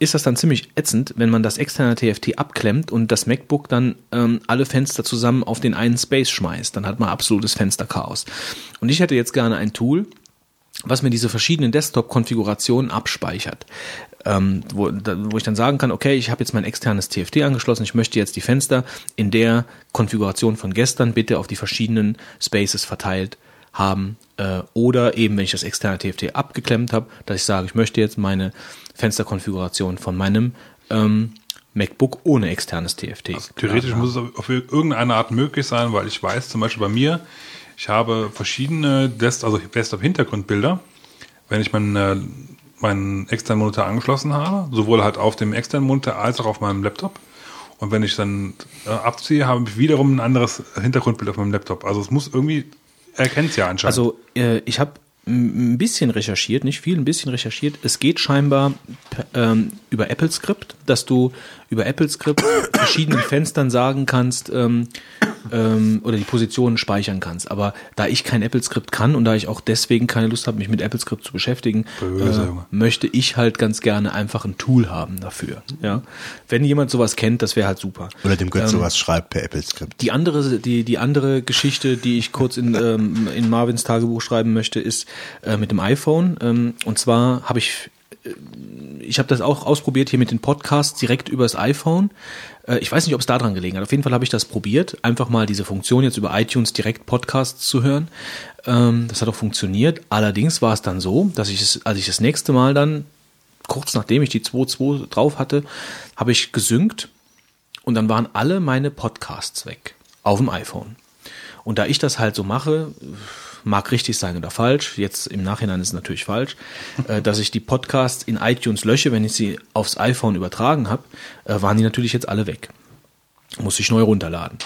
ist das dann ziemlich ätzend, wenn man das externe TFT abklemmt und das MacBook dann alle Fenster zusammen auf den einen Space schmeißt. Dann hat man absolutes Fensterchaos. Und ich hätte jetzt gerne ein Tool, was mir diese verschiedenen Desktop-Konfigurationen abspeichert. Wo ich dann sagen kann, okay, ich habe jetzt mein externes TFT angeschlossen, ich möchte jetzt die Fenster in der Konfiguration von gestern bitte auf die verschiedenen Spaces verteilt haben, oder eben, wenn ich das externe TFT abgeklemmt habe, dass ich sage, ich möchte jetzt meine Fensterkonfiguration von meinem MacBook ohne externes TFT. Also theoretisch muss es auf irgendeine Art möglich sein, weil ich weiß, zum Beispiel bei mir, ich habe verschiedene Desktop-Hintergrundbilder, wenn ich meinen externen Monitor angeschlossen habe, sowohl halt auf dem externen Monitor als auch auf meinem Laptop. Und wenn ich dann abziehe, habe ich wiederum ein anderes Hintergrundbild auf meinem Laptop. Also es muss irgendwie... Er kennt es ja anscheinend. Also ich habe ein bisschen recherchiert, nicht viel, ein bisschen recherchiert. Es geht scheinbar über AppleScript, dass du über AppleScript verschiedenen Fenstern sagen kannst oder die Positionen speichern kannst. Aber da ich kein AppleScript kann und da ich auch deswegen keine Lust habe, mich mit AppleScript zu beschäftigen, möchte ich halt ganz gerne einfach ein Tool haben dafür. Ja? Wenn jemand sowas kennt, das wäre halt super. Oder dem Götz sowas schreibt per AppleScript. Die andere Geschichte, die ich kurz in Marvins Tagebuch schreiben möchte, ist mit dem iPhone. Und zwar habe ich habe das auch ausprobiert hier mit den Podcasts direkt übers iPhone. Ich weiß nicht, ob es daran gelegen hat. Auf jeden Fall habe ich das probiert, einfach mal diese Funktion jetzt über iTunes direkt Podcasts zu hören. Das hat auch funktioniert. Allerdings war es dann so, dass ich es, als ich das nächste Mal dann, kurz nachdem ich die 2.2 drauf hatte, habe ich gesynkt und dann waren alle meine Podcasts weg auf dem iPhone. Und da ich das halt so mache... Mag richtig sein oder falsch, jetzt im Nachhinein ist es natürlich falsch, dass ich die Podcasts in iTunes lösche, wenn ich sie aufs iPhone übertragen habe, waren die natürlich jetzt alle weg. Muss ich neu runterladen.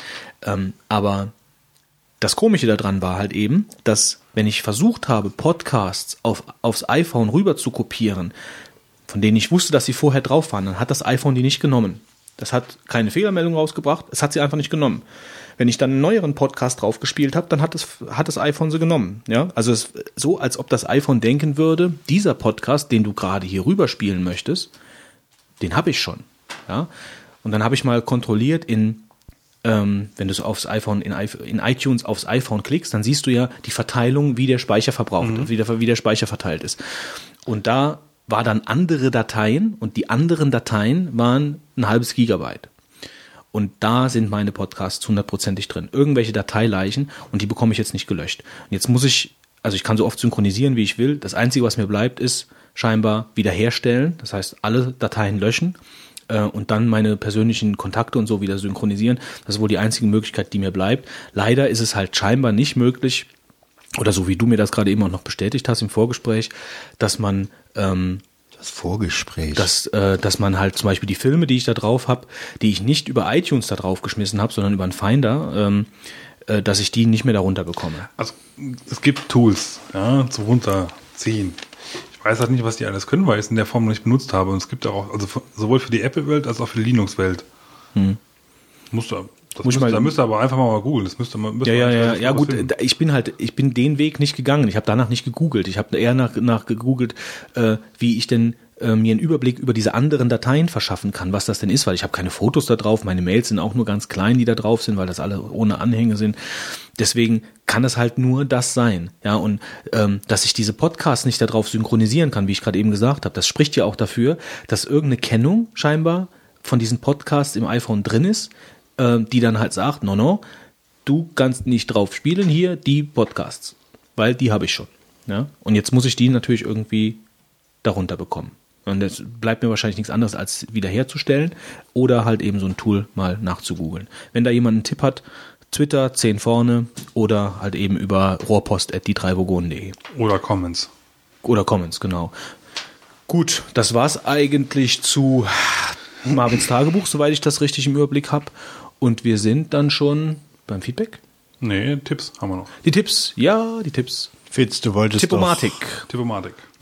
Aber das Komische daran war halt eben, dass wenn ich versucht habe, Podcasts aufs iPhone rüber zu kopieren, von denen ich wusste, dass sie vorher drauf waren, dann hat das iPhone die nicht genommen. Das hat keine Fehlermeldung rausgebracht, es hat sie einfach nicht genommen. Wenn ich dann einen neueren Podcast drauf gespielt habe, dann hat das iPhone sie genommen. Ja? Also es ist so, als ob das iPhone denken würde, dieser Podcast, den du gerade hier rüber spielen möchtest, den habe ich schon. Ja? Und dann habe ich mal kontrolliert, wenn du so aufs iPhone, in iTunes aufs iPhone klickst, dann siehst du ja die Verteilung, wie der Speicher verbraucht, wie der Speicher verteilt ist. Und da war dann andere Dateien und die anderen Dateien waren ein halbes Gigabyte. Und da sind meine Podcasts 100%ig drin. Irgendwelche Dateileichen und die bekomme ich jetzt nicht gelöscht. Und jetzt muss ich, also ich kann so oft synchronisieren, wie ich will. Das Einzige, was mir bleibt, ist scheinbar wiederherstellen. Das heißt, alle Dateien löschen und dann meine persönlichen Kontakte und so wieder synchronisieren. Das ist wohl die einzige Möglichkeit, die mir bleibt. Leider ist es halt scheinbar nicht möglich, oder so wie du mir das gerade eben auch noch bestätigt hast im Vorgespräch, dass man... das Vorgespräch. Dass man halt zum Beispiel die Filme, die ich da drauf habe, die ich nicht über iTunes da drauf geschmissen habe, sondern über einen Finder, dass ich die nicht mehr darunter bekomme. Also es gibt Tools, ja, zum Runterziehen. Ich weiß halt nicht, was die alles können, weil ich es in der Form noch nicht benutzt habe. Und es gibt auch, also sowohl für die Apple-Welt als auch für die Linux-Welt. Musst du Da müsst ihr aber einfach mal googeln. Das müsste man. Ja, gut. Ich bin den Weg nicht gegangen. Ich habe danach nicht gegoogelt. Ich habe eher nach gegoogelt, wie ich denn mir einen Überblick über diese anderen Dateien verschaffen kann, was das denn ist, weil ich habe keine Fotos da drauf, meine Mails sind auch nur ganz klein, die da drauf sind, weil das alle ohne Anhänge sind. Deswegen kann das halt nur das sein. Ja, und dass ich diese Podcasts nicht da drauf synchronisieren kann, wie ich gerade eben gesagt habe, das spricht ja auch dafür, dass irgendeine Kennung scheinbar von diesen Podcasts im iPhone drin ist, die dann halt sagt, no, du kannst nicht drauf spielen, hier die Podcasts, weil die habe ich schon. Ja? Und jetzt muss ich die natürlich irgendwie darunter bekommen. Und es bleibt mir wahrscheinlich nichts anderes, als wiederherzustellen oder halt eben so ein Tool mal nachzugoogeln. Wenn da jemand einen Tipp hat, Twitter, 10 vorne oder halt eben über rohrpost@die3vogonen.de. Oder Comments, genau. Gut, das war's eigentlich zu Marvins Tagebuch, soweit ich das richtig im Überblick habe. Und wir sind dann schon beim Feedback. Nee, Tipps haben wir noch. Die Tipps. Fitz, du wolltest Tippomatik.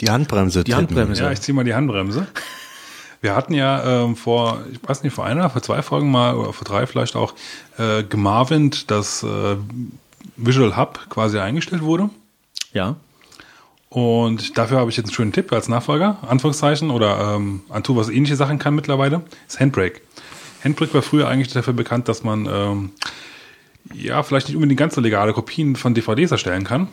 Die Handbremse. Ja, ich zieh mal die Handbremse. Wir hatten ja vor 2 Folgen, oder vor 3 vielleicht auch, gemarvint, dass Visual Hub quasi eingestellt wurde. Ja. Und dafür habe ich jetzt einen schönen Tipp als Nachfolger, Anführungszeichen, oder ein Tool, was ähnliche Sachen kann mittlerweile, ist Handbrake. Handbrake war früher eigentlich dafür bekannt, dass man vielleicht nicht unbedingt ganz so legale Kopien von DVDs erstellen kann.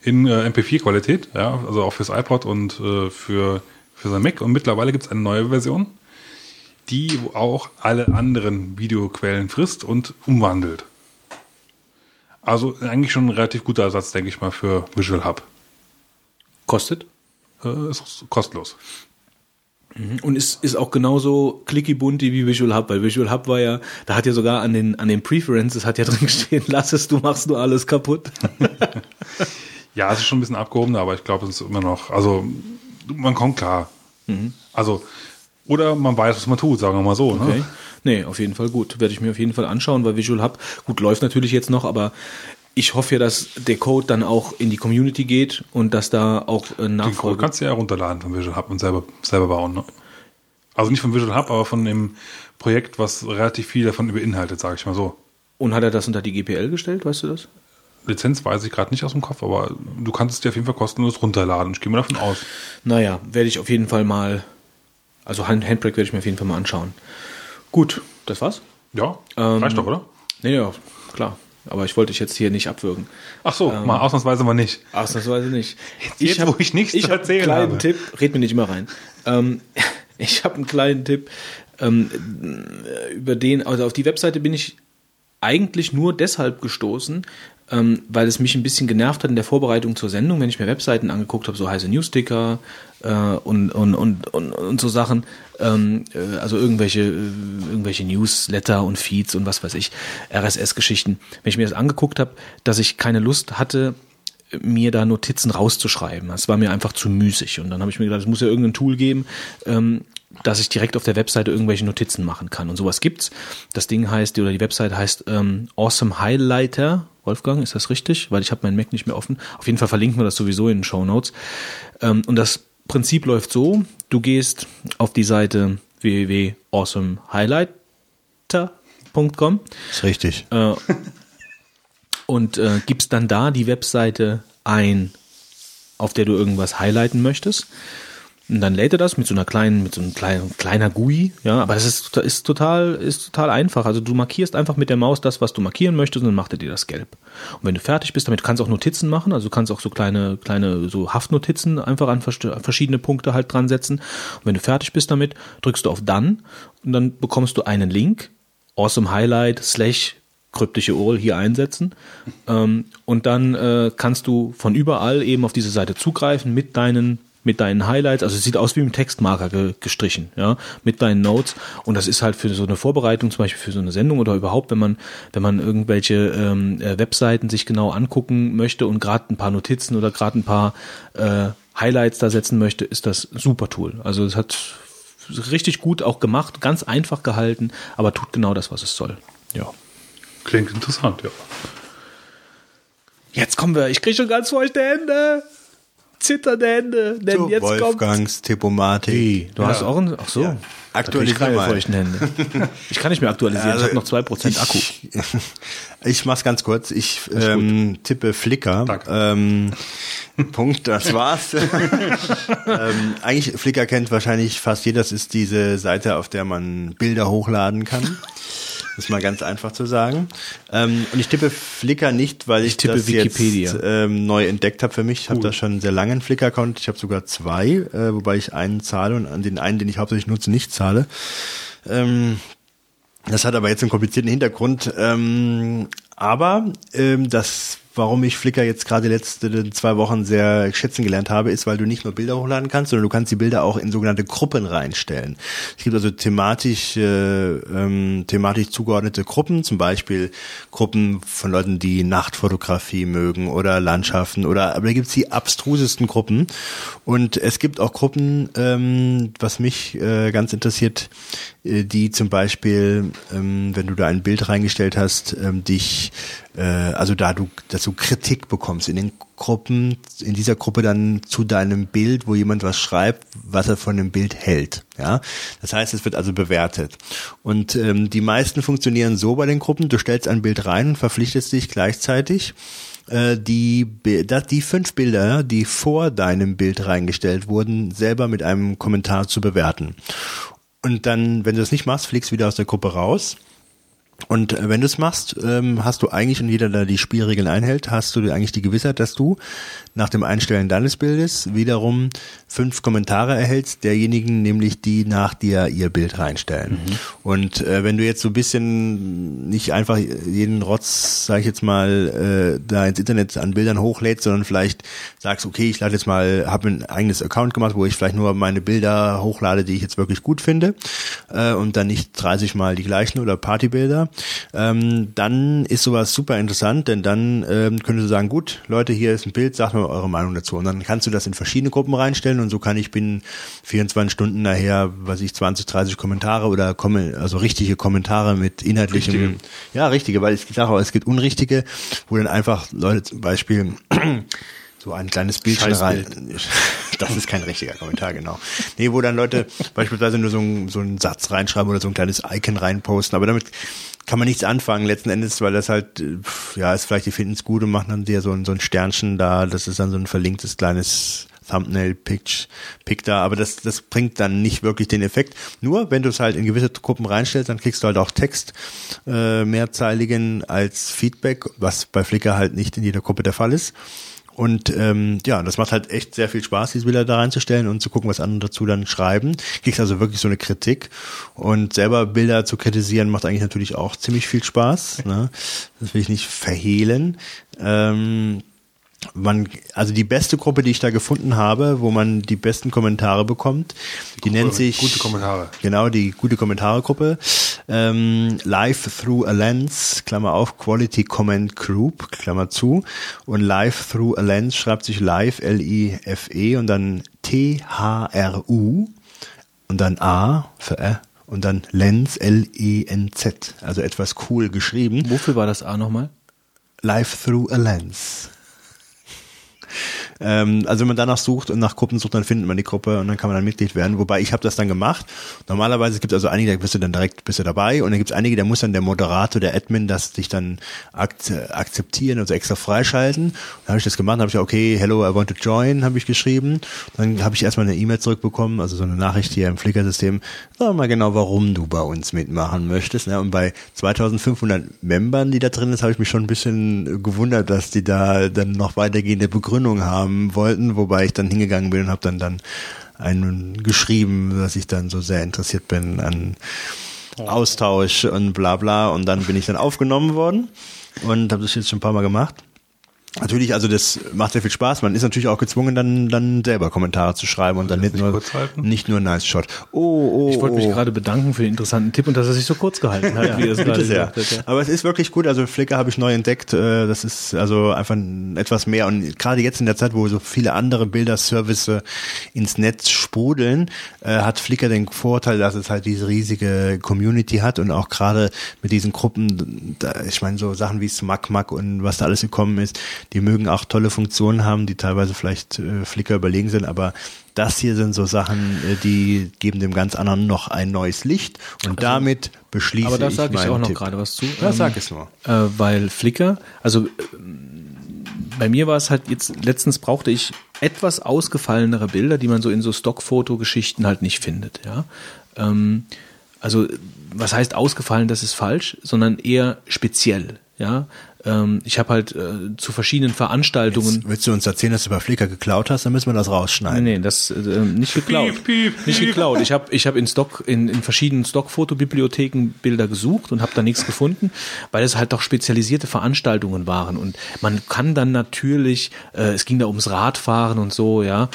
In MP4-Qualität, ja, also auch fürs iPod und für sein Mac. Und mittlerweile gibt es eine neue Version, die auch alle anderen Videoquellen frisst und umwandelt. Also eigentlich schon ein relativ guter Ersatz, denke ich mal, für Visual Hub. Kostet? Ist kostenlos. Und ist auch genauso clicky-bunti wie Visual Hub, weil Visual Hub war ja, da hat ja sogar an den Preferences hat ja drin stehen, lass es, du machst nur alles kaputt. Ja, es ist schon ein bisschen abgehobener, aber ich glaube, es ist immer noch, also man kommt klar. Mhm. Also, oder man weiß, was man tut, sagen wir mal so. Okay. Ne? Nee, auf jeden Fall gut. Werde ich mir auf jeden Fall anschauen, weil Visual Hub, gut, läuft natürlich jetzt noch, aber ich hoffe ja, dass der Code dann auch in die Community geht und dass da auch Nachfolge... Den Code kannst du ja runterladen von Visual Hub und selber bauen, ne? Also nicht von Visual Hub, aber von dem Projekt, was relativ viel davon beinhaltet, sage ich mal so. Und hat er das unter die GPL gestellt, weißt du das? Lizenz weiß ich gerade nicht aus dem Kopf, aber du kannst es dir auf jeden Fall kostenlos runterladen. Ich gehe mal davon aus. Naja, werde ich auf jeden Fall mal, also Handbrake werde ich mir auf jeden Fall mal anschauen. Gut, das war's? Ja, reicht doch, oder? Nee, ja, klar. Aber ich wollte dich jetzt hier nicht abwürgen. Ach so, mal ausnahmsweise mal nicht. Ausnahmsweise nicht. Jetzt wo ich nichts zu erzählen habe. Ich habe einen kleinen Tipp, red mir nicht immer rein. Ich habe einen kleinen Tipp, über den, also auf die Webseite bin ich eigentlich nur deshalb gestoßen, weil es mich ein bisschen genervt hat in der Vorbereitung zur Sendung, wenn ich mir Webseiten angeguckt habe, so heiße Newsticker und so Sachen, also irgendwelche Newsletter und Feeds und was weiß ich, RSS-Geschichten. Wenn ich mir das angeguckt habe, dass ich keine Lust hatte, mir da Notizen rauszuschreiben. Das war mir einfach zu müßig. Und dann habe ich mir gedacht, es muss ja irgendein Tool geben, dass ich direkt auf der Webseite irgendwelche Notizen machen kann. Und sowas gibt's. Das Ding heißt, oder die Webseite heißt Awesome Highlighter. Wolfgang, ist das richtig? Weil ich habe meinen Mac nicht mehr offen. Auf jeden Fall verlinken wir das sowieso in den Shownotes. Und das Prinzip läuft so. Du gehst auf die Seite www.awesomehighlighter.com. Ist richtig. Und gibst dann da die Webseite ein, auf der du irgendwas highlighten möchtest. Und dann lädt er das mit so einer kleiner GUI, ja, aber das ist total einfach. Also du markierst einfach mit der Maus das, was du markieren möchtest, und dann macht er dir das gelb. Und wenn du fertig bist, damit kannst du auch Notizen machen, also du kannst auch so kleine so Haftnotizen einfach an verschiedene Punkte halt dran setzen. Und wenn du fertig bist damit, drückst du auf Done und dann bekommst du einen Link, Awesome Highlight / kryptische URL hier einsetzen, und dann kannst du von überall eben auf diese Seite zugreifen mit deinen Highlights, also es sieht aus wie mit Textmarker gestrichen, ja, mit deinen Notes, und das ist halt für so eine Vorbereitung, zum Beispiel für so eine Sendung oder überhaupt, wenn man irgendwelche Webseiten sich genau angucken möchte und gerade ein paar Notizen oder gerade ein paar Highlights da setzen möchte, ist das ein super Tool. Also es hat richtig gut auch gemacht, ganz einfach gehalten, aber tut genau das, was es soll. Ja. Klingt interessant, ja. Jetzt kommen wir, ich kriege schon ganz feuchte Hände. zitternde Hände, denn so, jetzt Wolfgangs kommt... Wolfgangs Tipomatik. Wie? Du hast auch einen... Ach so. Ja. Aktualisiere mal. Ich kann nicht mehr aktualisieren, also, ich habe noch 2% Akku. Ich mach's ganz kurz. Ich tippe Flickr. Punkt, das war's. Eigentlich, Flickr kennt wahrscheinlich fast jeder. Das ist diese Seite, auf der man Bilder hochladen kann. Das ist mal ganz einfach zu sagen. Und ich tippe Flickr nicht, weil ich tippe das Wikipedia. Jetzt neu entdeckt habe für mich. Ich habe da schon sehr lange einen Flickr-Account. Ich habe sogar zwei, wobei ich einen zahle und an den einen, den ich hauptsächlich nutze, nicht zahle. Das hat aber jetzt einen komplizierten Hintergrund. Warum ich Flickr jetzt gerade die letzten 2 Wochen sehr schätzen gelernt habe, ist, weil du nicht nur Bilder hochladen kannst, sondern du kannst die Bilder auch in sogenannte Gruppen reinstellen. Es gibt also thematisch zugeordnete Gruppen, zum Beispiel Gruppen von Leuten, die Nachtfotografie mögen oder Landschaften aber da gibt es die abstrusesten Gruppen. Und es gibt auch Gruppen, was mich ganz interessiert, die zum Beispiel, wenn du da ein Bild reingestellt hast, dass du Kritik bekommst in den Gruppen, in dieser Gruppe dann zu deinem Bild, wo jemand was schreibt, was er von dem Bild hält. Ja, das heißt, es wird also bewertet. Und die meisten funktionieren so bei den Gruppen, du stellst ein Bild rein und verpflichtest dich gleichzeitig, die 5 Bilder, die vor deinem Bild reingestellt wurden, selber mit einem Kommentar zu bewerten. Und dann, wenn du das nicht machst, fliegst du wieder aus der Gruppe raus. Und wenn du es machst, hast du eigentlich, und jeder, der die Spielregeln einhält, hast du eigentlich die Gewissheit, dass du nach dem Einstellen deines Bildes wiederum 5 Kommentare erhältst, derjenigen nämlich, die nach dir ihr Bild reinstellen. Mhm. Und wenn du jetzt so ein bisschen nicht einfach jeden Rotz, sag ich jetzt mal, da ins Internet an Bildern hochlädst, sondern vielleicht sagst, okay, ich lade jetzt mal, habe ein eigenes Account gemacht, wo ich vielleicht nur meine Bilder hochlade, die ich jetzt wirklich gut finde, und dann nicht 30 Mal die gleichen oder Partybilder, dann ist sowas super interessant, denn dann könntest du sagen, gut, Leute, hier ist ein Bild, sagt mir eure Meinung dazu. Und dann kannst du das in verschiedene Gruppen reinstellen und so kann ich binnen 24 Stunden nachher, 20-30 Kommentare oder richtige Kommentare mit inhaltlichem... Richtige. Ja, richtige, weil es gibt unrichtige, wo dann einfach Leute zum Beispiel... so ein kleines Bildchen rein. Das ist kein richtiger Kommentar, genau. Nee, wo dann Leute beispielsweise nur so einen Satz reinschreiben oder so ein kleines Icon reinposten. Aber damit kann man nichts anfangen letzten Endes, weil das halt, ist vielleicht, die finden es gut und machen dann dir so ein Sternchen da. Das ist dann so ein verlinktes kleines Thumbnail-Pick da. Aber das bringt dann nicht wirklich den Effekt. Nur, wenn du es halt in gewisse Gruppen reinstellst, dann kriegst du halt auch Text, mehrzeiligen als Feedback, was bei Flickr halt nicht in jeder Gruppe der Fall ist. Und das macht halt echt sehr viel Spaß, diese Bilder da reinzustellen und zu gucken, was andere dazu dann schreiben. Kriegst also wirklich so eine Kritik. Und selber Bilder zu kritisieren, macht eigentlich natürlich auch ziemlich viel Spaß. Ne? Das will ich nicht verhehlen. Die beste Gruppe, die ich da gefunden habe, wo man die besten Kommentare bekommt, die nennt sich Gute Kommentare. Genau, die Gute Kommentare-Gruppe. Live Through a Lens, Klammer auf, Quality Comment Group, Klammer zu. Und Live Through a Lens schreibt sich Live, L-I-F-E und dann T-H-R-U und dann A für R und dann Lens, L-E-N-Z. Also etwas cool geschrieben. Wofür war das A nochmal? Live Through a Lens. Also wenn man danach sucht und nach Gruppen sucht, dann findet man die Gruppe und dann kann man dann Mitglied werden. Wobei, ich habe das dann gemacht. Normalerweise gibt es also einige, da bist du dabei und dann gibt es einige, da muss dann der Moderator, der Admin, das dich dann akzeptieren, also extra freischalten. Dann habe ich das gemacht, habe ich hello, I want to join, habe ich geschrieben. Dann habe ich erstmal eine E-Mail zurückbekommen, also so eine Nachricht hier im Flickr-System. Sag mal genau, warum du bei uns mitmachen möchtest. Ne? Und bei 2500 Membern, die da drin ist, habe ich mich schon ein bisschen gewundert, dass die da dann noch weitergehende Begründung haben wollten, wobei ich dann hingegangen bin und habe dann einen geschrieben, dass ich dann so sehr interessiert bin an Austausch und bla bla und dann bin ich dann aufgenommen worden und habe das jetzt schon ein paar Mal gemacht. Natürlich, also das macht sehr viel Spaß. Man ist natürlich auch gezwungen, dann selber Kommentare zu schreiben und dann nicht nur Nice Shot. Ich wollte mich gerade bedanken für den interessanten Tipp und dass er sich so kurz gehalten hat, wie er es gerade gesagt hat. Ja. Aber es ist wirklich gut. Also Flickr habe ich neu entdeckt. Das ist also einfach etwas mehr. Und gerade jetzt in der Zeit, wo so viele andere Bilderservice ins Netz sprudeln, hat Flickr den Vorteil, dass es halt diese riesige Community hat und auch gerade mit diesen Gruppen, ich meine so Sachen wie Smack Mack und was da alles gekommen ist, Die mögen auch tolle Funktionen haben, die teilweise vielleicht Flickr überlegen sind, aber das hier sind so Sachen, die geben dem ganz anderen noch ein neues Licht und also, damit beschließe ich meinen Tipp. Aber da sage ich auch noch gerade was zu. Ja, sag es nur. Weil Flickr, also bei mir war es halt jetzt, letztens brauchte ich etwas ausgefallenere Bilder, die man so in so Stockfotogeschichten halt nicht findet, ja. Also was heißt ausgefallen, das ist falsch, sondern eher speziell, ja. Ich habe halt zu verschiedenen Veranstaltungen. Jetzt willst du uns erzählen, dass du bei Flickr geklaut hast? Dann müssen wir das rausschneiden. Nee, das nicht geklaut. Piep, piep, piep. Nicht geklaut. Ich hab in verschiedenen Stockfotobibliotheken Bilder gesucht und habe da nichts gefunden, weil es halt doch spezialisierte Veranstaltungen waren. Und man kann dann natürlich, es ging da ums Radfahren und so, ja.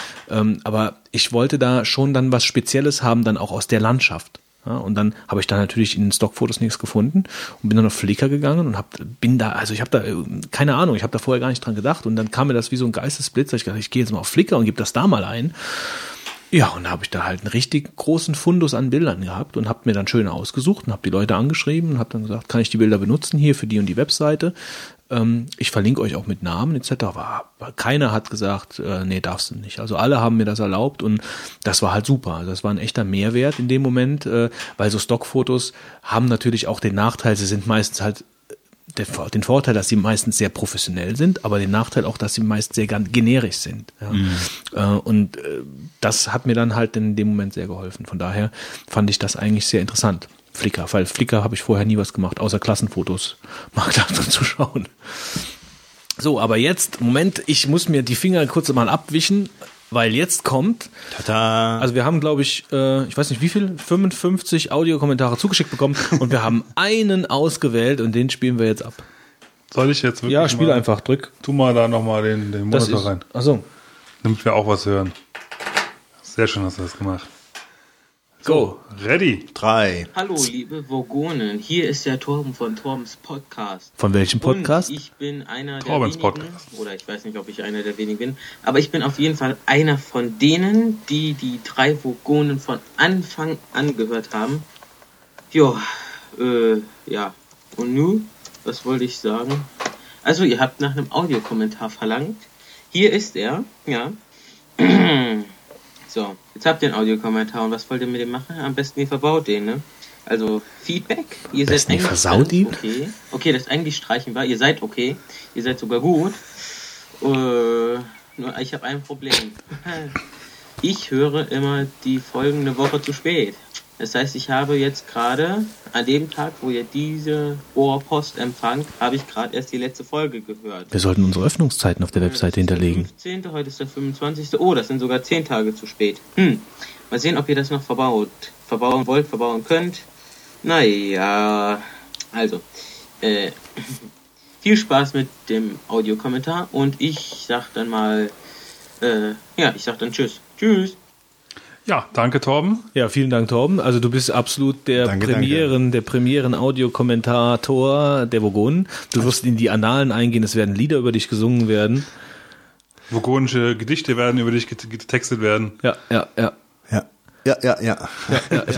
Aber ich wollte da schon dann was Spezielles haben, dann auch aus der Landschaft. Ja, und dann habe ich da natürlich in den Stockfotos nichts gefunden und bin dann auf Flickr gegangen und ich habe da vorher gar nicht dran gedacht und dann kam mir das wie so ein Geistesblitz, ich dachte, ich gehe jetzt mal auf Flickr und gebe das da mal ein. Ja, und da habe ich da halt einen richtig großen Fundus an Bildern gehabt und habe mir dann schön ausgesucht und habe die Leute angeschrieben und habe dann gesagt, kann ich die Bilder benutzen hier für die und die Webseite? Ich verlinke euch auch mit Namen etc. Keiner hat gesagt, nee, darfst du nicht. Also alle haben mir das erlaubt und das war halt super. Das war ein echter Mehrwert in dem Moment, weil so Stockfotos haben natürlich auch den Nachteil, sie sind meistens halt den Vorteil, dass sie meistens sehr professionell sind, aber den Nachteil auch, dass sie meist sehr generisch sind. Ja. Mhm. Und das hat mir dann halt in dem Moment sehr geholfen. Von daher fand ich das eigentlich sehr interessant. Flickr, weil Flickr habe ich vorher nie was gemacht, außer Klassenfotos mal dazu schauen. So, aber jetzt, Moment, ich muss mir die Finger kurz mal abwischen, weil jetzt kommt, tada. Also wir haben, glaube ich, ich weiß nicht wie viel, 55 Audiokommentare zugeschickt bekommen und wir haben einen ausgewählt und den spielen wir jetzt ab. Soll ich jetzt wirklich? Ja, spiel mal, einfach, drück. Tu mal da nochmal den Monitor rein. Achso. Damit wir auch was hören. Sehr schön hast du das gemacht. Go, ready, 3. Hallo, liebe Vogonen, hier ist der Torben von Torbens Podcast. Von welchem Podcast? Und ich bin einer Torbens der wenigen, Podcast. Oder ich weiß nicht, ob ich einer der wenigen bin, aber ich bin auf jeden Fall einer von denen, die die 3 Vogonen von Anfang an gehört haben. Jo, ja, und nun, was wollte ich sagen? Also, ihr habt nach einem Audiokommentar verlangt. Hier ist er, ja. So, jetzt habt ihr einen Audiokommentar und was wollt ihr mit dem machen? Am besten ihr verbaut den, ne? Also Feedback, ihr seid eigentlich versaut ihn? Okay. Okay, das eigentlich streichen war, ihr seid okay, ihr seid sogar gut. Nur ich habe ein Problem. Ich höre immer die folgende Woche zu spät. Das heißt, ich habe jetzt gerade an dem Tag, wo ihr diese Ohrpost empfangt, habe ich gerade erst die letzte Folge gehört. Wir sollten unsere Öffnungszeiten auf der Webseite hinterlegen. Das ist der 15., heute ist der 25. Oh, das sind sogar 10 Tage zu spät. Mal sehen, ob ihr das noch verbauen wollt, verbauen könnt. Naja, also, viel Spaß mit dem Audiokommentar und ich sag dann mal, ich sag dann Tschüss. Tschüss. Ja, danke Torben. Ja, vielen Dank Torben. Also du bist absolut der Premieren-Audiokommentator der Vogonen. Du wirst in die Annalen eingehen, es werden Lieder über dich gesungen werden. Vogonische Gedichte werden über dich getextet werden. Ja. Was hat er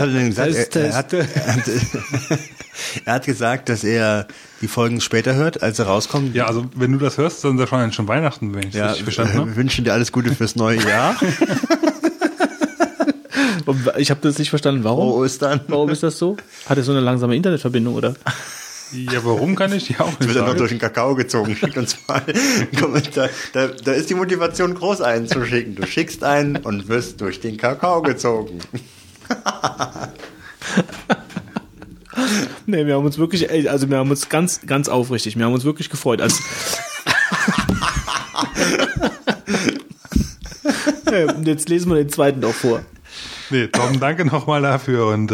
denn gesagt? Er hat gesagt, dass er die Folgen später hört, als sie rauskommen. Ja, also wenn du das hörst, dann ist ja schon Weihnachten, wenn ich das richtig verstanden habe. Wir wünschen dir alles Gute fürs neue Jahr. Ich habe das nicht verstanden. Warum? Warum ist das so? Hat er so eine langsame Internetverbindung, oder? Ja, warum kann ich die auch nicht sagen? Wird dann noch durch den Kakao gezogen. Schickt uns mal einen Kommentar. Da ist die Motivation groß, einen zu schicken. Du schickst einen und wirst durch den Kakao gezogen. Nee, wir haben uns wirklich gefreut. Also jetzt lesen wir den zweiten doch vor. Nee, Tom, danke nochmal dafür und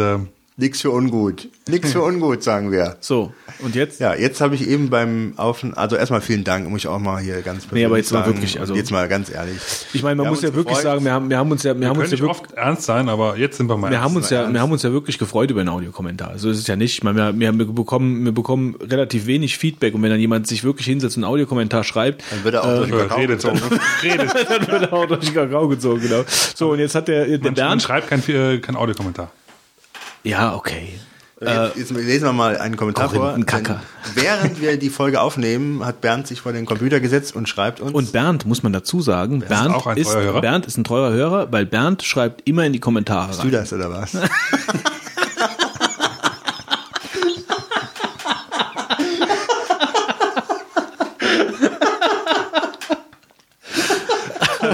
nix für ungut. Nix für ungut, sagen wir. So, und jetzt? Ja, jetzt habe ich eben also erstmal vielen Dank, muss ich auch mal hier ganz persönlich jetzt mal ganz ehrlich. Ich meine, man muss ja wirklich sagen, wir haben uns ernst sein, aber jetzt sind wir mal ernst. Wir haben uns ja wirklich gefreut über einen Audiokommentar. Also es ist ja nicht, ich meine, wir bekommen relativ wenig Feedback und wenn dann jemand sich wirklich hinsetzt und einen Audiokommentar schreibt, dann wird er auch durch den Kakao gezogen, genau. So, und jetzt hat der Bernd schreibt kein Audiokommentar. Ja, okay. Jetzt lesen wir mal einen Kommentar vor. Während wir die Folge aufnehmen, hat Bernd sich vor den Computer gesetzt und schreibt uns. Und Bernd, muss man dazu sagen, Bernd ist ein treuer Hörer, weil Bernd schreibt immer in die Kommentare. Bist du das oder was?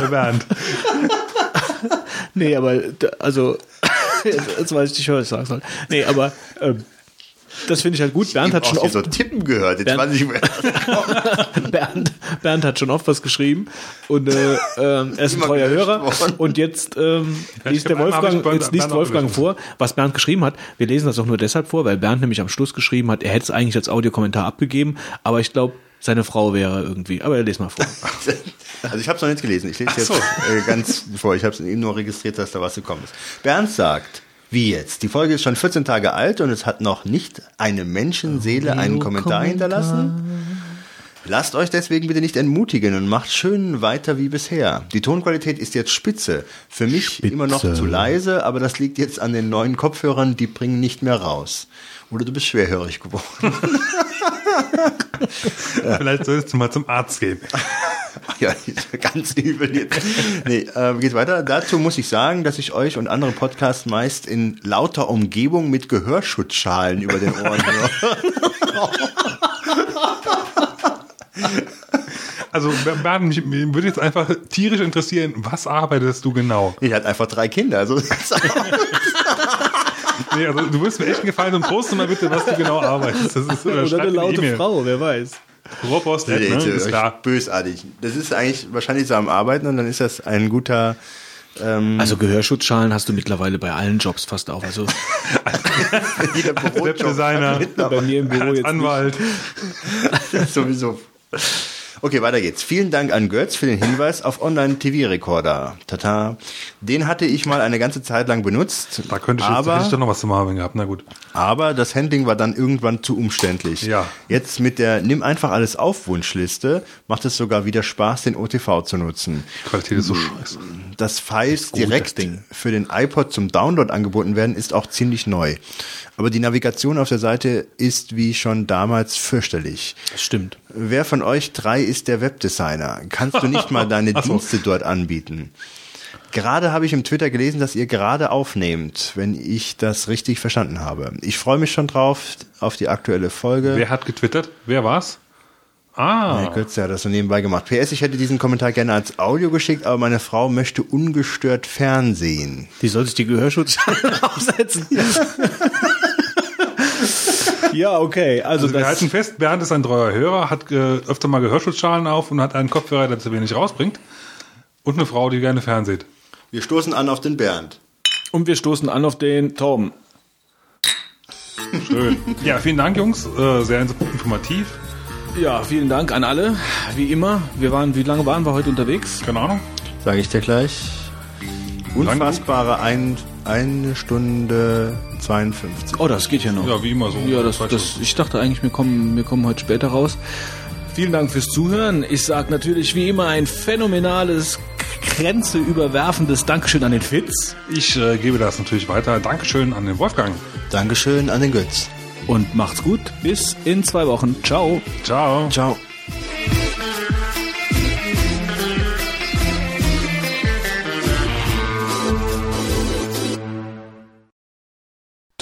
Bernd. Nee, aber also jetzt weiß ich nicht, was ich sagen soll. Nee, aber das finde ich halt gut. Bernd hat schon oft so Tippen gehört. Jetzt weiß ich nicht mehr. Bernd hat schon oft was geschrieben und er ist ein treuer Hörer. Und jetzt liest Wolfgang vor, was Bernd geschrieben hat. Wir lesen das auch nur deshalb vor, weil Bernd nämlich am Schluss geschrieben hat, er hätte es eigentlich als Audiokommentar abgegeben, aber ich glaube, seine Frau wäre irgendwie, aber lese mal vor. Also ich habe es noch nicht gelesen, ich lese jetzt ganz vor, ich habe es eben nur registriert, dass da was gekommen ist. Bernd sagt, wie jetzt, die Folge ist schon 14 Tage alt und es hat noch nicht eine Menschenseele einen Kommentar hinterlassen. Lasst euch deswegen bitte nicht entmutigen und macht schön weiter wie bisher. Die Tonqualität ist jetzt spitze. Für mich immer noch zu leise, aber das liegt jetzt an den neuen Kopfhörern, die bringen nicht mehr raus. Oder du bist schwerhörig geworden. Vielleicht solltest du mal zum Arzt gehen. Ja, ganz übel jetzt. Nee, geht weiter. Dazu muss ich sagen, dass ich euch und andere Podcasts meist in lauter Umgebung mit Gehörschutzschalen über den Ohren höre. Also Bernd, mich würde jetzt einfach tierisch interessieren, was arbeitest du genau? Ich hatte einfach 3 Kinder. Also nee, also du wirst mir echt gefallen und poste mal bitte, was du genau arbeitest. Das ist, oder eine laute Frau, wer weiß. Rohrpost, ne? Ist klar. Bösartig. Das ist eigentlich wahrscheinlich so am Arbeiten und dann ist das ein guter... Also Gehörschutzschalen hast du mittlerweile bei allen Jobs fast auch. Also jeder Webdesigner, bei mir im Büro jetzt Anwalt. Sowieso. Okay, weiter geht's. Vielen Dank an Götz für den Hinweis auf Online-TV-Rekorder. Tata. Den hatte ich mal eine ganze Zeit lang benutzt. Da könnte ich jetzt doch noch was zu machen gehabt, na gut. Aber das Handling war dann irgendwann zu umständlich. Ja. Jetzt mit der Nimm einfach alles auf Wunschliste macht es sogar wieder Spaß, den OTV zu nutzen. Die Qualität ist so scheiße. Dass Files direkt für den iPod zum Download angeboten werden, ist auch ziemlich neu. Aber die Navigation auf der Seite ist wie schon damals fürchterlich. Das stimmt. Wer von euch 3 ist der Webdesigner? Kannst du nicht mal deine Dienste dort anbieten? Gerade habe ich im Twitter gelesen, dass ihr gerade aufnehmt, wenn ich das richtig verstanden habe. Ich freue mich schon drauf, auf die aktuelle Folge. Wer hat getwittert? Wer war's? Ah. Nee, Götz, der hat das so nebenbei gemacht. PS, ich hätte diesen Kommentar gerne als Audio geschickt, aber meine Frau möchte ungestört Fernsehen. Die soll sich die Gehörschutzschalen aufsetzen. Ja. Ja, okay. Also wir halten fest, Bernd ist ein treuer Hörer, hat öfter mal Gehörschutzschalen auf und hat einen Kopfhörer, der zu wenig rausbringt. Und eine Frau, die gerne fernsieht. Wir stoßen an auf den Bernd. Und wir stoßen an auf den Tom. Schön. Ja, vielen Dank, Jungs. Sehr informativ. Ja, vielen Dank an alle. Wie immer. Wie lange waren wir heute unterwegs? Keine Ahnung. Sage ich dir gleich. Unfassbare 1 Stunde 52. Oh, das geht ja noch. Ja, wie immer so. Ja, ich dachte eigentlich, wir kommen heute später raus. Vielen Dank fürs Zuhören. Ich sage natürlich wie immer ein phänomenales, grenzeüberwerfendes Dankeschön an den Fitz. Ich gebe das natürlich weiter. Dankeschön an den Wolfgang. Dankeschön an den Götz. Und macht's gut. Bis in 2 Wochen. Ciao. Ciao. Ciao.